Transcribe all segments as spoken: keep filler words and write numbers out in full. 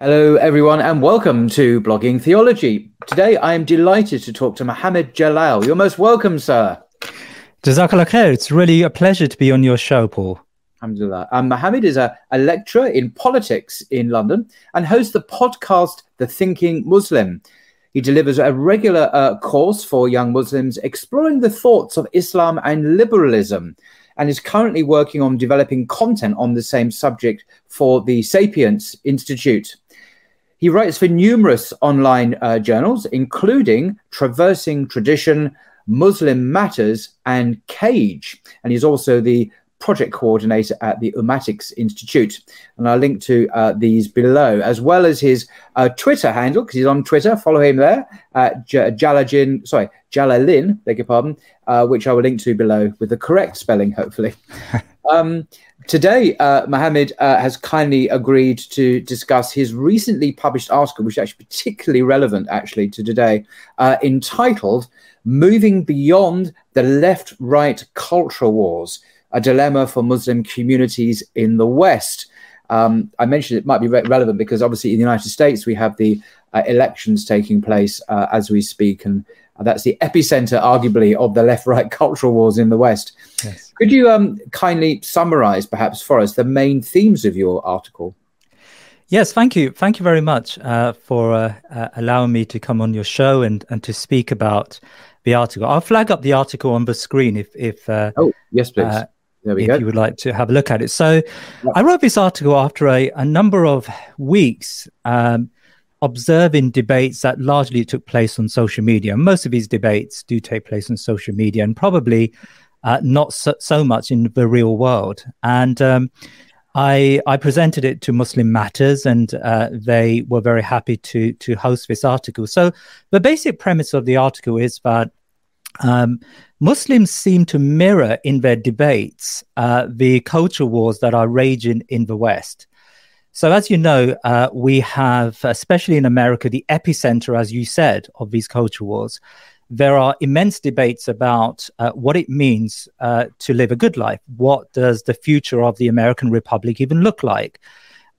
Hello everyone and welcome to Blogging Theology. Today I am delighted to talk to Muhammad Jalal. You're most welcome, sir. Jazakallah khair. It's really a pleasure to be on your show, Paul. Alhamdulillah. Um, Muhammad is a, a lecturer in politics in London and hosts the podcast The Thinking Muslim. He delivers a regular uh, course for young Muslims exploring the thoughts of Islam and liberalism, and is currently working on developing content on the same subject for the Sapience Institute. He writes for numerous online uh, journals, including Traversing Tradition, Muslim Matters, and CAGE. And he's also the project coordinator at the Umatics Institute. And I'll link to uh, these below, as well as his uh, Twitter handle, because he's on Twitter. Follow him there, at J- Jalalayn, sorry, Jalalayn, beg your pardon, uh, which I will link to below with the correct spelling, hopefully. Um, today, uh, Muhammad uh, has kindly agreed to discuss his recently published article, which is actually particularly relevant actually to today, uh, entitled Moving Beyond the Left-Right Cultural Wars, A Dilemma for Muslim Communities in the West. Um, I mentioned it might be re- relevant because obviously in the United States, we have the uh, elections taking place uh, as we speak, and that's the epicenter, arguably, of the left-right cultural wars in the West. Yes. Could you um, kindly summarize, perhaps, for us, the main themes of your article? Yes, thank you. Thank you very much uh, for uh, uh, allowing me to come on your show and, and to speak about the article. I'll flag up the article on the screen if... if uh, oh, yes, please. Uh, there we if go. You would like to have a look at it. So yeah. I wrote this article after a, a number of weeks um, observing debates that largely took place on social media. Most of these debates do take place on social media and probably uh, not so, so much in the real world. And um, I, I presented it to Muslim Matters, and uh, they were very happy to, to host this article. So the basic premise of the article is that Um, Muslims seem to mirror in their debates uh, the culture wars that are raging in the West. So as you know, uh, we have, especially in America, the epicenter, as you said, of these culture wars. There are immense debates about uh, what it means uh, to live a good life. What does the future of the American Republic even look like?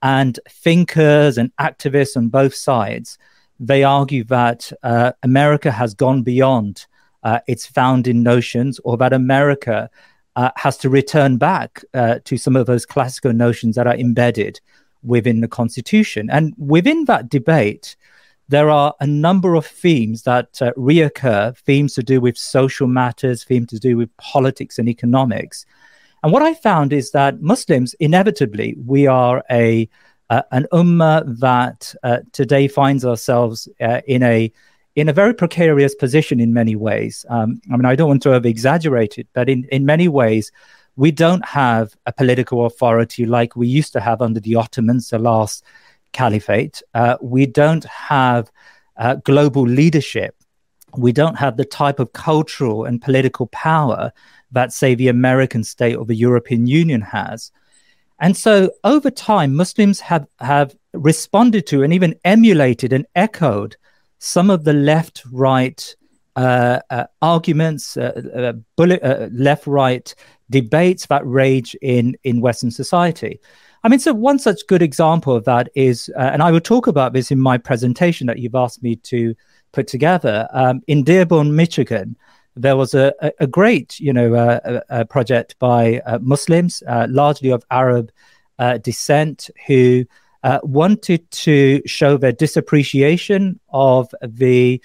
And thinkers and activists on both sides, they argue that uh, America has gone beyond Uh, its founding notions, or that America uh, has to return back uh, to some of those classical notions that are embedded within the Constitution. And within that debate, there are a number of themes that uh, reoccur, themes to do with social matters, themes to do with politics and economics. And what I found is that Muslims, inevitably, we are a uh, an ummah that uh, today finds ourselves uh, in a in a very precarious position in many ways. Um, I mean, I don't want to over-exaggerate it, but in, in many ways, we don't have a political authority like we used to have under the Ottomans, the last caliphate. Uh, we don't have uh, global leadership. We don't have the type of cultural and political power that, say, the American state or the European Union has. And so over time, Muslims have, have responded to and even emulated and echoed some of the left-right uh, uh, arguments, uh, uh, bullet, uh, left-right debates that rage in, in Western society. I mean, so one such good example of that is, uh, and I will talk about this in my presentation that you've asked me to put together, um, in Dearborn, Michigan, there was a, a, a great, you know, uh, a, a project by uh, Muslims, uh, largely of Arab uh, descent, who uh, wanted to show their disappreciation of the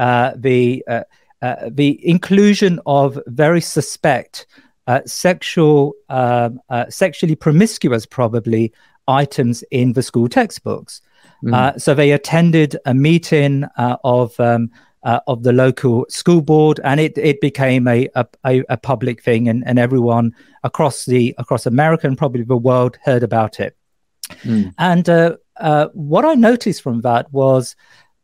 uh, the uh, uh, the inclusion of very suspect uh, sexual, uh, uh, sexually promiscuous, probably, items in the school textbooks. Mm. Uh, so they attended a meeting uh, of. Um, Uh, of the local school board, and it it became a a, a public thing, and, and everyone across the across America and probably the world heard about it. Mm. And uh, uh, what I noticed from that was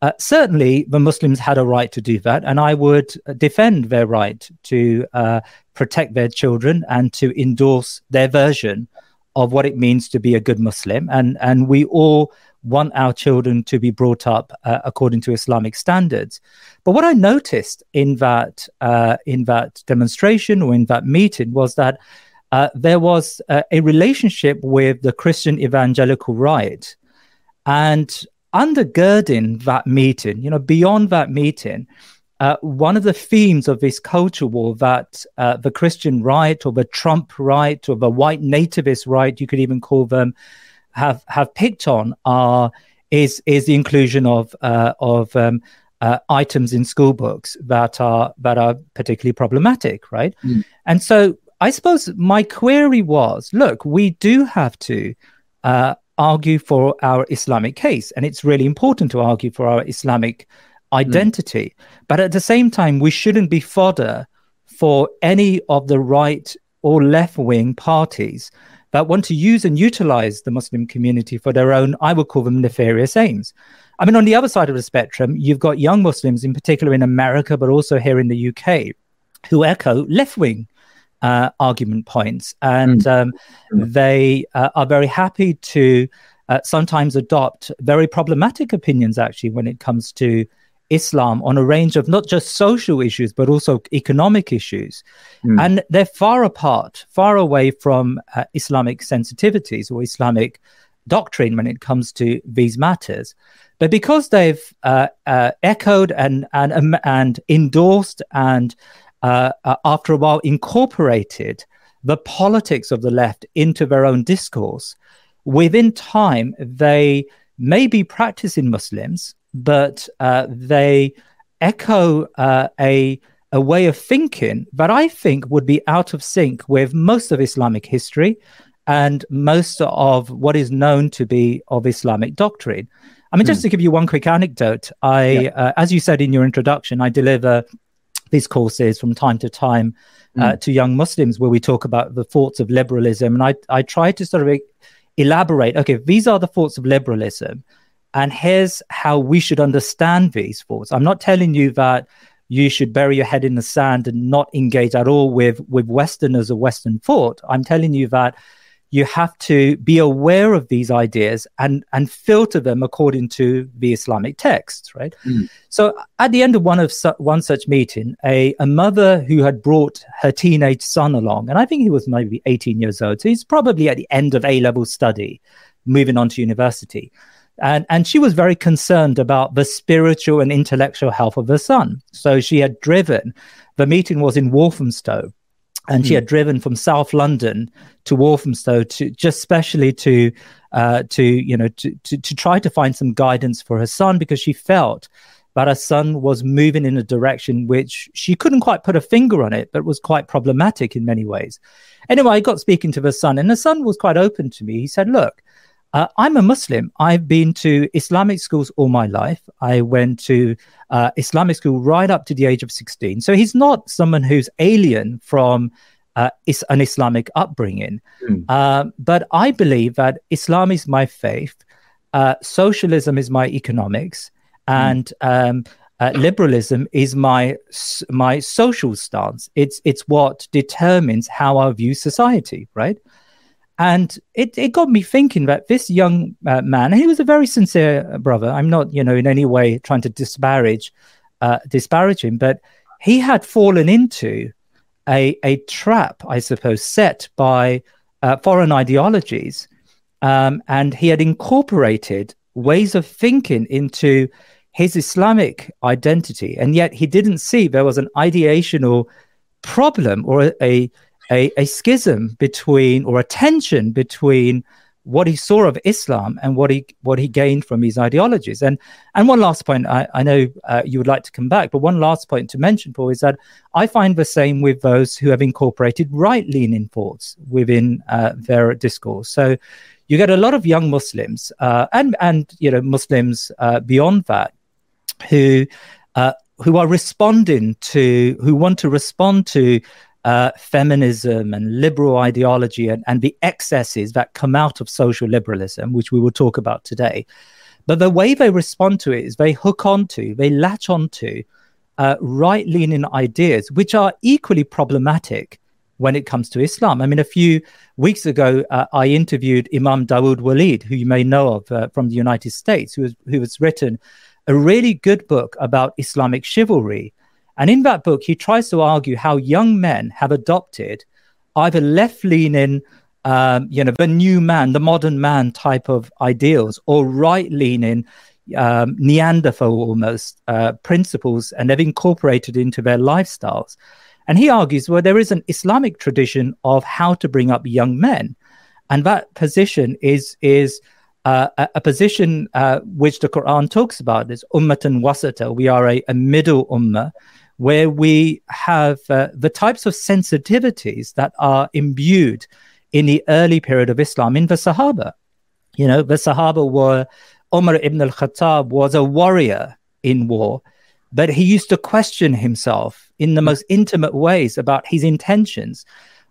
uh, certainly the Muslims had a right to do that, and I would defend their right to uh, protect their children and to endorse their version of what it means to be a good Muslim, and and we all want our children to be brought up uh, according to Islamic standards. But what I noticed in that uh, in that demonstration or in that meeting was that uh, there was uh, a relationship with the Christian evangelical right, and undergirding that meeting, you know, beyond that meeting, uh, one of the themes of this culture war that uh, the Christian right or the Trump right or the white nativist right, you could even call them, have have picked on are is is the inclusion of uh, of um, uh, items in school books that are that are particularly problematic, right? Mm. And so I suppose my query was: look, we do have to uh, argue for our Islamic case, and it's really important to argue for our Islamic identity. Mm. But at the same time, we shouldn't be fodder for any of the right or left-wing parties that want to use and utilize the Muslim community for their own, I would call them, nefarious aims. I mean, on the other side of the spectrum, you've got young Muslims, in particular in America, but also here in the U K, who echo left-wing uh, argument points. And mm. um, mm. they uh, are very happy to uh, sometimes adopt very problematic opinions, actually, when it comes to Islam on a range of not just social issues, but also economic issues. Mm. And they're far apart, far away from uh, Islamic sensitivities or Islamic doctrine when it comes to these matters. But because they've uh, uh, echoed and, and, um, and endorsed and uh, uh, after a while incorporated the politics of the left into their own discourse, within time, they may be practicing Muslims, but uh, they echo uh, a, a way of thinking that I think would be out of sync with most of Islamic history and most of what is known to be of Islamic doctrine. I mean, mm. just to give you one quick anecdote, I, yeah. uh, as you said in your introduction, I deliver these courses from time to time mm. uh, to young Muslims where we talk about the faults of liberalism. And I, I try to sort of elaborate, okay, these are the faults of liberalism, and here's how we should understand these thoughts. I'm not telling you that you should bury your head in the sand and not engage at all with, with Westerners or Western thought. I'm telling you that you have to be aware of these ideas and, and filter them according to the Islamic texts, right? Mm. So at the end of one of su- one such meeting, a, a mother who had brought her teenage son along, and I think he was maybe eighteen years old, so he's probably at the end of A-level study, moving on to university. And and she was very concerned about the spiritual and intellectual health of her son. So she had driven, the meeting was in Walthamstow, and mm. she had driven from South London to Walthamstow to just specially to uh, to you know to, to to try to find some guidance for her son, because she felt that her son was moving in a direction which she couldn't quite put a finger on it, but was quite problematic in many ways. Anyway, I got speaking to her son, and her son was quite open to me. He said, "Look, Uh, I'm a Muslim. I've been to Islamic schools all my life. I went to uh, Islamic school right up to the age of sixteen. So he's not someone who's alien from uh, is an Islamic upbringing. Mm. Uh, but I believe that Islam is my faith, uh, socialism is my economics, and mm. um, uh, liberalism is my my social stance. It's it's what determines how I view society, right?" And it, it got me thinking that this young uh, man, he was a very sincere brother. I'm not, you know, in any way trying to disparage, uh, disparage him, but he had fallen into a, a trap, I suppose, set by uh, foreign ideologies. Um, and he had incorporated ways of thinking into his Islamic identity. And yet he didn't see there was an ideational problem or a, a A, a schism between, or a tension between, what he saw of Islam and what he what he gained from his ideologies. And and one last point, I, I know uh, you would like to come back, but one last point to mention, Paul, is that I find the same with those who have incorporated right-leaning thoughts within uh, their discourse. So you get a lot of young Muslims uh, and and you know Muslims uh, beyond that who uh, who are responding to who want to respond to. Uh, feminism and liberal ideology and, and the excesses that come out of social liberalism, which we will talk about today. But the way they respond to it is they hook onto, they latch onto uh, right-leaning ideas, which are equally problematic when it comes to Islam. I mean, a few weeks ago, uh, I interviewed Imam Dawood Waleed, who you may know of uh, from the United States, who has, who has written a really good book about Islamic chivalry. And in that book, he tries to argue how young men have adopted either left-leaning, um, you know, the new man, the modern man type of ideals, or right-leaning, um, Neanderthal almost, uh, principles, and they've incorporated into their lifestyles. And he argues, well, there is an Islamic tradition of how to bring up young men. And that position is is uh, a, a position uh, which the Quran talks about, is ummatan wasata. We are a, a middle ummah, where we have uh, the types of sensitivities that are imbued in the early period of Islam in the Sahaba. You know, the Sahaba were, Umar ibn al-Khattab was a warrior in war, but he used to question himself in the most intimate ways about his intentions.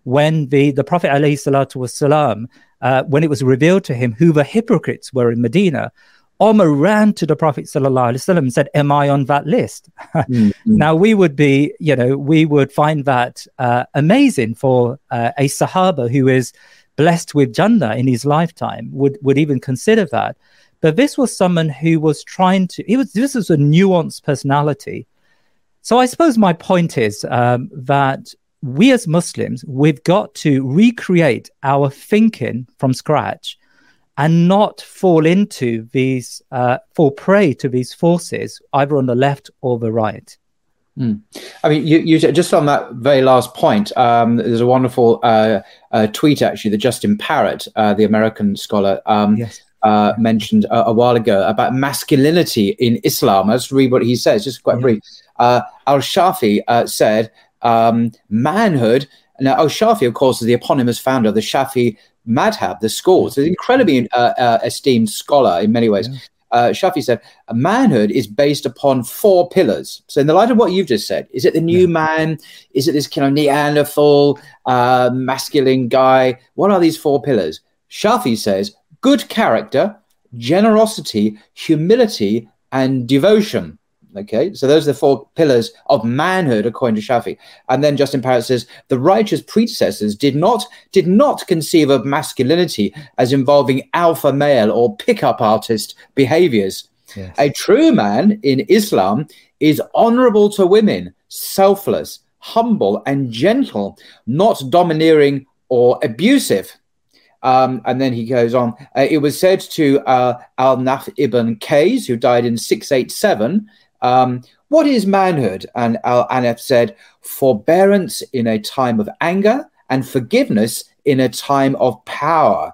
When the, the Prophet alayhi salatu wasalam, uh, when it was revealed to him who the hypocrites were in Medina, Omar ran to the Prophet ﷺ and said, am I on that list? Mm-hmm. Now, we would be, you know, we would find that uh, amazing for uh, a Sahaba who is blessed with Jannah in his lifetime, would, would even consider that. But this was someone who was trying to, he was, this is a nuanced personality. So I suppose my point is um, that we as Muslims, we've got to recreate our thinking from scratch and not fall into these, uh, fall prey to these forces, either on the left or the right. Mm. I mean, you, you just on that very last point, um, there's a wonderful uh, uh, tweet, actually, that Justin Parrott, uh, the American scholar, um, yes. uh, mentioned a, a while ago about masculinity in Islam. Let's read what he says, just quite yeah. brief. Uh, Al-Shafi uh, said, um, manhood, now Al-Shafi, of course, is the eponymous founder of the Shafi Madhab, the school. So an incredibly uh, uh, esteemed scholar in many ways. Yeah. Uh, Shafi said, manhood is based upon four pillars. So in the light of what you've just said, is it the new yeah. man? Is it this kind of Neanderthal, uh, masculine guy? What are these four pillars? Shafi says, good character, generosity, humility, and devotion. Okay, so those are the four pillars of manhood, according to Shafi. And then Justin Parrott says, the righteous predecessors did not did not conceive of masculinity as involving alpha male or pickup artist behaviors. Yes. A true man in Islam is honorable to women, selfless, humble and gentle, not domineering or abusive. Um, and then he goes on. Uh, it was said to uh, Al-Naf ibn Qays, who died in six eighty-seven, Um, what is manhood? And Al-Anaf said, forbearance in a time of anger and forgiveness in a time of power.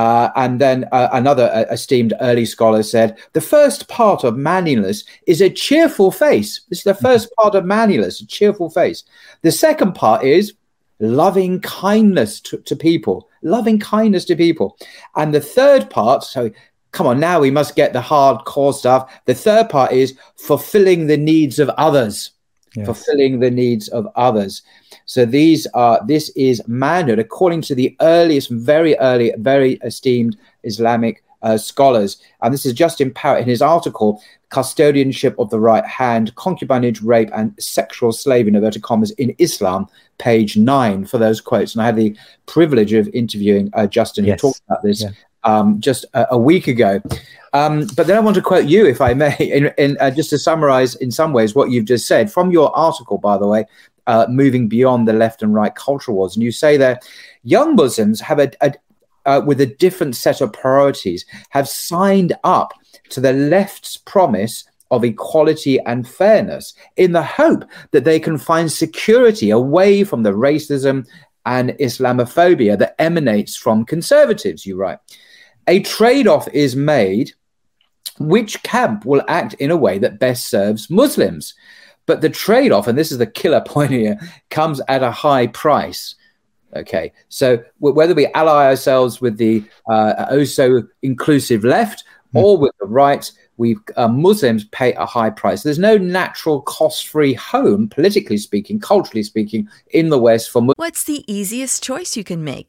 Uh, and then uh, another uh, esteemed early scholar said, the first part of manliness is a cheerful face. This is the first part of manliness, a cheerful face. The second part is loving kindness to, to people, loving kindness to people. And the third part, so come on, now we must get the hardcore stuff. The third part is fulfilling the needs of others, yes. fulfilling the needs of others. So these are, this is manhood, according to the earliest, very early, very esteemed Islamic uh, scholars. And this is Justin Parrott in his article, Custodianship of the Right Hand, Concubinage, Rape and Sexual Slavery, in inverted commas, in Islam, page nine, for those quotes. And I had the privilege of interviewing uh, Justin, yes, who talked about this, yeah, um, just a, a week ago. Um, but then I want to quote you, if I may, in, in, uh, just to summarize in some ways what you've just said from your article, by the way, Uh, moving beyond the left and right cultural wars. And you say that young Muslims have a, a uh, with a different set of priorities, have signed up to the left's promise of equality and fairness in the hope that they can find security away from the racism and Islamophobia that emanates from conservatives, you write. A trade-off is made, which camp will act in a way that best serves Muslims? But the trade-off, and this is the killer point here, comes at a high price. Okay, so whether we ally ourselves with the uh, oh-so-inclusive left mm. or with the right, we uh, Muslims pay a high price. There's no natural cost-free home, politically speaking, culturally speaking, in the West for Muslims. What's the easiest choice you can make?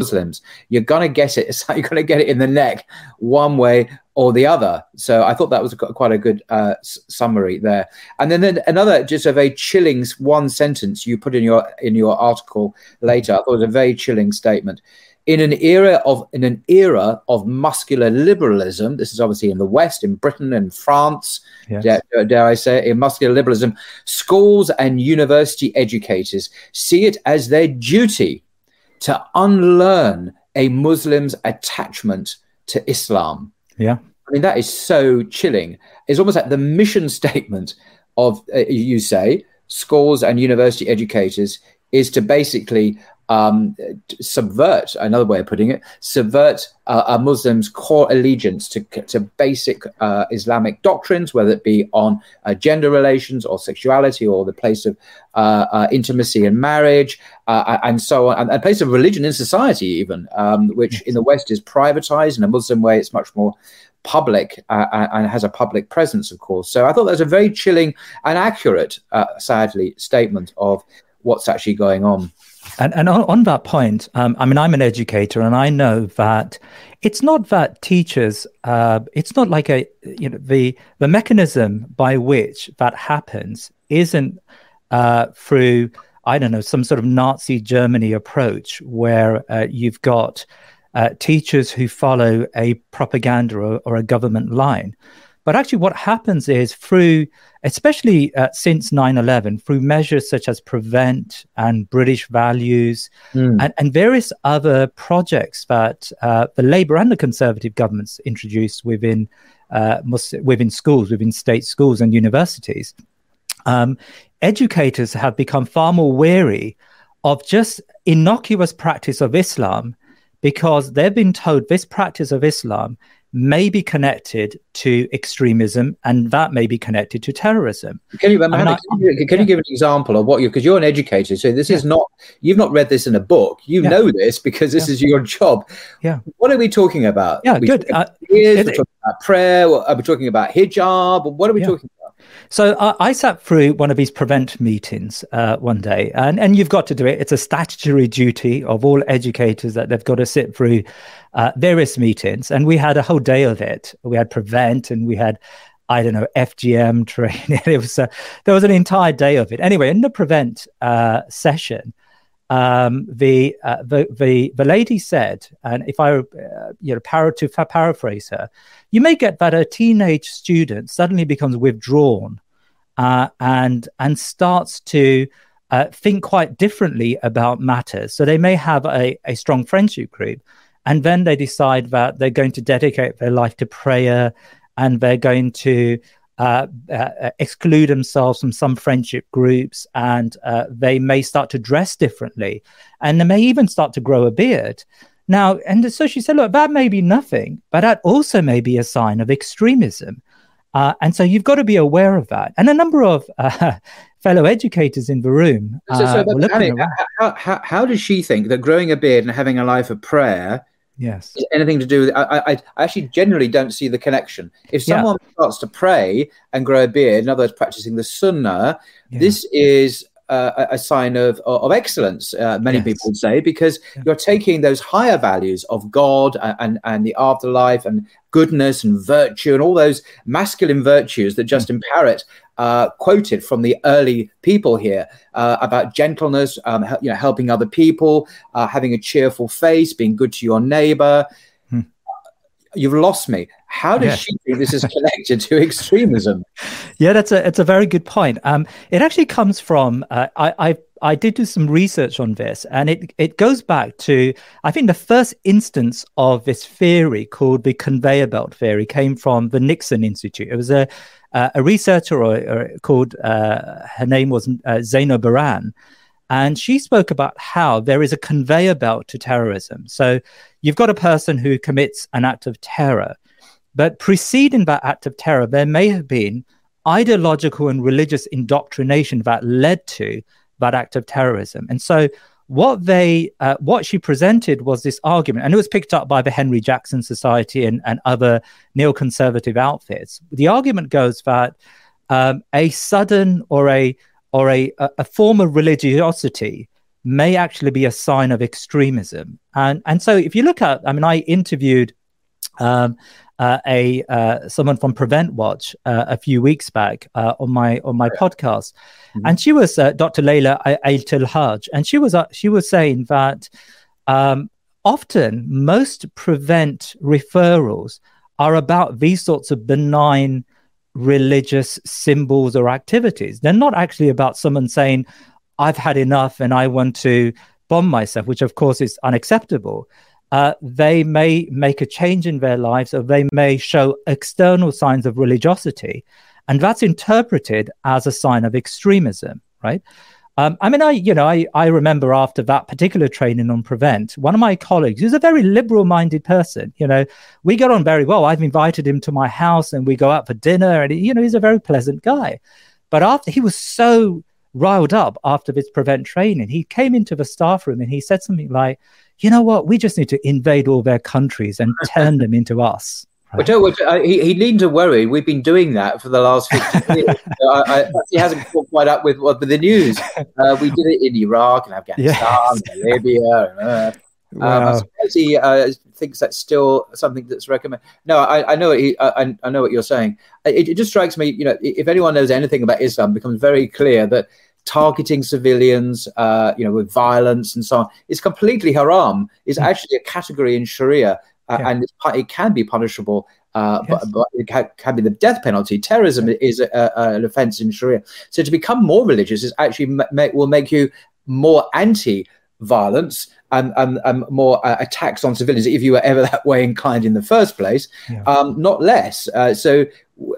Muslims, you're going to get it. You're going to get it in the neck one way or the other. So I thought that was quite a good uh, s- summary there. And then, then another just a very chilling one sentence you put in your in your article later. I thought it was a very chilling statement. In an era of in an era of muscular liberalism, this is obviously in the West, in Britain and France, yes. dare, dare I say, in muscular liberalism, schools and university educators see it as their duty to unlearn a Muslim's attachment to Islam. Yeah. I mean, that is so chilling. It's almost like the mission statement of, uh, you say, schools and university educators is to basically um, subvert, another way of putting it, subvert uh, a Muslim's core allegiance to, to basic uh, Islamic doctrines, whether it be on uh, gender relations or sexuality or the place of uh, uh, intimacy and marriage uh, and so on, and a place of religion in society even, um, which in the West is privatized. In a Muslim way, it's much more public uh, and has a public presence, of course. So I thought that was a very chilling and accurate, uh, sadly, statement of what's actually going on. And, and on, on that point, um, I mean, I'm an educator, and I know that it's not that teachers, uh, it's not like a, you know, the the mechanism by which that happens isn't uh, through, I don't know, some sort of Nazi Germany approach where uh, you've got uh, teachers who follow a propaganda or, or a government line. But actually what happens is through, especially uh, since nine eleven, through measures such as Prevent and British Values mm. and, and various other projects that uh, the Labour and the Conservative governments introduced within uh, mus- within schools, within state schools and universities, um, educators have become far more wary of just innocuous practice of Islam because they've been told this practice of Islam may be connected to extremism, and that may be connected to terrorism. Can you, Mohammed, I, can you, can yeah. you give an example of what you, because you're an educator, so this yeah. is not, you've not read this in a book, you yeah. know this because this yeah. is your job. Yeah. What are we talking about? Yeah, we good. Uh, years, it, we're talking about prayer, are we talking about hijab? What are we yeah. talking about? So uh, I sat through one of these Prevent meetings uh, one day, and, and you've got to do it. It's a statutory duty of all educators that they've got to sit through uh, various meetings. And we had a whole day of it. We had Prevent and we had, I don't know, F G M training. It was a, there was an entire day of it. Anyway, in the Prevent uh, session, um, the, uh, the the the lady said, and if I uh, you know para- to fa- paraphrase her, you may get that a teenage student suddenly becomes withdrawn uh, and and starts to uh, think quite differently about matters. So they may have a, a strong friendship group, and then they decide that they're going to dedicate their life to prayer, and they're going to Uh, uh, exclude themselves from some friendship groups, and uh, they may start to dress differently, and they may even start to grow a beard. Now, and so she said, look, that may be nothing, but that also may be a sign of extremism. Uh, and so you've got to be aware of that. And a number of uh, fellow educators in the room. Uh, so, so were looking around. How, how, how does she think that growing a beard and having a life of prayer Yes. anything to do with it? I, I, I actually generally don't see the connection. If someone yeah. starts to pray and grow a beard, in other words, practicing the sunnah, yeah. this is uh, a sign of of excellence, uh, many yes. people would say, because yeah. you're taking those higher values of God and, and the afterlife and goodness and virtue and all those masculine virtues that Justin mm-hmm. Parrott uh, quoted from the early people here uh, about gentleness, um, you know, helping other people, uh, having a cheerful face, being good to your neighbor. Hmm. You've lost me. How does yeah. she think this is connected to extremism? Yeah, that's a it's a very good point. Um, it actually comes from uh, I, I I did do some research on this, and it it goes back to, I think, the first instance of this theory called the conveyor belt theory came from the Nixon Institute. It was a Uh, a researcher or, or called, uh, her name was uh, Zaino Baran, and she spoke about how there is a conveyor belt to terrorism. So you've got a person who commits an act of terror, but preceding that act of terror, there may have been ideological and religious indoctrination that led to that act of terrorism. And so what they, uh, what she presented was this argument, and it was picked up by the Henry Jackson Society and, and other neoconservative outfits. The argument goes that um, a sudden or a or a, a form of religiosity may actually be a sign of extremism. And and so if you look at, I mean, I interviewed um, uh, a uh, someone from Prevent Watch uh, a few weeks back uh, on my on my yeah. podcast, mm-hmm. and she was uh, Doctor Leila Al-Hajj, and she was uh, she was saying that um, often most Prevent referrals are about these sorts of benign religious symbols or activities. They're not actually about someone saying, "I've had enough and I want to bomb myself," which of course is unacceptable. Uh, they may make a change in their lives, or they may show external signs of religiosity, and that's interpreted as a sign of extremism, right? Um, I mean, I you know, I, I remember after that particular training on Prevent, one of my colleagues, who's a very liberal-minded person, you know, we got on very well. I've invited him to my house, and we go out for dinner, and you know, he's a very pleasant guy. But after he was so riled up after this Prevent training, he came into the staff room and he said something like, you know what, we just need to invade all their countries and turn them into us. Right? Well, which, uh, he, he needn't to worry. We've been doing that for the last fifteen years. So I, I, he hasn't caught quite up with, with the news. Uh, we did it in Iraq and Afghanistan yes. and Libya. And, uh, wow. um, I suppose he uh, thinks that's still something that's recommended. No, I, I know what he, I, I know what you're saying. It, it just strikes me, you know, if anyone knows anything about Islam, it becomes very clear that targeting civilians, uh, you know, with violence and so on, is completely haram. Is mm. actually a category in Sharia, uh, yeah. and it can be punishable. Uh, yes. but, but it can, can be the death penalty. Terrorism yeah. is a, a, an offence in Sharia. So to become more religious is actually ma- ma- will make you more anti-violence and, and, and more uh, attacks on civilians, if you were ever that way inclined in the first place. Yeah. Um, not less. Uh, so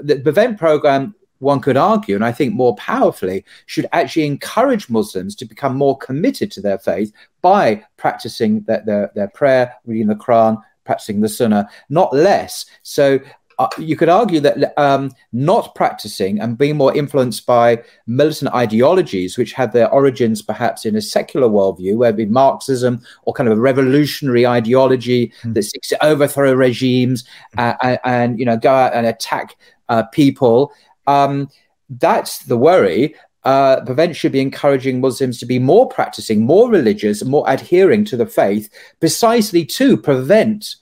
the Prevent program, one could argue, and I think more powerfully, should actually encourage Muslims to become more committed to their faith by practicing their, their, their prayer, reading the Quran, practicing the sunnah, not less. So uh, you could argue that um, not practicing and being more influenced by militant ideologies, which had their origins perhaps in a secular worldview, whether it be Marxism or kind of a revolutionary ideology mm-hmm. that seeks to overthrow regimes uh, and, and, you know, go out and attack uh, people. Um, that's the worry. Uh, Prevent should be encouraging Muslims to be more practicing, more religious, more adhering to the faith, precisely to prevent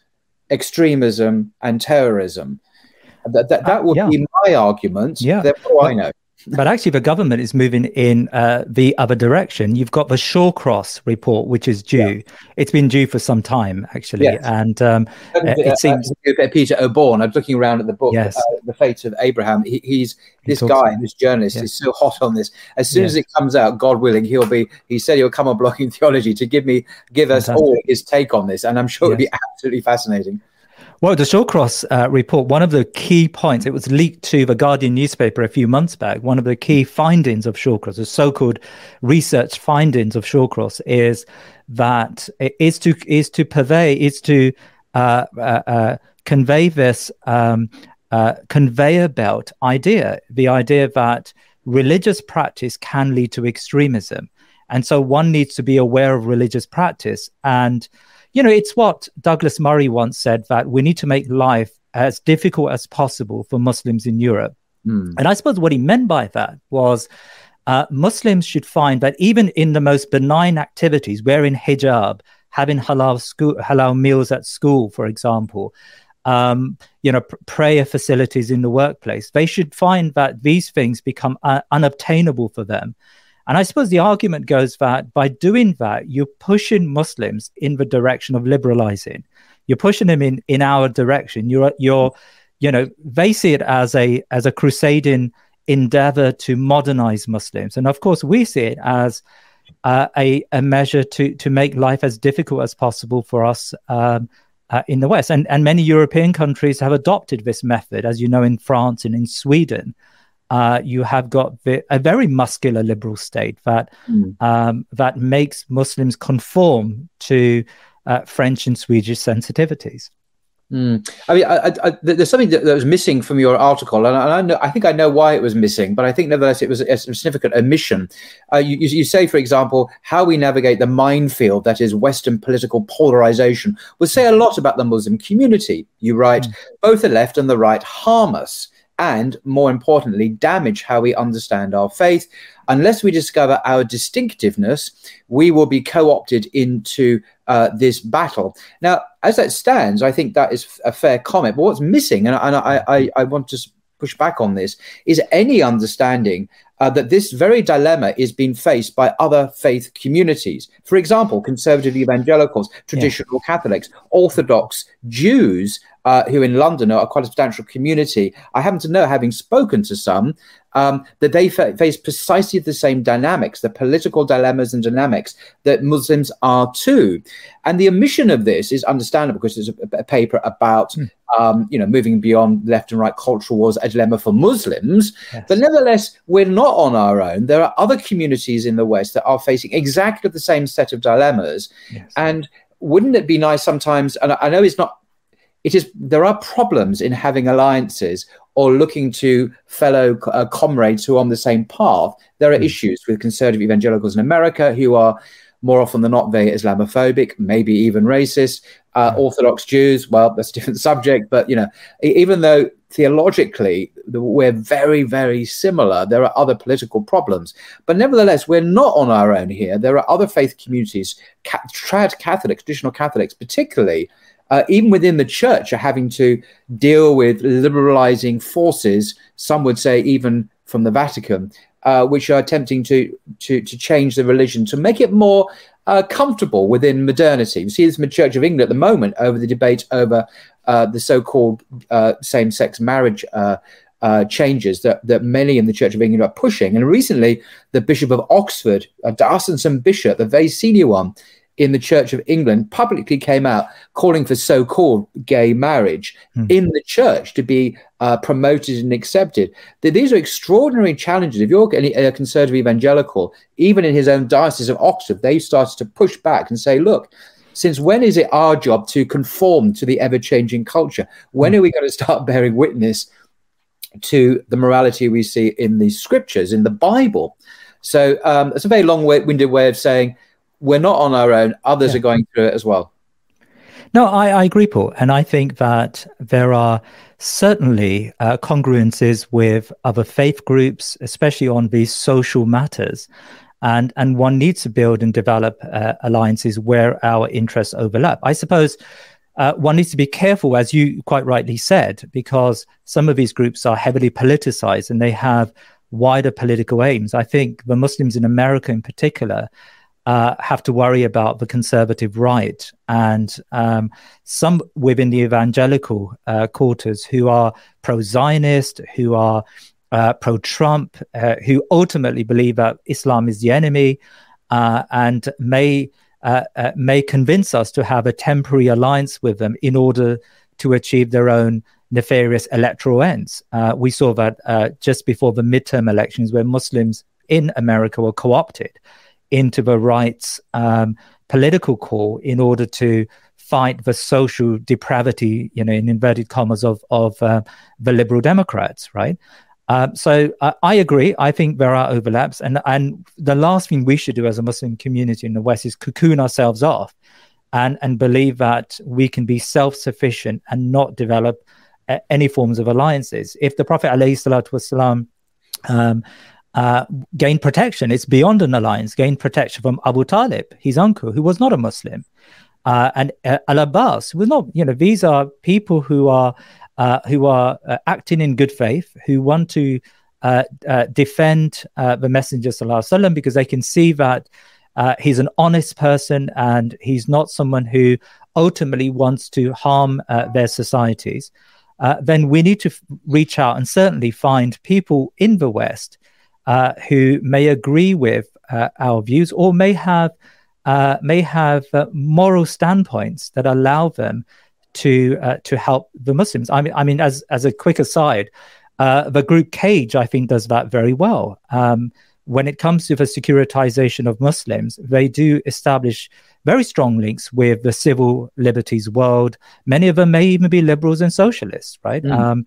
extremism and terrorism. That, that, that would uh, yeah. be my argument. Yeah. Therefore, but, I know. But actually, the government is moving in uh, the other direction. You've got the Shawcross report, which is due. Yeah. It's been due for some time, actually. Yes. And um, it, it seems... Uh, Peter Oborne, I'm looking around at the book, yes. uh, The Fate of Abraham. He, he's this he guy, this journalist, yeah. is so hot on this. As soon yeah. as it comes out, God willing, he'll be... He said he'll come on Blogging Theology to give me, give us Fantastic. all his take on this. And I'm sure yes. it'll be absolutely fascinating. Well, the Shawcross uh, report, one of the key points, it was leaked to the Guardian newspaper a few months back. One of the key findings of Shawcross, the so-called research findings of Shawcross, is that it is to is to purvey, is to uh, uh, uh, convey this um, uh, conveyor belt idea, the idea that religious practice can lead to extremism. And so one needs to be aware of religious practice. And you know, it's what Douglas Murray once said, that we need to make life as difficult as possible for Muslims in Europe. Mm. And I suppose what he meant by that was uh, Muslims should find that even in the most benign activities, wearing hijab, having halal school, halal meals at school, for example, um, you know, pr- prayer facilities in the workplace, they should find that these things become uh, unobtainable for them. And I suppose the argument goes that by doing that, you're pushing Muslims in the direction of liberalizing. You're pushing them in, in our direction. You're, you're, you know, they see it as a as a crusading endeavor to modernize Muslims. And of course, we see it as uh, a, a measure to, to make life as difficult as possible for us um, uh, in the West. And, and many European countries have adopted this method, as you know, in France and in Sweden. Uh, you have got the, a very muscular liberal state that mm. um, that makes Muslims conform to uh, French and Swedish sensitivities. Mm. I mean, I, I, there's something that, that was missing from your article, and, I, and I, know, I think I know why it was missing, but I think nevertheless it was a significant omission. Uh, you, you say, for example, how we navigate the minefield that is Western political polarization will say a lot about the Muslim community. You write, mm. both the left and the right harm us, and more importantly, damage how we understand our faith. Unless we discover our distinctiveness, we will be co-opted into uh, this battle. Now, as that stands, I think that is a fair comment. But what's missing, and, and I, I, I want to push back on this, is any understanding uh, that this very dilemma is being faced by other faith communities. For example, conservative evangelicals, traditional yeah. Catholics, Orthodox Jews, Uh, who in London are quite a substantial community. I happen to know, having spoken to some, um, that they fa- face precisely the same dynamics, the political dilemmas and dynamics that Muslims are too. And the omission of this is understandable because there's a, a paper about, mm. um, you know, moving beyond left and right cultural wars, a dilemma for Muslims. Yes. But nevertheless, we're not on our own. There are other communities in the West that are facing exactly the same set of dilemmas. Yes. And wouldn't it be nice sometimes, and I, I know it's not, It is. There are problems in having alliances or looking to fellow uh, comrades who are on the same path. There are mm. issues with conservative evangelicals in America who are more often than not very Islamophobic, maybe even racist. Uh, mm. Orthodox Jews, well, that's a different subject. But, you know, even though theologically we're very, very similar, there are other political problems. But nevertheless, we're not on our own here. There are other faith communities, ca- trad Catholics, traditional Catholics particularly, Uh, even within the church, are having to deal with liberalizing forces, some would say even from the Vatican, uh, which are attempting to, to to change the religion, to make it more uh, comfortable within modernity. We see this in the Church of England at the moment over the debate over uh, the so-called uh, same-sex marriage uh, uh, changes that, that many in the Church of England are pushing. And recently, the Bishop of Oxford, a diocesan bishop, the very senior one, in the Church of England, publicly came out calling for so-called gay marriage mm-hmm. in the church to be uh, promoted and accepted. These are extraordinary challenges. If you're a conservative evangelical, even in his own diocese of Oxford, they've started to push back and say, look, Since when is it our job to conform to the ever-changing culture? When are we going to start bearing witness to the morality we see in the scriptures, in the Bible? So um, it's a very long-winded way of saying we're not on our own. Others yeah. are going through it as well. No, I, I agree, Paul. And I think that there are certainly uh, congruences with other faith groups, especially on these social matters. And, and one needs to build and develop uh, alliances where our interests overlap. I suppose uh, one needs to be careful, as you quite rightly said, because some of these groups are heavily politicized and they have wider political aims. I think the Muslims in America in particular Uh, have to worry about the conservative right and um, some within the evangelical uh, quarters who are pro-Zionist, who are uh, pro-Trump, uh, who ultimately believe that Islam is the enemy uh, and may uh, uh, may convince us to have a temporary alliance with them in order to achieve their own nefarious electoral ends. Uh, we saw that uh, just before the midterm elections, where Muslims in America were co-opted into the right's um, political call in order to fight the social depravity, you know, in inverted commas, of of uh, the Liberal Democrats, right? Uh, so I, I agree. I think there are overlaps, and and the last thing we should do as a Muslim community in the West is cocoon ourselves off, and and believe that we can be self-sufficient and not develop uh, any forms of alliances. If the Prophet alayhi salatu wasalam, um Uh, gained protection. It's beyond an alliance, gained protection from Abu Talib, his uncle, who was not a Muslim, uh, and uh, Al-Abbas, who was not, you know, these are people who are uh, who are uh, acting in good faith, who want to uh, uh, defend uh, the Messenger Sallallahu Alaihi Wasallam because they can see that uh, he's an honest person and he's not someone who ultimately wants to harm uh, their societies. Uh, then we need to f- reach out and certainly find people in the West Uh, who may agree with uh, our views, or may have uh, may have uh, moral standpoints that allow them to uh, to help the Muslims. I mean, I mean, as as a quick aside, uh, the group CAGE, I think, does that very well. Um, when it comes to the securitization of Muslims, they do establish very strong links with the civil liberties world. Many of them may even be liberals and socialists, right? Mm. Um,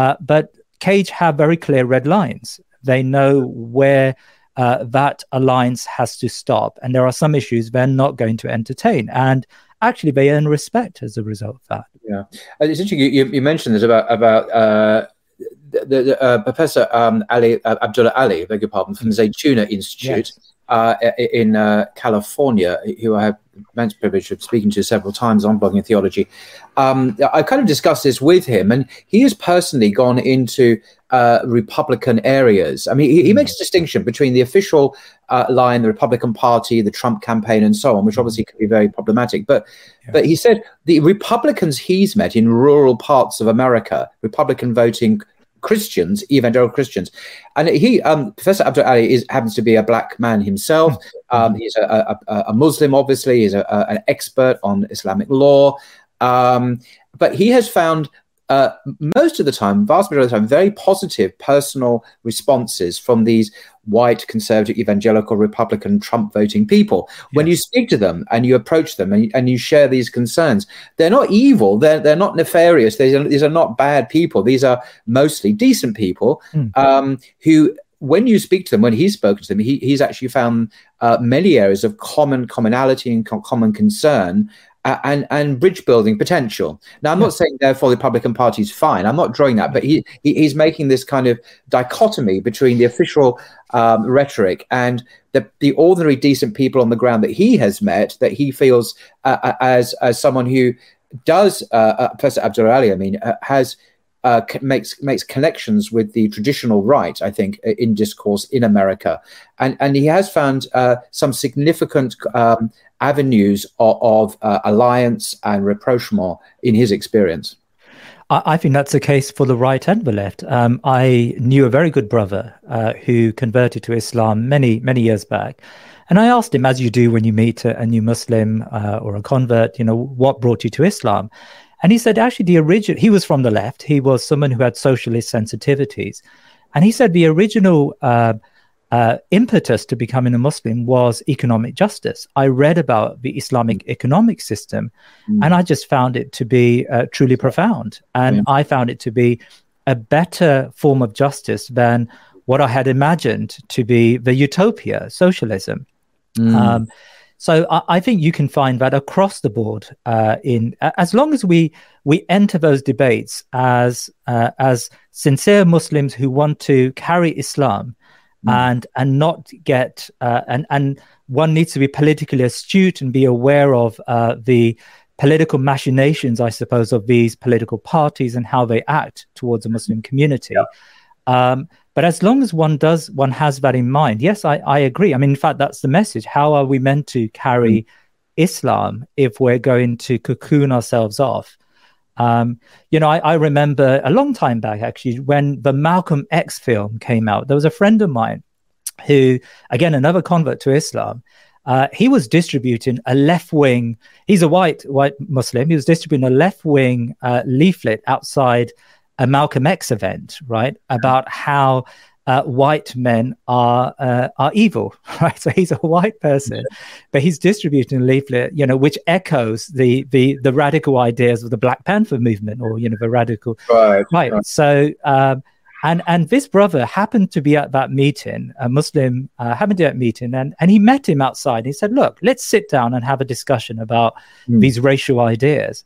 uh, but CAGE have very clear red lines. They know where uh, that alliance has to stop. And there are some issues they're not going to entertain. And actually, they earn respect as a result of that. Yeah. And it's interesting, you, you mentioned this about, about uh, the, the, uh, Professor um, Ali, uh, Abdullah Ali, I beg your pardon, from the Zaytuna Institute. Yes. uh, in uh, California, who I have immense privilege of speaking to several times on Blogging Theology. Um, I kind of discussed this with him, and he has personally gone into Uh, Republican areas. I mean, he, he makes a distinction between the official uh, line, the Republican Party, the Trump campaign, and so on, which obviously can be very problematic. But, yeah. but he said the Republicans he's met in rural parts of America, Republican voting Christians, evangelical Christians, and he, um, Professor Abdul Ali, is happens to be a black man himself. Um, he's a, a, a Muslim, obviously. He's a, a, an expert on Islamic law, um, but he has found. Uh, most of the time, vast majority of the time, very positive personal responses from these white, conservative, evangelical, Republican, Trump-voting people. Yes. When you speak to them and you approach them and, and you share these concerns, they're not evil. They're, they're not nefarious. These are, these are not bad people. These are mostly decent people mm-hmm. um, who, when you speak to them, when he's spoken to them, he, he's actually found uh, many areas of common commonality and co- common concern Uh, and and bridge building potential. Now, I'm not saying therefore the Republican Party is fine. I'm not drawing that, but he, he he's making this kind of dichotomy between the official um, rhetoric and the the ordinary decent people on the ground that he has met, that he feels uh, as as someone who does, uh, uh, Professor Abdullah Ali, I mean, uh, has uh, c- makes makes connections with the traditional right, I think, in discourse in America, and and he has found uh, some significant. Um, avenues of, of uh, alliance and rapprochement in his experience. I, I think that's the case for the right and the left. Um, I knew a very good brother uh, who converted to Islam many, many years back. And I asked him, as you do when you meet a, a new Muslim uh, or a convert, you know, what brought you to Islam? And he said, actually, the original, he was from the left. He was someone who had socialist sensitivities. And he said the original uh, uh, impetus to becoming a Muslim was economic justice. I read about the Islamic economic system, mm. and I just found it to be uh, truly profound. And yeah. I found it to be a better form of justice than what I had imagined to be the utopia, socialism. Mm. Um, so I, I think you can find that across the board. Uh, in as long as we we enter those debates as uh, as sincere Muslims who want to carry Islam, mm. and and not get uh, and and one needs to be politically astute and be aware of uh, the political machinations, I suppose, of these political parties and how they act towards the Muslim community. Yeah. Um, but as long as one does, one has that in mind. Yes, I, I agree. I mean, in fact, that's the message. How are we meant to carry mm. Islam if we're going to cocoon ourselves off? Um, you know, I, I remember a long time back, actually, when the Malcolm X film came out, there was a friend of mine who, again, another convert to Islam, uh, he was distributing a left-wing, he's a white white Muslim, he was distributing a left-wing uh, leaflet outside a Malcolm X event, right, about how uh, white men are uh, are evil, right? So he's a white person, yeah. but he's distributing a leaflet, you know, which echoes the the the radical ideas of the Black Panther movement, or you know, the radical right. right. right. So um, and and this brother happened to be at that meeting, a Muslim uh, happened to be at that meeting, and and he met him outside. He said, "Look, let's sit down and have a discussion about mm. these racial ideas."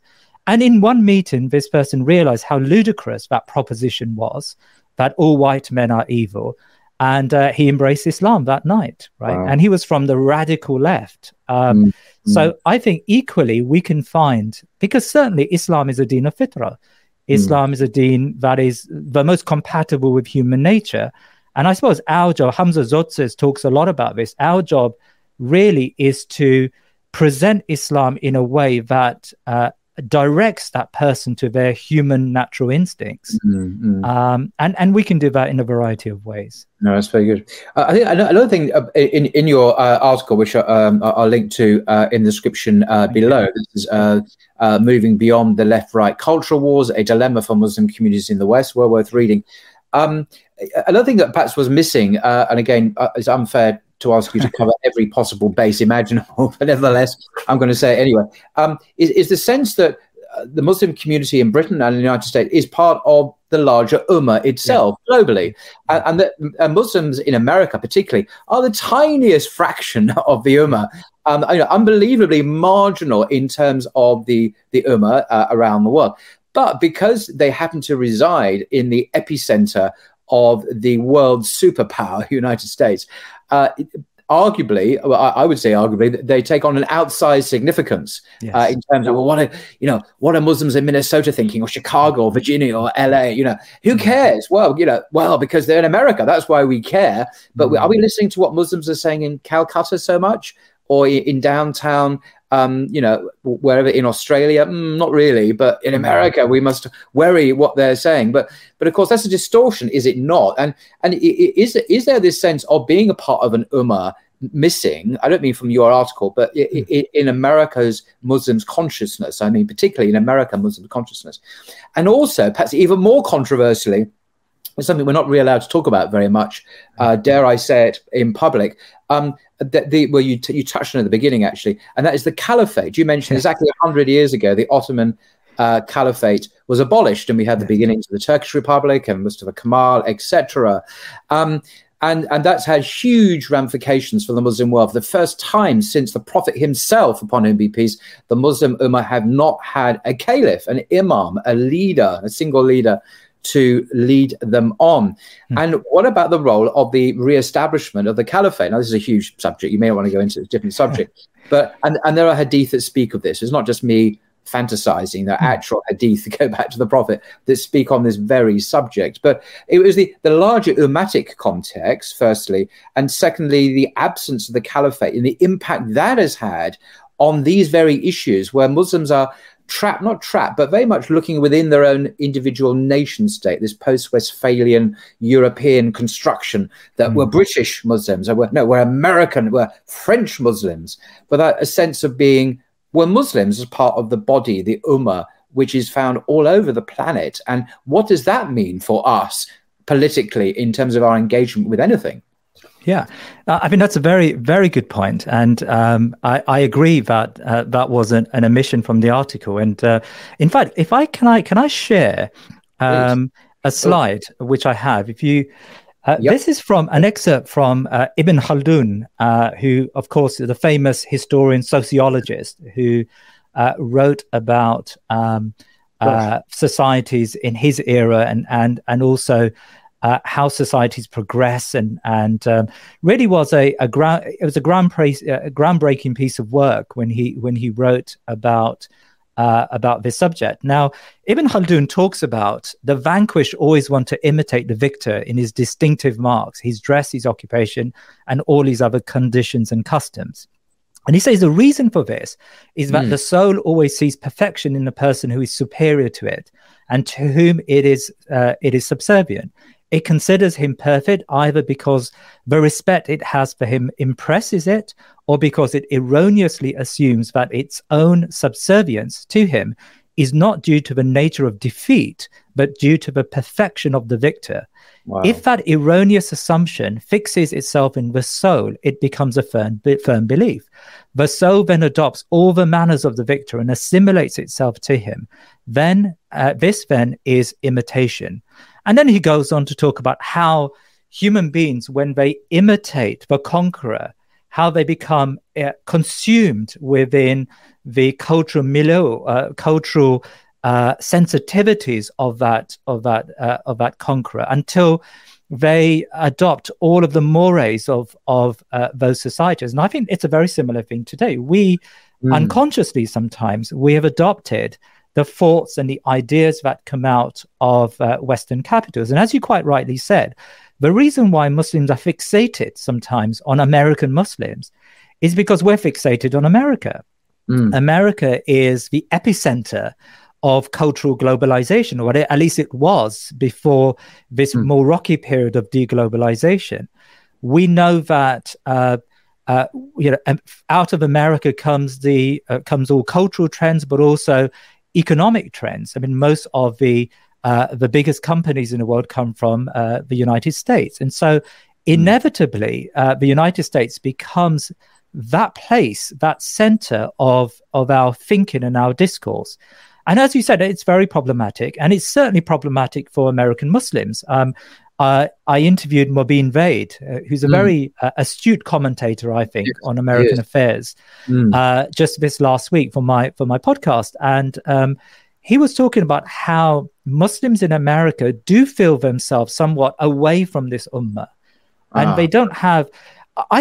And in one meeting, this person realized how ludicrous that proposition was, that all white men are evil. And uh, he embraced Islam that night, right? Wow. And he was from the radical left. Um, mm. So mm. I think equally we can find, because certainly Islam is a deen of fitrah. Islam mm. is a deen that is the most compatible with human nature. And I suppose our job, Hamza Zotzes talks a lot about this, our job really is to present Islam in a way that uh, directs that person to their human natural instincts, mm-hmm. um, and and we can do that in a variety of ways. No, that's very good. Uh, I think another thing uh, in in your uh, article, which um, I'll link to uh, in the description uh, below, okay. this is uh, uh, moving beyond the left-right cultural wars: a dilemma for Muslim communities in the West. Well worth reading. Um, another thing that perhaps was missing, uh, and again, uh, it's unfair to ask you to cover every possible base imaginable, but nevertheless, I'm going to say it anyway, um, is, is the sense that uh, the Muslim community in Britain and the United States is part of the larger ummah itself, yeah. globally, yeah. and, and that uh, Muslims in America particularly are the tiniest fraction of the ummah, um, you know, unbelievably marginal in terms of the, the ummah uh, around the world. But because they happen to reside in the epicenter of the world's superpower, United States, Uh, arguably, well, I would say arguably, they take on an outsized significance, yes. uh, in terms of, well, what are, you know, what are Muslims in Minnesota thinking, or Chicago, or Virginia, or L A? You know, who cares? Well, you know, well, because they're in America, that's why we care. But mm-hmm. are we listening to what Muslims are saying in Calcutta so much, or in downtown, um, you know, wherever in Australia? Mm, not really, but in America, we must worry what they're saying. But, but of course, that's a distortion, is it not? And and is is there this sense of being a part of an ummah missing? I don't mean from your article, but mm. in America's Muslims consciousness. I mean, particularly in American Muslim consciousness, and also perhaps even more controversially, something we're not really allowed to talk about very much, uh, dare I say it, in public, um, that the, well, you, t- you touched on it at the beginning, actually, and that is the caliphate. You mentioned yes. exactly one hundred years ago, the Ottoman uh, caliphate was abolished, and we had the yes. beginnings of the Turkish Republic and Mustafa Kemal, et cetera. Um, and, and that's had huge ramifications for the Muslim world. For the first time since the Prophet himself, upon whom be peace, the Muslim ummah have not had a caliph, an imam, a leader, a single leader, to lead them on. Mm. And what about the role of the re-establishment of the caliphate? Now, this is a huge subject. You may want to go into a different subject. but and, and there are hadith that speak of this. It's not just me fantasizing. There are mm. actual hadith that go back to the Prophet that speak on this very subject. But it was the, the larger ummatic context, firstly, and secondly, the absence of the caliphate and the impact that has had on these very issues where Muslims are trapped, not trapped, but very much looking within their own individual nation state, this post-Westphalian European construction that mm. we're British Muslims, or we're, no, we're American, we're French Muslims, but that a sense of being, we're Muslims as part of the body, the ummah, which is found all over the planet. And what does that mean for us politically in terms of our engagement with anything? Yeah, uh, I mean, that's a very, very good point. And um, I, I agree that uh, that was an, an omission from the article. And uh, in fact, if I can, I can I share um, a slide, which I have. If you, uh, yep. This is from an excerpt from uh, Ibn Khaldun, uh, who, of course, is the famous historian sociologist who uh, wrote about um, uh, societies in his era and, and, and also Uh, how societies progress, and and um, really was a a ground it was a ground praise, a groundbreaking piece of work when he when he wrote about uh, about this subject. Now, Ibn Khaldun talks about the vanquished always want to imitate the victor in his distinctive marks, his dress, his occupation, and all his other conditions and customs. And he says the reason for this is that mm. the soul always sees perfection in the person who is superior to it and to whom it is uh, it is subservient. It considers him perfect either because the respect it has for him impresses it, or because it erroneously assumes that its own subservience to him is not due to the nature of defeat, but due to the perfection of the victor. Wow. If that erroneous assumption fixes itself in the soul, it becomes a firm, firm belief. The soul then adopts all the manners of the victor and assimilates itself to him. Then uh, this then is imitation. And then he goes on to talk about how human beings, when they imitate the conqueror, how they become uh, consumed within the cultural milieu, uh, cultural uh, sensitivities of that of that uh, of that conqueror, until they adopt all of the mores of of uh, those societies. And I think it's a very similar thing today. We mm. unconsciously sometimes we have adopted the thoughts and the ideas that come out of uh, Western capitals. And as you quite rightly said, the reason why Muslims are fixated sometimes on American Muslims is because we're fixated on America. Mm. America is the epicenter of cultural globalization, or at least it was before this mm. more rocky period of deglobalization. We know that uh, uh, you know, out of America comes the uh, comes all cultural trends, but also economic trends. I mean, most of the uh, the biggest companies in the world come from uh, the United States. And so inevitably, uh, the United States becomes that place, that center of, of our thinking and our discourse. And as you said, it's very problematic. And it's certainly problematic for American Muslims. Um, uh, I interviewed Mubin Vaid, uh, who's a mm. very uh, astute commentator, I think, yes. on American yes. affairs, mm. uh, just this last week for my for my podcast. And um, he was talking about how Muslims in America do feel themselves somewhat away from this ummah. And ah. they don't have...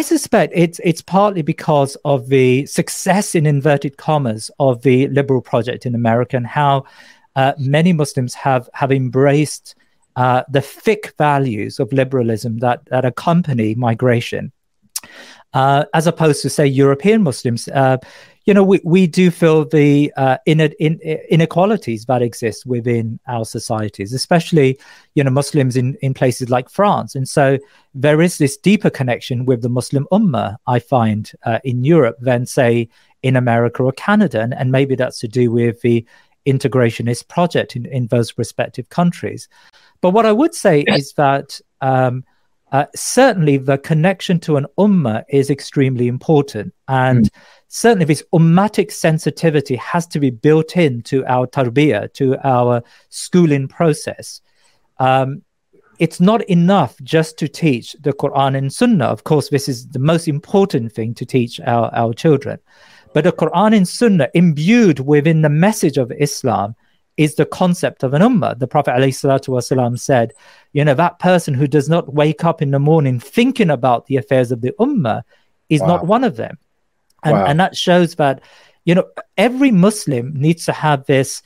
I suspect it's it's partly because of the success, in inverted commas, of the liberal project in America, and how uh, many Muslims have have embraced uh, the thick values of liberalism that that accompany migration, uh, as opposed to, say, European Muslims. Uh, you know, we we do feel the uh, in, in, inequalities that exist within our societies, especially you know Muslims in in places like France, and so there is this deeper connection with the Muslim Ummah, I find, uh, in Europe than, say, in America or Canada, and, and maybe that's to do with the integrationist project in, in those respective countries. But what I would say is that um, uh, certainly the connection to an ummah is extremely important, and mm. certainly this ummatic sensitivity has to be built into our tarbiyah, to our schooling process. Um, it's not enough just to teach the Quran and Sunnah. Of course, this is the most important thing to teach our, our children. But the Quran and Sunnah, imbued within the message of Islam, is the concept of an ummah. The Prophet ﷺ said, you know, that person who does not wake up in the morning thinking about the affairs of the ummah is wow. not one of them. And, wow. and that shows that, you know, every Muslim needs to have this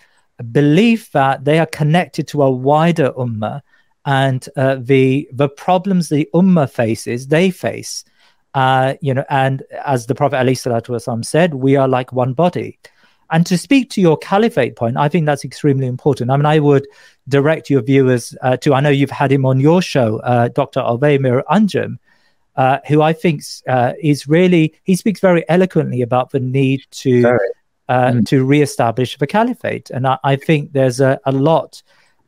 belief that they are connected to a wider ummah, and uh, the the problems the ummah faces, they face. Uh, you know, and as the Prophet ﷺ said, we are like one body. And to speak to your caliphate point, I think that's extremely important. I mean, I would direct your viewers uh, to, I know you've had him on your show, uh, Doctor Alvay Mir Anjum, uh, who I think uh, is really, he speaks very eloquently about the need to uh, mm. to reestablish the caliphate. And I, I think there's a, a lot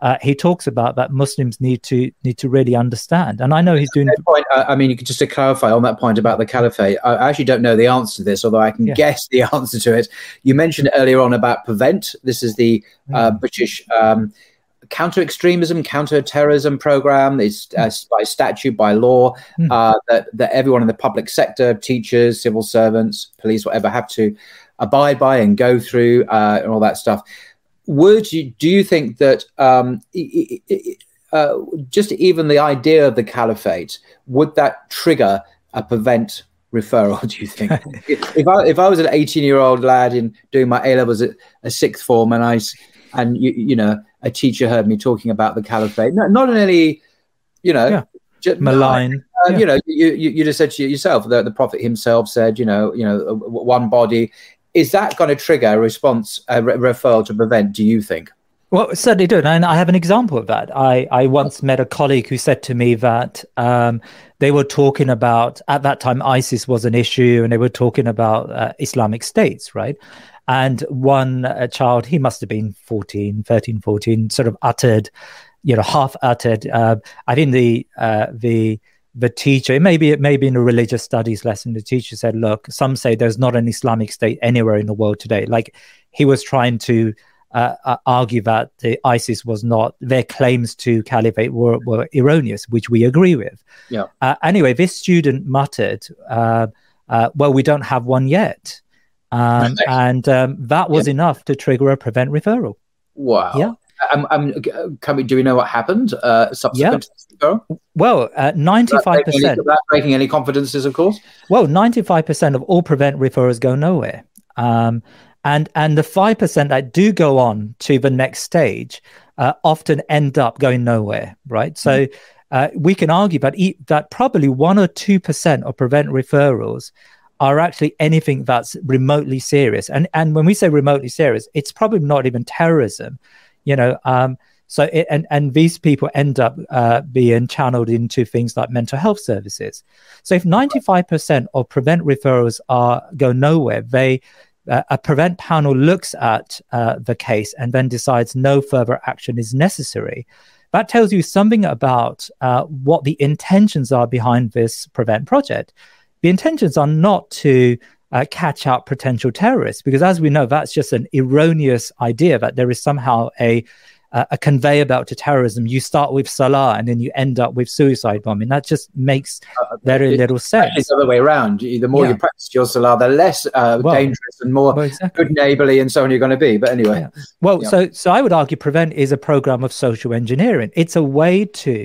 uh, he talks about that Muslims need to need to really understand. And I know he's doing. Point, I mean, you could just to clarify on that point about the caliphate. I actually don't know the answer to this, although I can yeah. guess the answer to it. You mentioned earlier on about PREVENT. This is the uh, mm. British um, counter-extremism, counter-terrorism program. It's uh, by statute, by law, mm. uh, that, that everyone in the public sector, teachers, civil servants, police, whatever, have to abide by and go through uh, and all that stuff. Would you, do you think that um, it, it, uh, just even the idea of the caliphate, would that trigger a PREVENT referral, do you think? if, I, if I was an eighteen-year-old lad in doing my A-levels at a sixth form and I, and you, you know, a teacher heard me talking about the caliphate, not, not in any, you know, yeah. just, malign. Uh, yeah. You know, you, you, you just said to yourself that the prophet himself said, you know, you know, one body. Is that going to trigger a response, a re referral to PREVENT, do you think? Well, it certainly do. And I have an example of that. I, I once met a colleague who said to me that um, they were talking about, at that time, ISIS was an issue, and they were talking about uh, Islamic states, right? And one uh, child, he must have been fourteen, thirteen, fourteen, sort of uttered, you know, half uttered. Uh, I think the, uh, the, the teacher, maybe it may be in a religious studies lesson, the teacher said, look, some say there's not an Islamic state anywhere in the world today. Like, he was trying to uh, uh, argue that the ISIS was not, their claims to caliphate were, were erroneous, which we agree with. Yeah. Uh, anyway, this student muttered, uh, uh, well, we don't have one yet. Um, and um, that was yeah. enough to trigger a PREVENT referral. Wow. Yeah. Um, um, can we, do we know what happened uh, subsequent yeah. to Well, uh, ninety-five percent. Without breaking, breaking any confidences, of course. Well, ninety-five percent of all PREVENT referrers go nowhere. Um, and, and the five percent that do go on to the next stage uh, often end up going nowhere, right? So mm-hmm. uh, we can argue that, e that probably one or two percent of PREVENT referrals are actually anything that's remotely serious. And, and when we say remotely serious, it's probably not even terrorism. You know, um, so it, and and these people end up uh, being channeled into things like mental health services. So if ninety-five percent of PREVENT referrals are go nowhere, they uh, a PREVENT panel looks at uh, the case and then decides no further action is necessary. That tells you something about uh, what the intentions are behind this PREVENT project. The intentions are not to Uh, catch out potential terrorists, because as we know, that's just an erroneous idea that there is somehow a uh, a conveyor belt to terrorism. You start with Salah and then you end up with suicide bombing. That just makes uh, very it, little sense. It's the other way around. The more yeah. you practice your Salah, the less uh, well, dangerous and more well, exactly. good neighborly and so on you're going to be. But anyway. Yeah. Well, yeah. so so I would argue PREVENT is a program of social engineering. It's a way to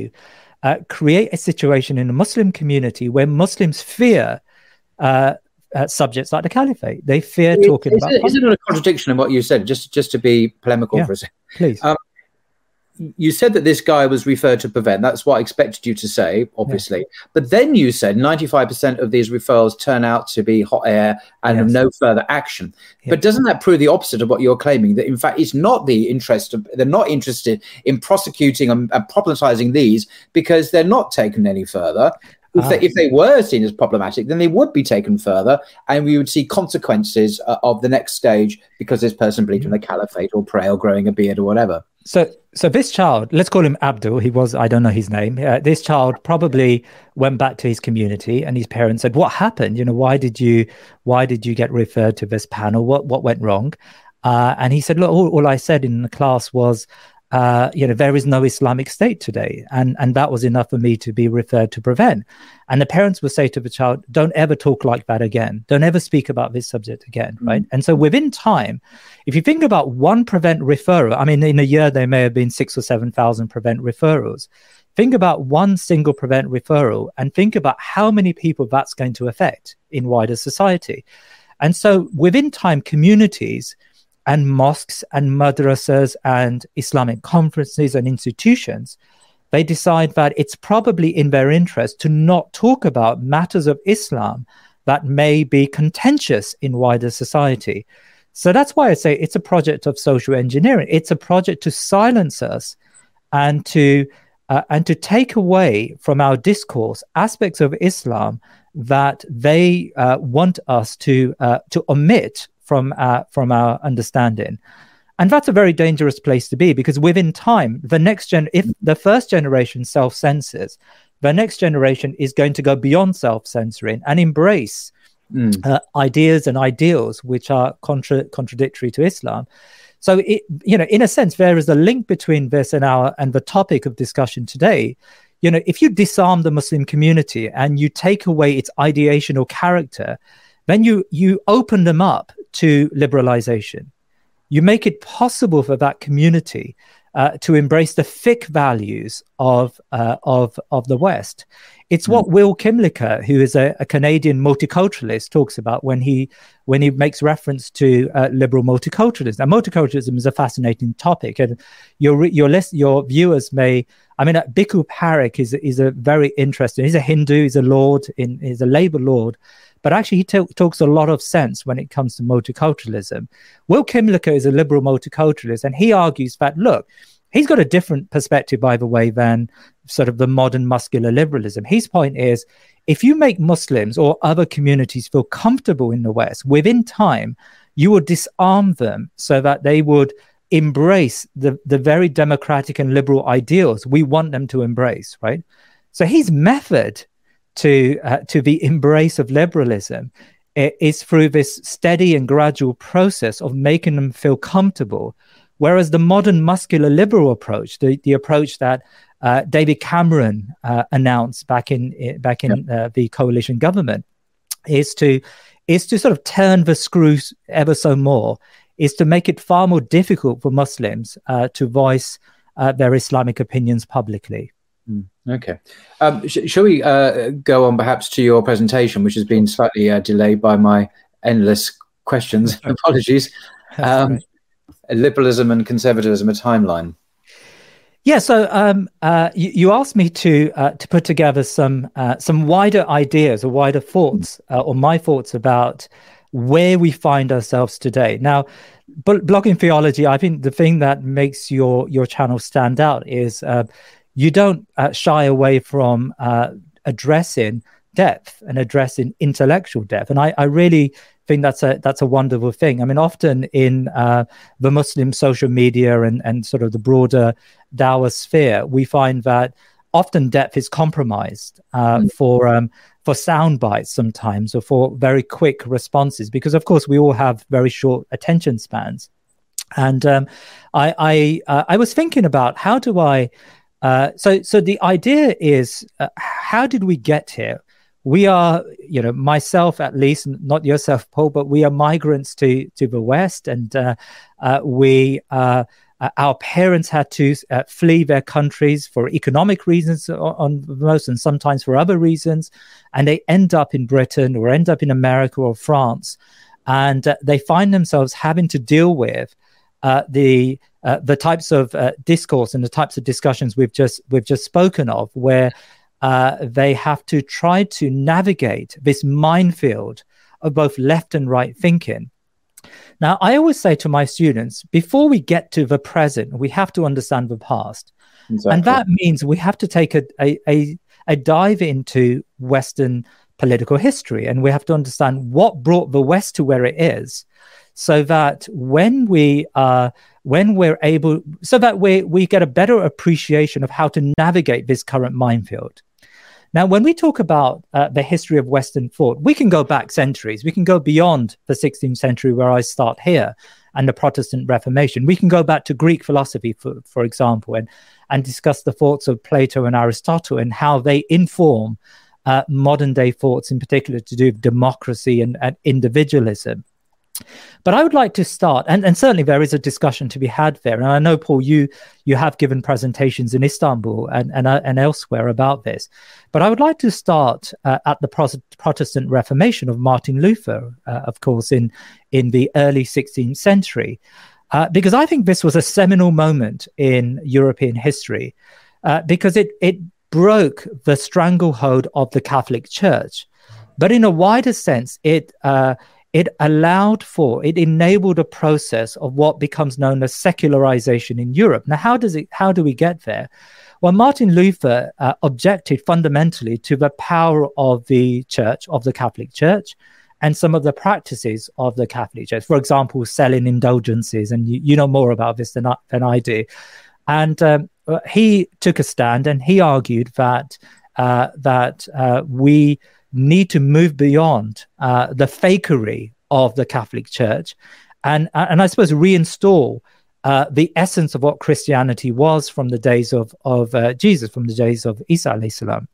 uh, create a situation in the Muslim community where Muslims fear uh, Uh, subjects like the caliphate. They fear it, talking is about it, is it not a contradiction in what you said, just just to be polemical yeah, for a second, please? Um, you said that this guy was referred to PREVENT. That's what I expected you to say, obviously. Yeah. But then you said ninety-five percent of these referrals turn out to be hot air and yes. have no further action. Yeah. But doesn't that prove the opposite of what you're claiming, that in fact it's not the interest of, they're not interested in prosecuting and, and problematizing these because they're not taken any further? If, ah, they, if they were seen as problematic, then they would be taken further, and we would see consequences uh, of the next stage because this person believed in the caliphate or prayer or growing a beard or whatever. So, so this child, let's call him Abdul. He was, I don't know his name. Uh, this child probably went back to his community, and his parents said, "What happened? You know, why did you, why did you get referred to this panel? What, what went wrong?" Uh, and he said, "Look, all, all I said in the class was." Uh, you know, there is no Islamic state today. And, and that was enough for me to be referred to PREVENT. And the parents would say to the child, don't ever talk like that again. Don't ever speak about this subject again, mm-hmm. right? And so within time, if you think about one PREVENT referral, I mean, in a year, there may have been six or seven thousand PREVENT referrals. Think about one single PREVENT referral and think about how many people that's going to affect in wider society. And so within time, communities and mosques and madrasas and Islamic conferences and institutions, they decide that it's probably in their interest to not talk about matters of Islam that may be contentious in wider society. So that's why I say it's a project of social engineering. It's a project to silence us and to, uh, and to take away from our discourse aspects of Islam that they uh, want us to, uh, to omit from uh, from our understanding. And that's a very dangerous place to be, because within time, the next gen, if the first generation self-censors, the next generation is going to go beyond self-censoring and embrace mm. uh, ideas and ideals which are contra- contradictory to Islam. So, it, you know, in a sense, there is a link between this and our and the topic of discussion today. You know, if you disarm the Muslim community and you take away its ideational character, then you you open them up to liberalization. You make it possible for that community uh, to embrace the thick values of uh, of of the West. It's what Will Kymlicka, who is a, a Canadian multiculturalist, talks about when he when he makes reference to uh, liberal multiculturalism. And multiculturalism is a fascinating topic, and your your list, your viewers may. I mean, Bhikkhu Parekh is is a very interesting. He's a Hindu. He's a lord. In he's a labor lord. But actually, he t- talks a lot of sense when it comes to multiculturalism. Will Kymlicka is a liberal multiculturalist, and he argues that, look, he's got a different perspective, by the way, than sort of the modern muscular liberalism. His point is, if you make Muslims or other communities feel comfortable in the West, within time, you will disarm them so that they would embrace the, the very democratic and liberal ideals we want them to embrace, right? So his method to uh, to the embrace of liberalism is through this steady and gradual process of making them feel comfortable, whereas the modern muscular liberal approach, the, the approach that uh, David Cameron uh, announced back in back in yep. uh, the coalition government, is to is to sort of turn the screws ever so more, is to make it far more difficult for Muslims uh, to voice uh, their Islamic opinions publicly. Okay. Um, sh- shall we uh, go on perhaps to your presentation, which has been slightly uh, delayed by my endless questions? Apologies. Um, right. Liberalism and conservatism, a timeline. Yeah, so um, uh, you, you asked me to uh, to put together some uh, some wider ideas or wider thoughts uh, or my thoughts about where we find ourselves today. Now, b- blogging theology, I think the thing that makes your, your channel stand out is... Uh, You don't uh, shy away from uh, addressing depth and addressing intellectual depth, and I, I really think that's a that's a wonderful thing. I mean, often in uh, the Muslim social media and and sort of the broader Dawa sphere, we find that often depth is compromised uh, mm-hmm. for um, for sound bites sometimes, or for very quick responses, because of course we all have very short attention spans. And um, I I, uh, I was thinking about how do I Uh, so, so the idea is, uh, how did we get here? We are, you know, myself at least, not yourself, Paul, but we are migrants to to the West, and uh, uh, we uh, uh, our parents had to uh, flee their countries for economic reasons, on, on most, and sometimes for other reasons, and they end up in Britain or end up in America or France, and uh, they find themselves having to deal with uh, the. Uh, the types of uh, discourse and the types of discussions we've just we've just spoken of, where uh, they have to try to navigate this minefield of both left and right thinking. Now, I always say to my students, before we get to the present, we have to understand the past. Exactly. And that means we have to take a, a, a, a dive into Western political history, and we have to understand what brought the West to where it is, so that when we are, when we're able, so that we we get a better appreciation of how to navigate this current minefield. Now, when we talk about uh, the history of Western thought, we can go back centuries. We can go beyond the sixteenth century, where I start here, and the Protestant Reformation. We can go back to Greek philosophy, for, for example, and, and discuss the thoughts of Plato and Aristotle and how they inform uh, modern-day thoughts, in particular to do with democracy and, and individualism. But I would like to start, and, and certainly there is a discussion to be had there. And I know, Paul, you you have given presentations in Istanbul and and, uh, and elsewhere about this. But I would like to start uh, at the Pro- Protestant Reformation of Martin Luther, uh, of course, in, in the early sixteenth century, uh, because I think this was a seminal moment in European history, uh, because it, it broke the stranglehold of the Catholic Church. But in a wider sense, it... Uh, It allowed for, it enabled a process of what becomes known as secularization in Europe. Now, how does it? How do we get there? Well, Martin Luther uh, objected fundamentally to the power of the church, of the Catholic Church, and some of the practices of the Catholic Church, for example, selling indulgences. And you, you know more about this than I, than I do. And um, he took a stand, and he argued that uh, that uh, we need to move beyond uh, the fakery of the Catholic Church, and and I suppose reinstall uh, the essence of what Christianity was from the days of of uh, Jesus, from the days of Isa alayhi salam.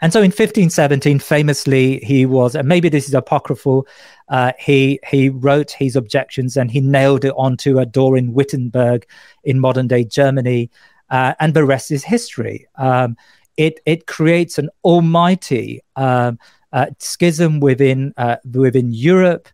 And so in fifteen seventeen, famously, he was, and maybe this is apocryphal, uh, he he wrote his objections and he nailed it onto a door in Wittenberg in modern-day Germany, uh, and the rest is history. Um, it it creates an almighty um, uh, schism within uh, within Europe,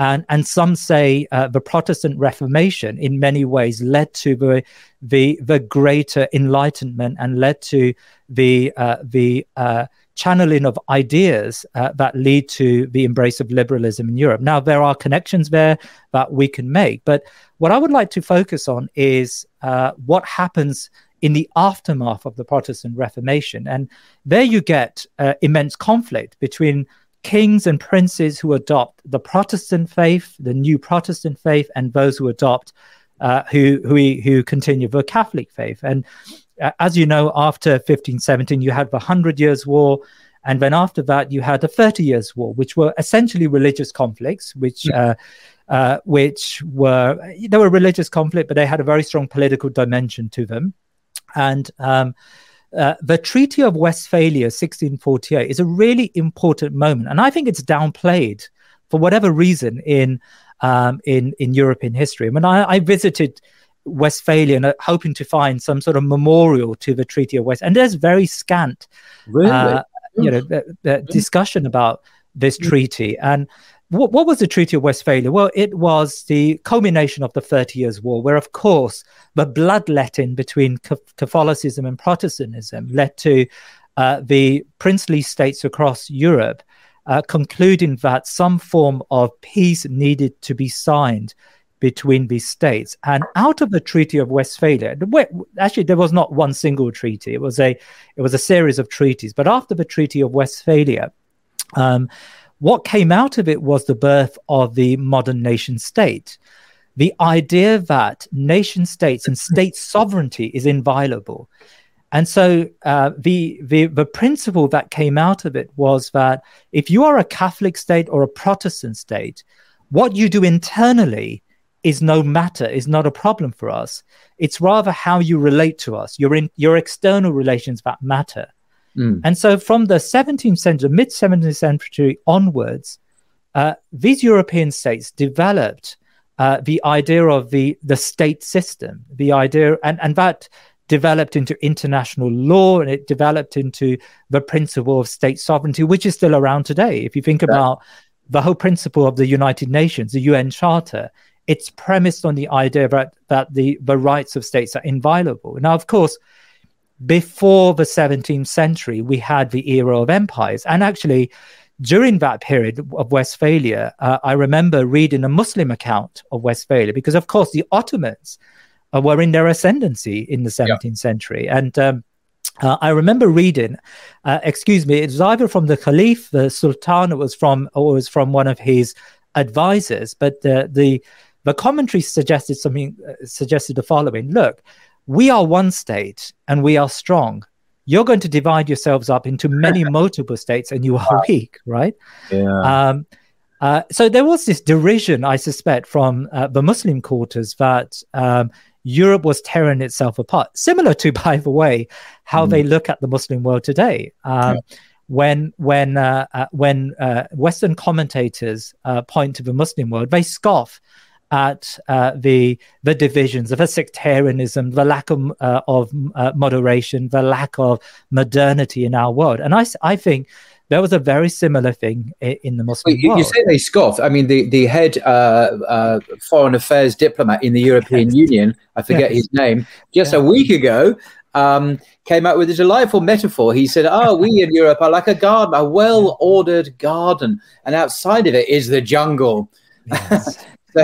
and and some say uh, the Protestant Reformation in many ways led to the the, the greater Enlightenment, and led to the uh, the uh, channeling of ideas uh, that lead to the embrace of liberalism in Europe. Now, there are connections there that we can make, but what I would like to focus on is uh, what happens in the aftermath of the Protestant Reformation. And there you get uh, immense conflict between kings and princes who adopt the Protestant faith, the new Protestant faith, and those who adopt, uh, who, who who continue the Catholic faith. And uh, as you know, after fifteen seventeen, you had the Hundred Years' War, and then after that, you had the Thirty Years' War, which were essentially religious conflicts, which uh, uh, which were, they were religious conflict, but they had a very strong political dimension to them. And um, Uh, the Treaty of Westphalia, sixteen forty-eight, is a really important moment, and I think it's downplayed for whatever reason in um, in in European history. I mean, I, I visited Westphalia and, uh, hoping to find some sort of memorial to the Treaty of Westphalia, and there's very scant, really? uh, you know, the, the discussion about this treaty. And what, what was the Treaty of Westphalia? Well, it was the culmination of the Thirty Years' War, where, of course, the bloodletting between Catholicism and Protestantism led to uh, the princely states across Europe uh, concluding that some form of peace needed to be signed between these states. And out of the Treaty of Westphalia, actually, there was not one single treaty. It was a, it was a series of treaties. But after the Treaty of Westphalia, um, what came out of it was the birth of the modern nation state, the idea that nation states and state sovereignty is inviolable. And so uh, the, the, the principle that came out of it was that if you are a Catholic state or a Protestant state, what you do internally is no matter, is not a problem for us. It's rather how you relate to us, your, in, your external relations that matter. Mm. And so from the seventeenth century, mid seventeenth century onwards, uh, these European states developed uh, the idea of the, the state system, the idea, and, and that developed into international law, and it developed into the principle of state sovereignty, which is still around today. If you think yeah. about the whole principle of the United Nations, the U N Charter, it's premised on the idea that, that the, the rights of states are inviolable. Now, of course, before the seventeenth century, we had the era of empires. And actually, during that period of Westphalia, uh, I remember reading a Muslim account of Westphalia, because, of course, the Ottomans uh, were in their ascendancy in the seventeenth yeah. century. And um, uh, I remember reading, uh, excuse me, it was either from the Caliph, the Sultan, it was from, or it was from one of his advisors. But uh, the, the commentary suggested something, uh, suggested the following. Look, we are one state and we are strong. You're going to divide yourselves up into many multiple states and you are weak, right? Yeah. Um, uh, so there was this derision, I suspect, from uh, the Muslim quarters that um, Europe was tearing itself apart. Similar to, by the way, how mm. they look at the Muslim world today. Um, yeah. When when uh, uh, when uh, Western commentators uh, point to the Muslim world, they scoff at uh, the the divisions, of the sectarianism, the lack of uh, of uh, moderation, the lack of modernity in our world, and I I think there was a very similar thing in the Muslim Wait, world. You say they scoffed. I mean, the the head uh, uh, foreign affairs diplomat in the European Union, I forget yes. his name, just yeah. a week ago. Um, came out with a delightful metaphor. He said, oh, we in Europe are like a garden, a well-ordered garden, and outside of it is the jungle. Yes. So,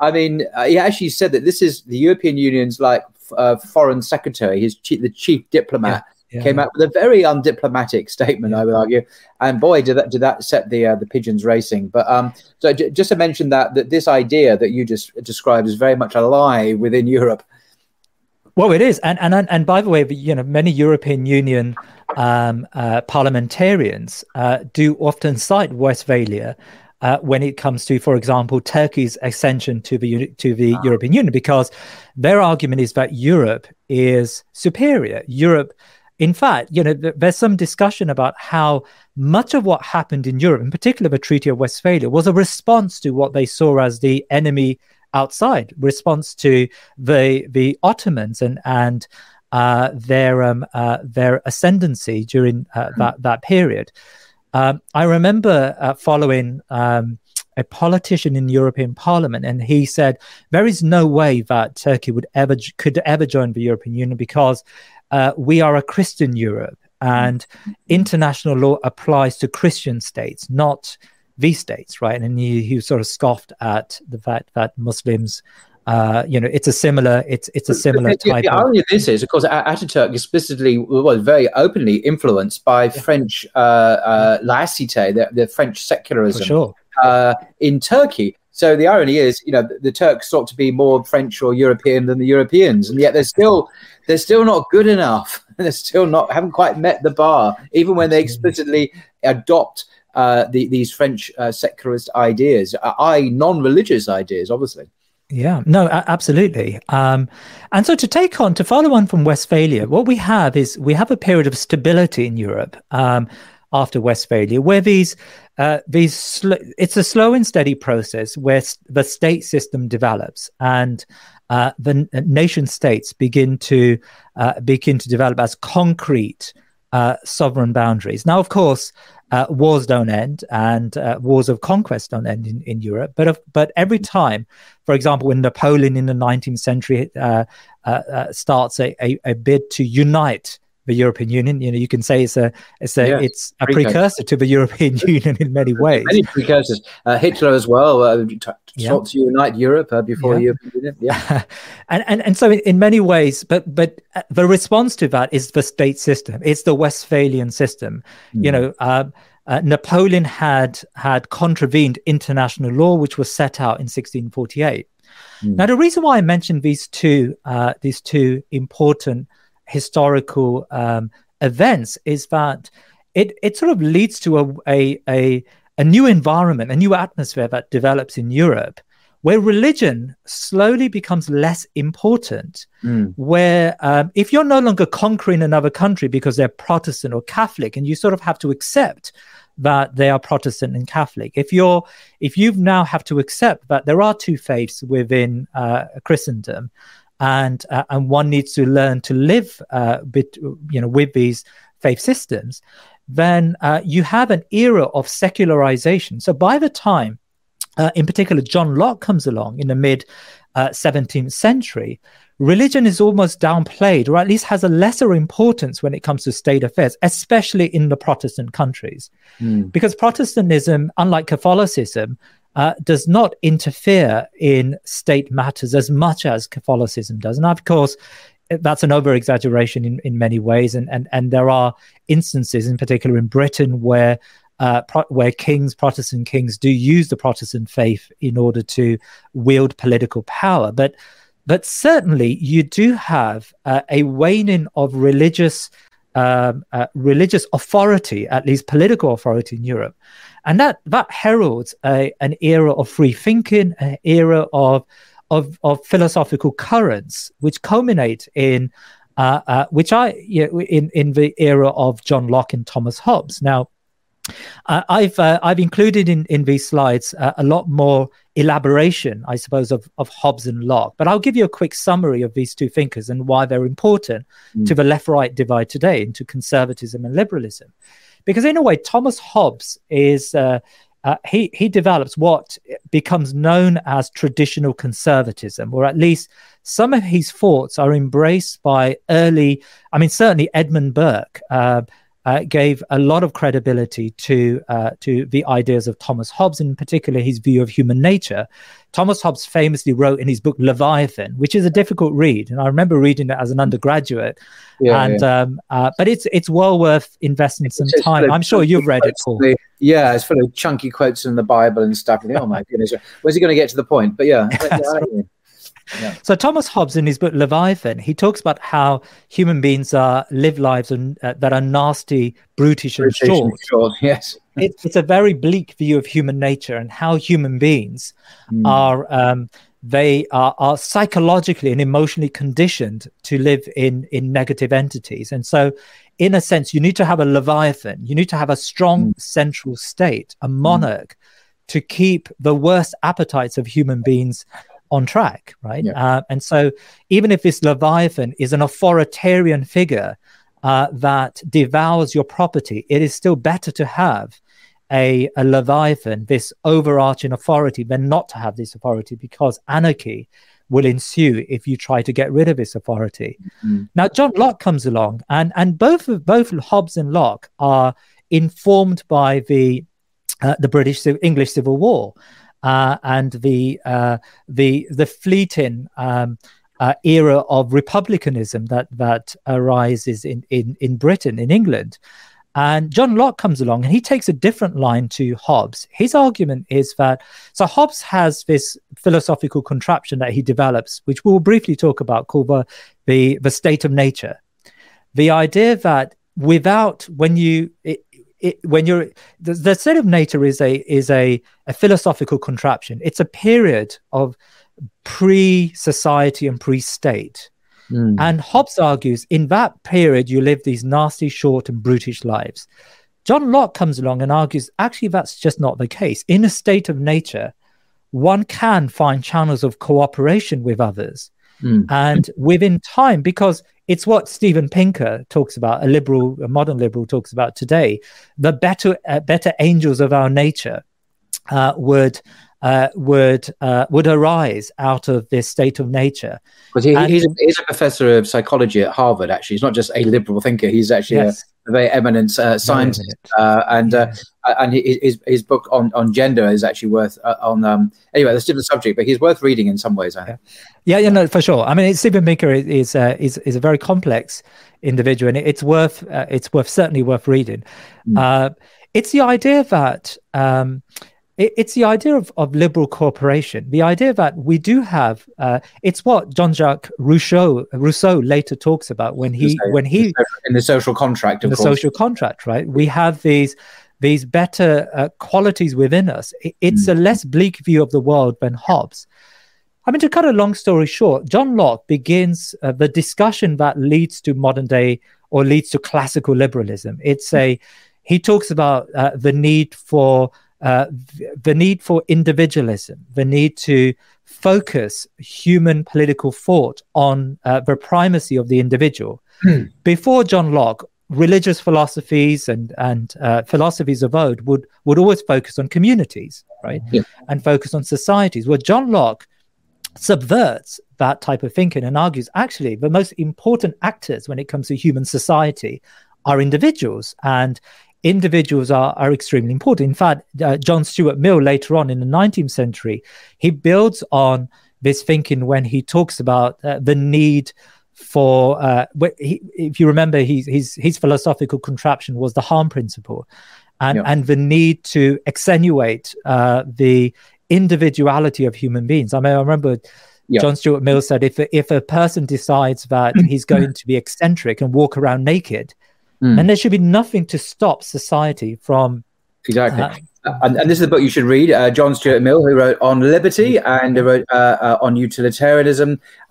I mean, uh, he actually said that this is the European Union's like uh, foreign secretary, his chief, the chief diplomat, yeah. yeah. came out with a very undiplomatic statement, yeah. I would argue. And boy, did that did that set the uh, the pigeons racing. But um, so j just to mention that that this idea that you just described is very much alive within Europe. Well, it is, and and and by the way, you know, many European Union um, uh, parliamentarians uh, do often cite Westphalia uh, when it comes to, for example, Turkey's accession to the to the wow. European Union, because their argument is that Europe is superior. Europe, in fact, you know, there's some discussion about how much of what happened in Europe, in particular the Treaty of Westphalia, was a response to what they saw as the enemy outside, response to the the Ottomans and and uh, their um, uh, their ascendancy during uh, that that period. Um, I remember uh, following um, a politician in the European Parliament, and he said there is no way that Turkey would ever could ever join the European Union because uh, we are a Christian Europe and international law applies to Christian states, not these states, right? And he, he sort of scoffed at the fact that Muslims, uh, you know, it's a similar, it's it's a similar the, type. The irony of this is, of course, Ataturk explicitly, well, very openly influenced by yeah. French uh, uh, laïcité, the, the French secularism, for sure. uh, in Turkey. So the irony is, you know, the, the Turks ought to be more French or European than the Europeans, and yet they're still they're still not good enough. They're still not haven't quite met the bar, even when they explicitly adopt. Uh, the, these French uh, secularist ideas, uh, i.e. non-religious ideas, obviously. Yeah, no, absolutely. Um, and so to take on, to follow on from Westphalia, what we have is we have a period of stability in Europe um, after Westphalia, where these, uh, these it's a slow and steady process where the state system develops and uh, the nation states begin to, uh, begin to develop as concrete uh, sovereign boundaries. Now, of course, Uh, wars don't end, and uh, wars of conquest don't end in, in Europe. But if, but every time, for example, when Napoleon in the nineteenth century uh, uh, uh, starts a, a, a bid to unite the European Union, you know, you can say it's a it's a yeah, it's a precursor. precursor to the European Union in many ways. Many precursors. Uh, Hitler as well uh, yeah. sought to unite Europe uh, before yeah. the European Union. Yeah, and and and so in, in many ways, but but the response to that is the state system. It's the Westphalian system. Mm. You know, uh, uh, Napoleon had had contravened international law, which was set out in sixteen forty-eight. Mm. Now, the reason why I mentioned these two uh, these two important historical um, events is that it it sort of leads to a, a a a new environment, a new atmosphere that develops in Europe, where religion slowly becomes less important. Mm. Where um, if you're no longer conquering another country because they're Protestant or Catholic, and you sort of have to accept that they are Protestant and Catholic, if you're if you now have to accept that there are two faiths within uh, Christendom. And uh, and one needs to learn to live, uh, bit, you know, with these faith systems. Then uh, you have an era of secularization. So by the time, uh, in particular, John Locke comes along in the mid uh, seventeenth century, religion is almost downplayed, or at least has a lesser importance when it comes to state affairs, especially in the Protestant countries, mm. because Protestantism, unlike Catholicism, Uh, does not interfere in state matters as much as Catholicism does. And of course, that's an over-exaggeration in, in many ways. And, and, and there are instances, in particular in Britain, where uh, pro where kings, Protestant kings, do use the Protestant faith in order to wield political power. But, but certainly you do have uh, a waning of religious Um, uh, religious authority, at least political authority in Europe. And that that heralds a, an era of free thinking, an era of, of, of philosophical currents, which culminate in, uh, uh, which I, you know, in, in the era of John Locke and Thomas Hobbes. Now, uh, I've, uh, I've included in, in these slides uh, a lot more elaboration, I suppose, of, of Hobbes and Locke. But I'll give you a quick summary of these two thinkers and why they're important mm. to the left-right divide today, into conservatism and liberalism. Because in a way, Thomas Hobbes is, uh, uh, he, he develops what becomes known as traditional conservatism, or at least some of his thoughts are embraced by early, I mean, certainly Edmund Burke, uh, uh, gave a lot of credibility to uh, to the ideas of Thomas Hobbes, and in particular his view of human nature. Thomas Hobbes famously wrote in his book Leviathan, which is a difficult read, and I remember reading it as an undergraduate. Yeah, and yeah. Um, uh, but it's it's well worth investing some it's time. I'm sure you've read it, Paul. The, yeah, it's full of chunky quotes in the Bible and stuff. And, oh my goodness, where's he going to get to the point? But yeah. Yeah. So Thomas Hobbes, in his book Leviathan, he talks about how human beings are live lives and, uh, that are nasty, brutish, brutish and short. And short yes, it, it's a very bleak view of human nature and how human beings mm. are. Um, they are, are psychologically and emotionally conditioned to live in in negative entities, and so, in a sense, you need to have a Leviathan. You need to have a strong mm. central state, a monarch, mm. to keep the worst appetites of human beings on track, right? Yeah. Uh, and so even if this Leviathan is an authoritarian figure uh, that devours your property, it is still better to have a, a Leviathan, this overarching authority, than not to have this authority, because anarchy will ensue if you try to get rid of this authority. Mm-hmm. Now, John Locke comes along, and, and both of both Hobbes and Locke are informed by the uh, the British English Civil War. Uh, and the uh, the the fleeting um, uh, era of republicanism that that arises in, in in Britain, in England, and John Locke comes along and he takes a different line to Hobbes. His argument is that so Hobbes has this philosophical contraption that he develops, which we will briefly talk about, called the the, the state of nature. The idea that without when you it, It, when you're the, the state of nature is a is a, a philosophical contraption. It's a period of pre-society and pre-state, mm. and Hobbes argues in that period you live these nasty, short, and brutish lives. John Locke comes along and argues actually that's just not the case. In a state of nature, one can find channels of cooperation with others, mm. and within time, because it's what Steven Pinker talks about, a liberal, a modern liberal talks about today. The better, uh, better angels of our nature uh, would uh, would uh, would arise out of this state of nature. Because he, he's, he's a professor of psychology at Harvard. Actually, he's not just a liberal thinker; he's actually yes. a, a very eminent uh, scientist. Uh, and yes. uh, and his his book on, on gender is actually worth uh, on um, anyway. That's a different subject, but he's worth reading in some ways. I think. Yeah. Yeah, yeah, no, for sure. I mean, Steven Pinker is is, uh, is is a very complex individual, and it's worth uh, it's worth certainly worth reading. Mm. Uh, it's the idea that um, it, it's the idea of, of liberal cooperation, the idea that we do have. Uh, it's what Jean-Jacques Rousseau Rousseau later talks about when he when he in the social contract, of course. The social contract, right? We have these. These better uh, qualities within us. It, it's mm. a less bleak view of the world than Hobbes. I mean, to cut a long story short, John Locke begins uh, the discussion that leads to modern day or leads to classical liberalism. It's a he talks about uh, the need for uh, the need for individualism, the need to focus human political thought on uh, the primacy of the individual. Mm. Before John Locke, religious philosophies and and uh, philosophies of old would would always focus on communities, right? Yeah. And focus on societies. Well, John Locke subverts that type of thinking and argues actually the most important actors when it comes to human society are individuals, and individuals are are extremely important. In fact, uh, John Stuart Mill later on in the nineteenth century, he builds on this thinking when he talks about uh, the need for uh, he, if you remember, his, his his philosophical contraption was the harm principle, and yeah. and the need to extenuate uh, the individuality of human beings. I mean, I remember yeah. John Stuart Mill said if a, if a person decides that he's going to be eccentric and walk around naked, mm. then there should be nothing to stop society from exactly. Uh, And, and this is the book you should read, uh, John Stuart Mill, who wrote on liberty and who wrote uh, uh, on utilitarianism.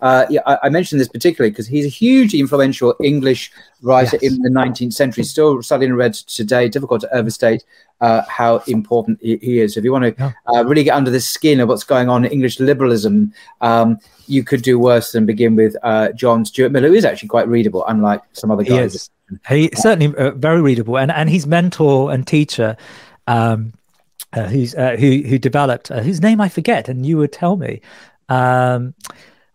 Uh, yeah, I, I mentioned this particularly because he's a hugely influential English writer yes. in the nineteenth century, still studied and read today. Difficult to overstate uh, how important he, he is. If you want to yeah. uh, really get under the skin of what's going on in English liberalism, um, you could do worse than begin with uh, John Stuart Mill, who is actually quite readable, unlike some other guys. He is. He, certainly uh, very readable, and, and his mentor and teacher, um, Uh, who's uh, who who developed uh, whose name I forget, and you would tell me. Um,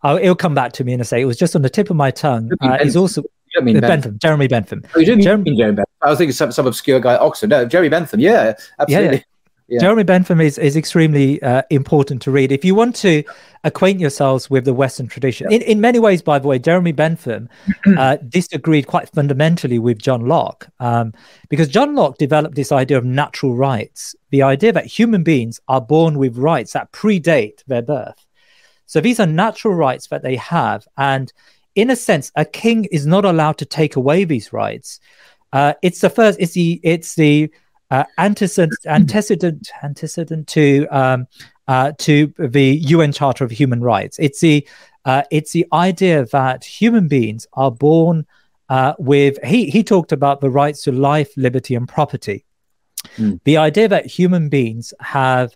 I'll, it'll come back to me in a second. It was just on the tip of my tongue. Uh, he's also don't mean Bentham. Bentham. Jeremy Bentham. Oh, you didn't Jeremy, mean Jeremy Bentham. I was thinking some, some obscure guy at Oxford. No, Jeremy Bentham. Yeah, absolutely. Yeah, yeah. Yeah. Jeremy Bentham is, is extremely uh, important to read if you want to acquaint yourselves with the Western tradition. In, in many ways, by the way, Jeremy Bentham uh, disagreed quite fundamentally with John Locke, um, because John Locke developed this idea of natural rights, the idea that human beings are born with rights that predate their birth. So these are natural rights that they have. And in a sense, a king is not allowed to take away these rights. Uh, it's the first, it's the, it's the, Uh, antecedent, antecedent, antecedent to um, uh, to the U N Charter of Human Rights. It's the uh, it's the idea that human beings are born uh, with. He he talked about the rights to life, liberty, and property. Mm. The idea that human beings have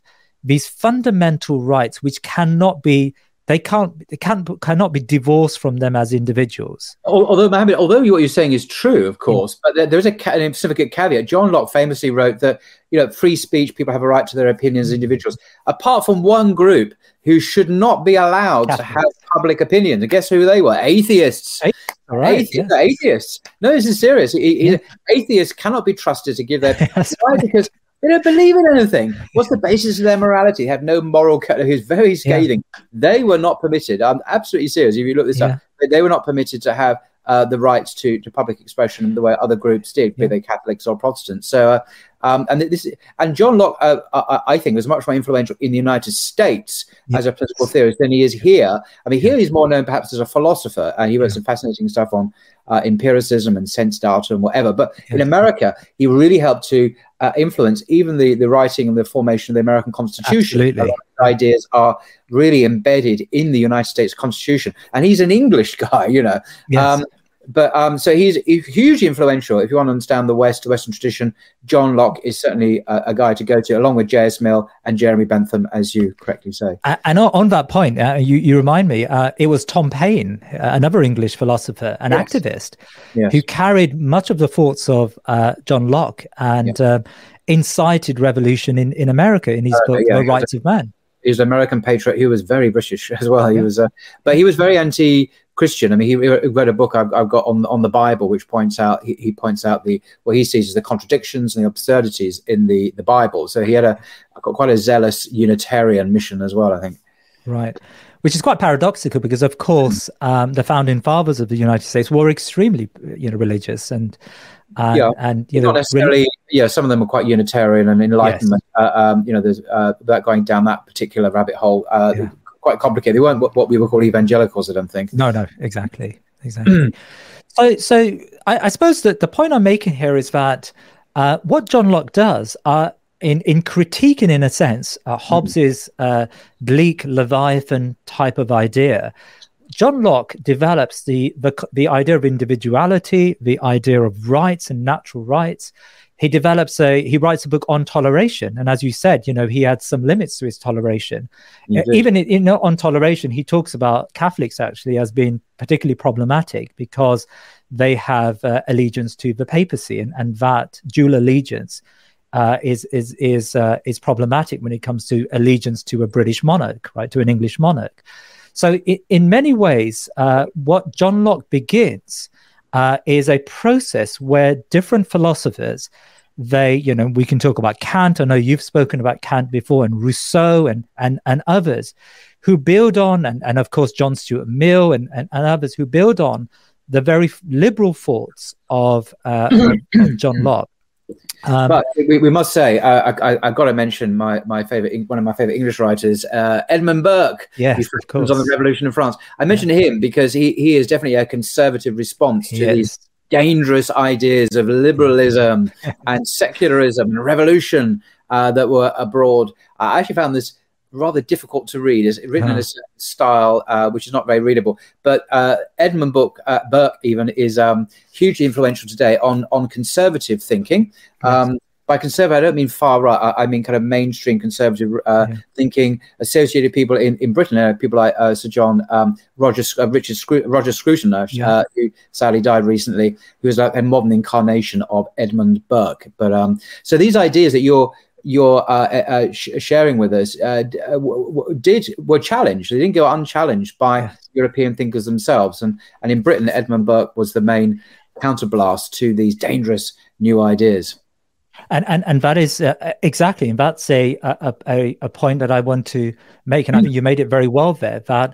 these fundamental rights, which cannot be. They can't, they can't, cannot be divorced from them as individuals. Although, Mohammed, although what you're saying is true, of course, mm. but there, there is a, a significant caveat. John Locke famously wrote that, you know, free speech, people have a right to their opinions as individuals, apart from one group who should not be allowed Catholics. to have public opinions. And guess who they were? Atheists. Atheists. All right, atheists, yeah. atheists. No, this is serious. He, yeah. he, atheists cannot be trusted to give their opinions. Why? Because they don't believe in anything. What's the basis of their morality? They have no moral code. Who's very scathing. Yeah. They were not permitted. I'm absolutely serious. If you look this yeah. up, they were not permitted to have uh, the rights to, to public expression the way other groups did, yeah. be they Catholics or Protestants. So, uh, um, and this, and John Locke, uh, I, I think, was much more influential in the United States yes. as a political theorist than he is here. I mean, here he's more known perhaps as a philosopher, and he wrote yeah. some fascinating stuff on uh, empiricism and sense data and whatever. But yeah. in America, he really helped to. Uh, influence even the the writing and the formation of the American Constitution. Absolutely. Ideas are really embedded in the United States Constitution, and he's an English guy, you know. Yes. Um, but um, so he's, he's hugely influential. If you want to understand the West, the Western tradition, John Locke is certainly a, a guy to go to, along with J S Mill and Jeremy Bentham, as you correctly say. And, and on that point, uh, you you remind me, uh, it was Tom Paine, another English philosopher and yes. activist, yes. who carried much of the thoughts of uh, John Locke and yeah. um, incited revolution in, in America in his uh, book, yeah, The Rights a, of Man. He was an American patriot who was very British as well. Yeah. He was, uh, but he was very anti. Christian. I mean, he wrote a book I've, I've got on on the Bible, which points out he, he points out the what he sees as the contradictions and the absurdities in the the Bible. So he had a got quite a zealous Unitarian mission as well, I think. Right, which is quite paradoxical because, of course, um, the founding fathers of the United States were extremely, you know, religious and um, yeah, and you not know, necessarily. Yeah, some of them were quite Unitarian and Enlightenment. Yes. Uh, um, you know, there's uh, without going down that particular rabbit hole. Uh, yeah. Quite complicated. They weren't what we would call evangelicals, I don't think. No, no, exactly, exactly. so, so I, I suppose that the point I'm making here is that uh, what John Locke does uh, in in critiquing, in a sense, uh, Hobbes's uh, bleak Leviathan type of idea. John Locke develops the, the the idea of individuality, the idea of rights and natural rights. He develops a, he writes a book on toleration. And as you said, you know, he had some limits to his toleration. Indeed. Even in, in, on toleration, he talks about Catholics actually as being particularly problematic because they have uh, allegiance to the papacy, and, and that dual allegiance uh, is, is, is, uh, is problematic when it comes to allegiance to a British monarch, right, to an English monarch. So it, in many ways, uh, what John Locke begins Uh, is a process where different philosophers, they, you know, we can talk about Kant. I know you've spoken about Kant before, and Rousseau and and, and others who build on, and, and of course, John Stuart Mill and, and, and others who build on the very liberal thoughts of, uh, of, of John Locke. Um, but we, we must say, uh, I, I've got to mention my my favorite, one of my favorite English writers, uh, Edmund Burke. Yes, of course. On the Revolution in France. I mentioned yeah. him because he he is definitely a conservative response to yes. these dangerous ideas of liberalism and secularism and revolution uh, that were abroad. I actually found this rather difficult to read. It's written oh. in a certain style uh, which is not very readable. But uh, Edmund Burke, uh, Burke even is um, hugely influential today on on conservative thinking. Um, yes. By conservative, I don't mean far right. I, I mean kind of mainstream conservative uh, yeah. thinking. Associated people in in Britain, uh, people like uh, Sir John um, Roger uh, Richard Scru- Roger Scruton, uh, yeah. who sadly died recently, who was like a modern incarnation of Edmund Burke. But um, so these ideas that you're you're uh, uh, sh sharing with us uh, w w did were challenged. They didn't go unchallenged by European thinkers themselves, and and in Britain, Edmund Burke was the main counterblast to these dangerous new ideas. And and and that is uh, exactly, and that's a, a a point that I want to make, and I think you made it very well there. That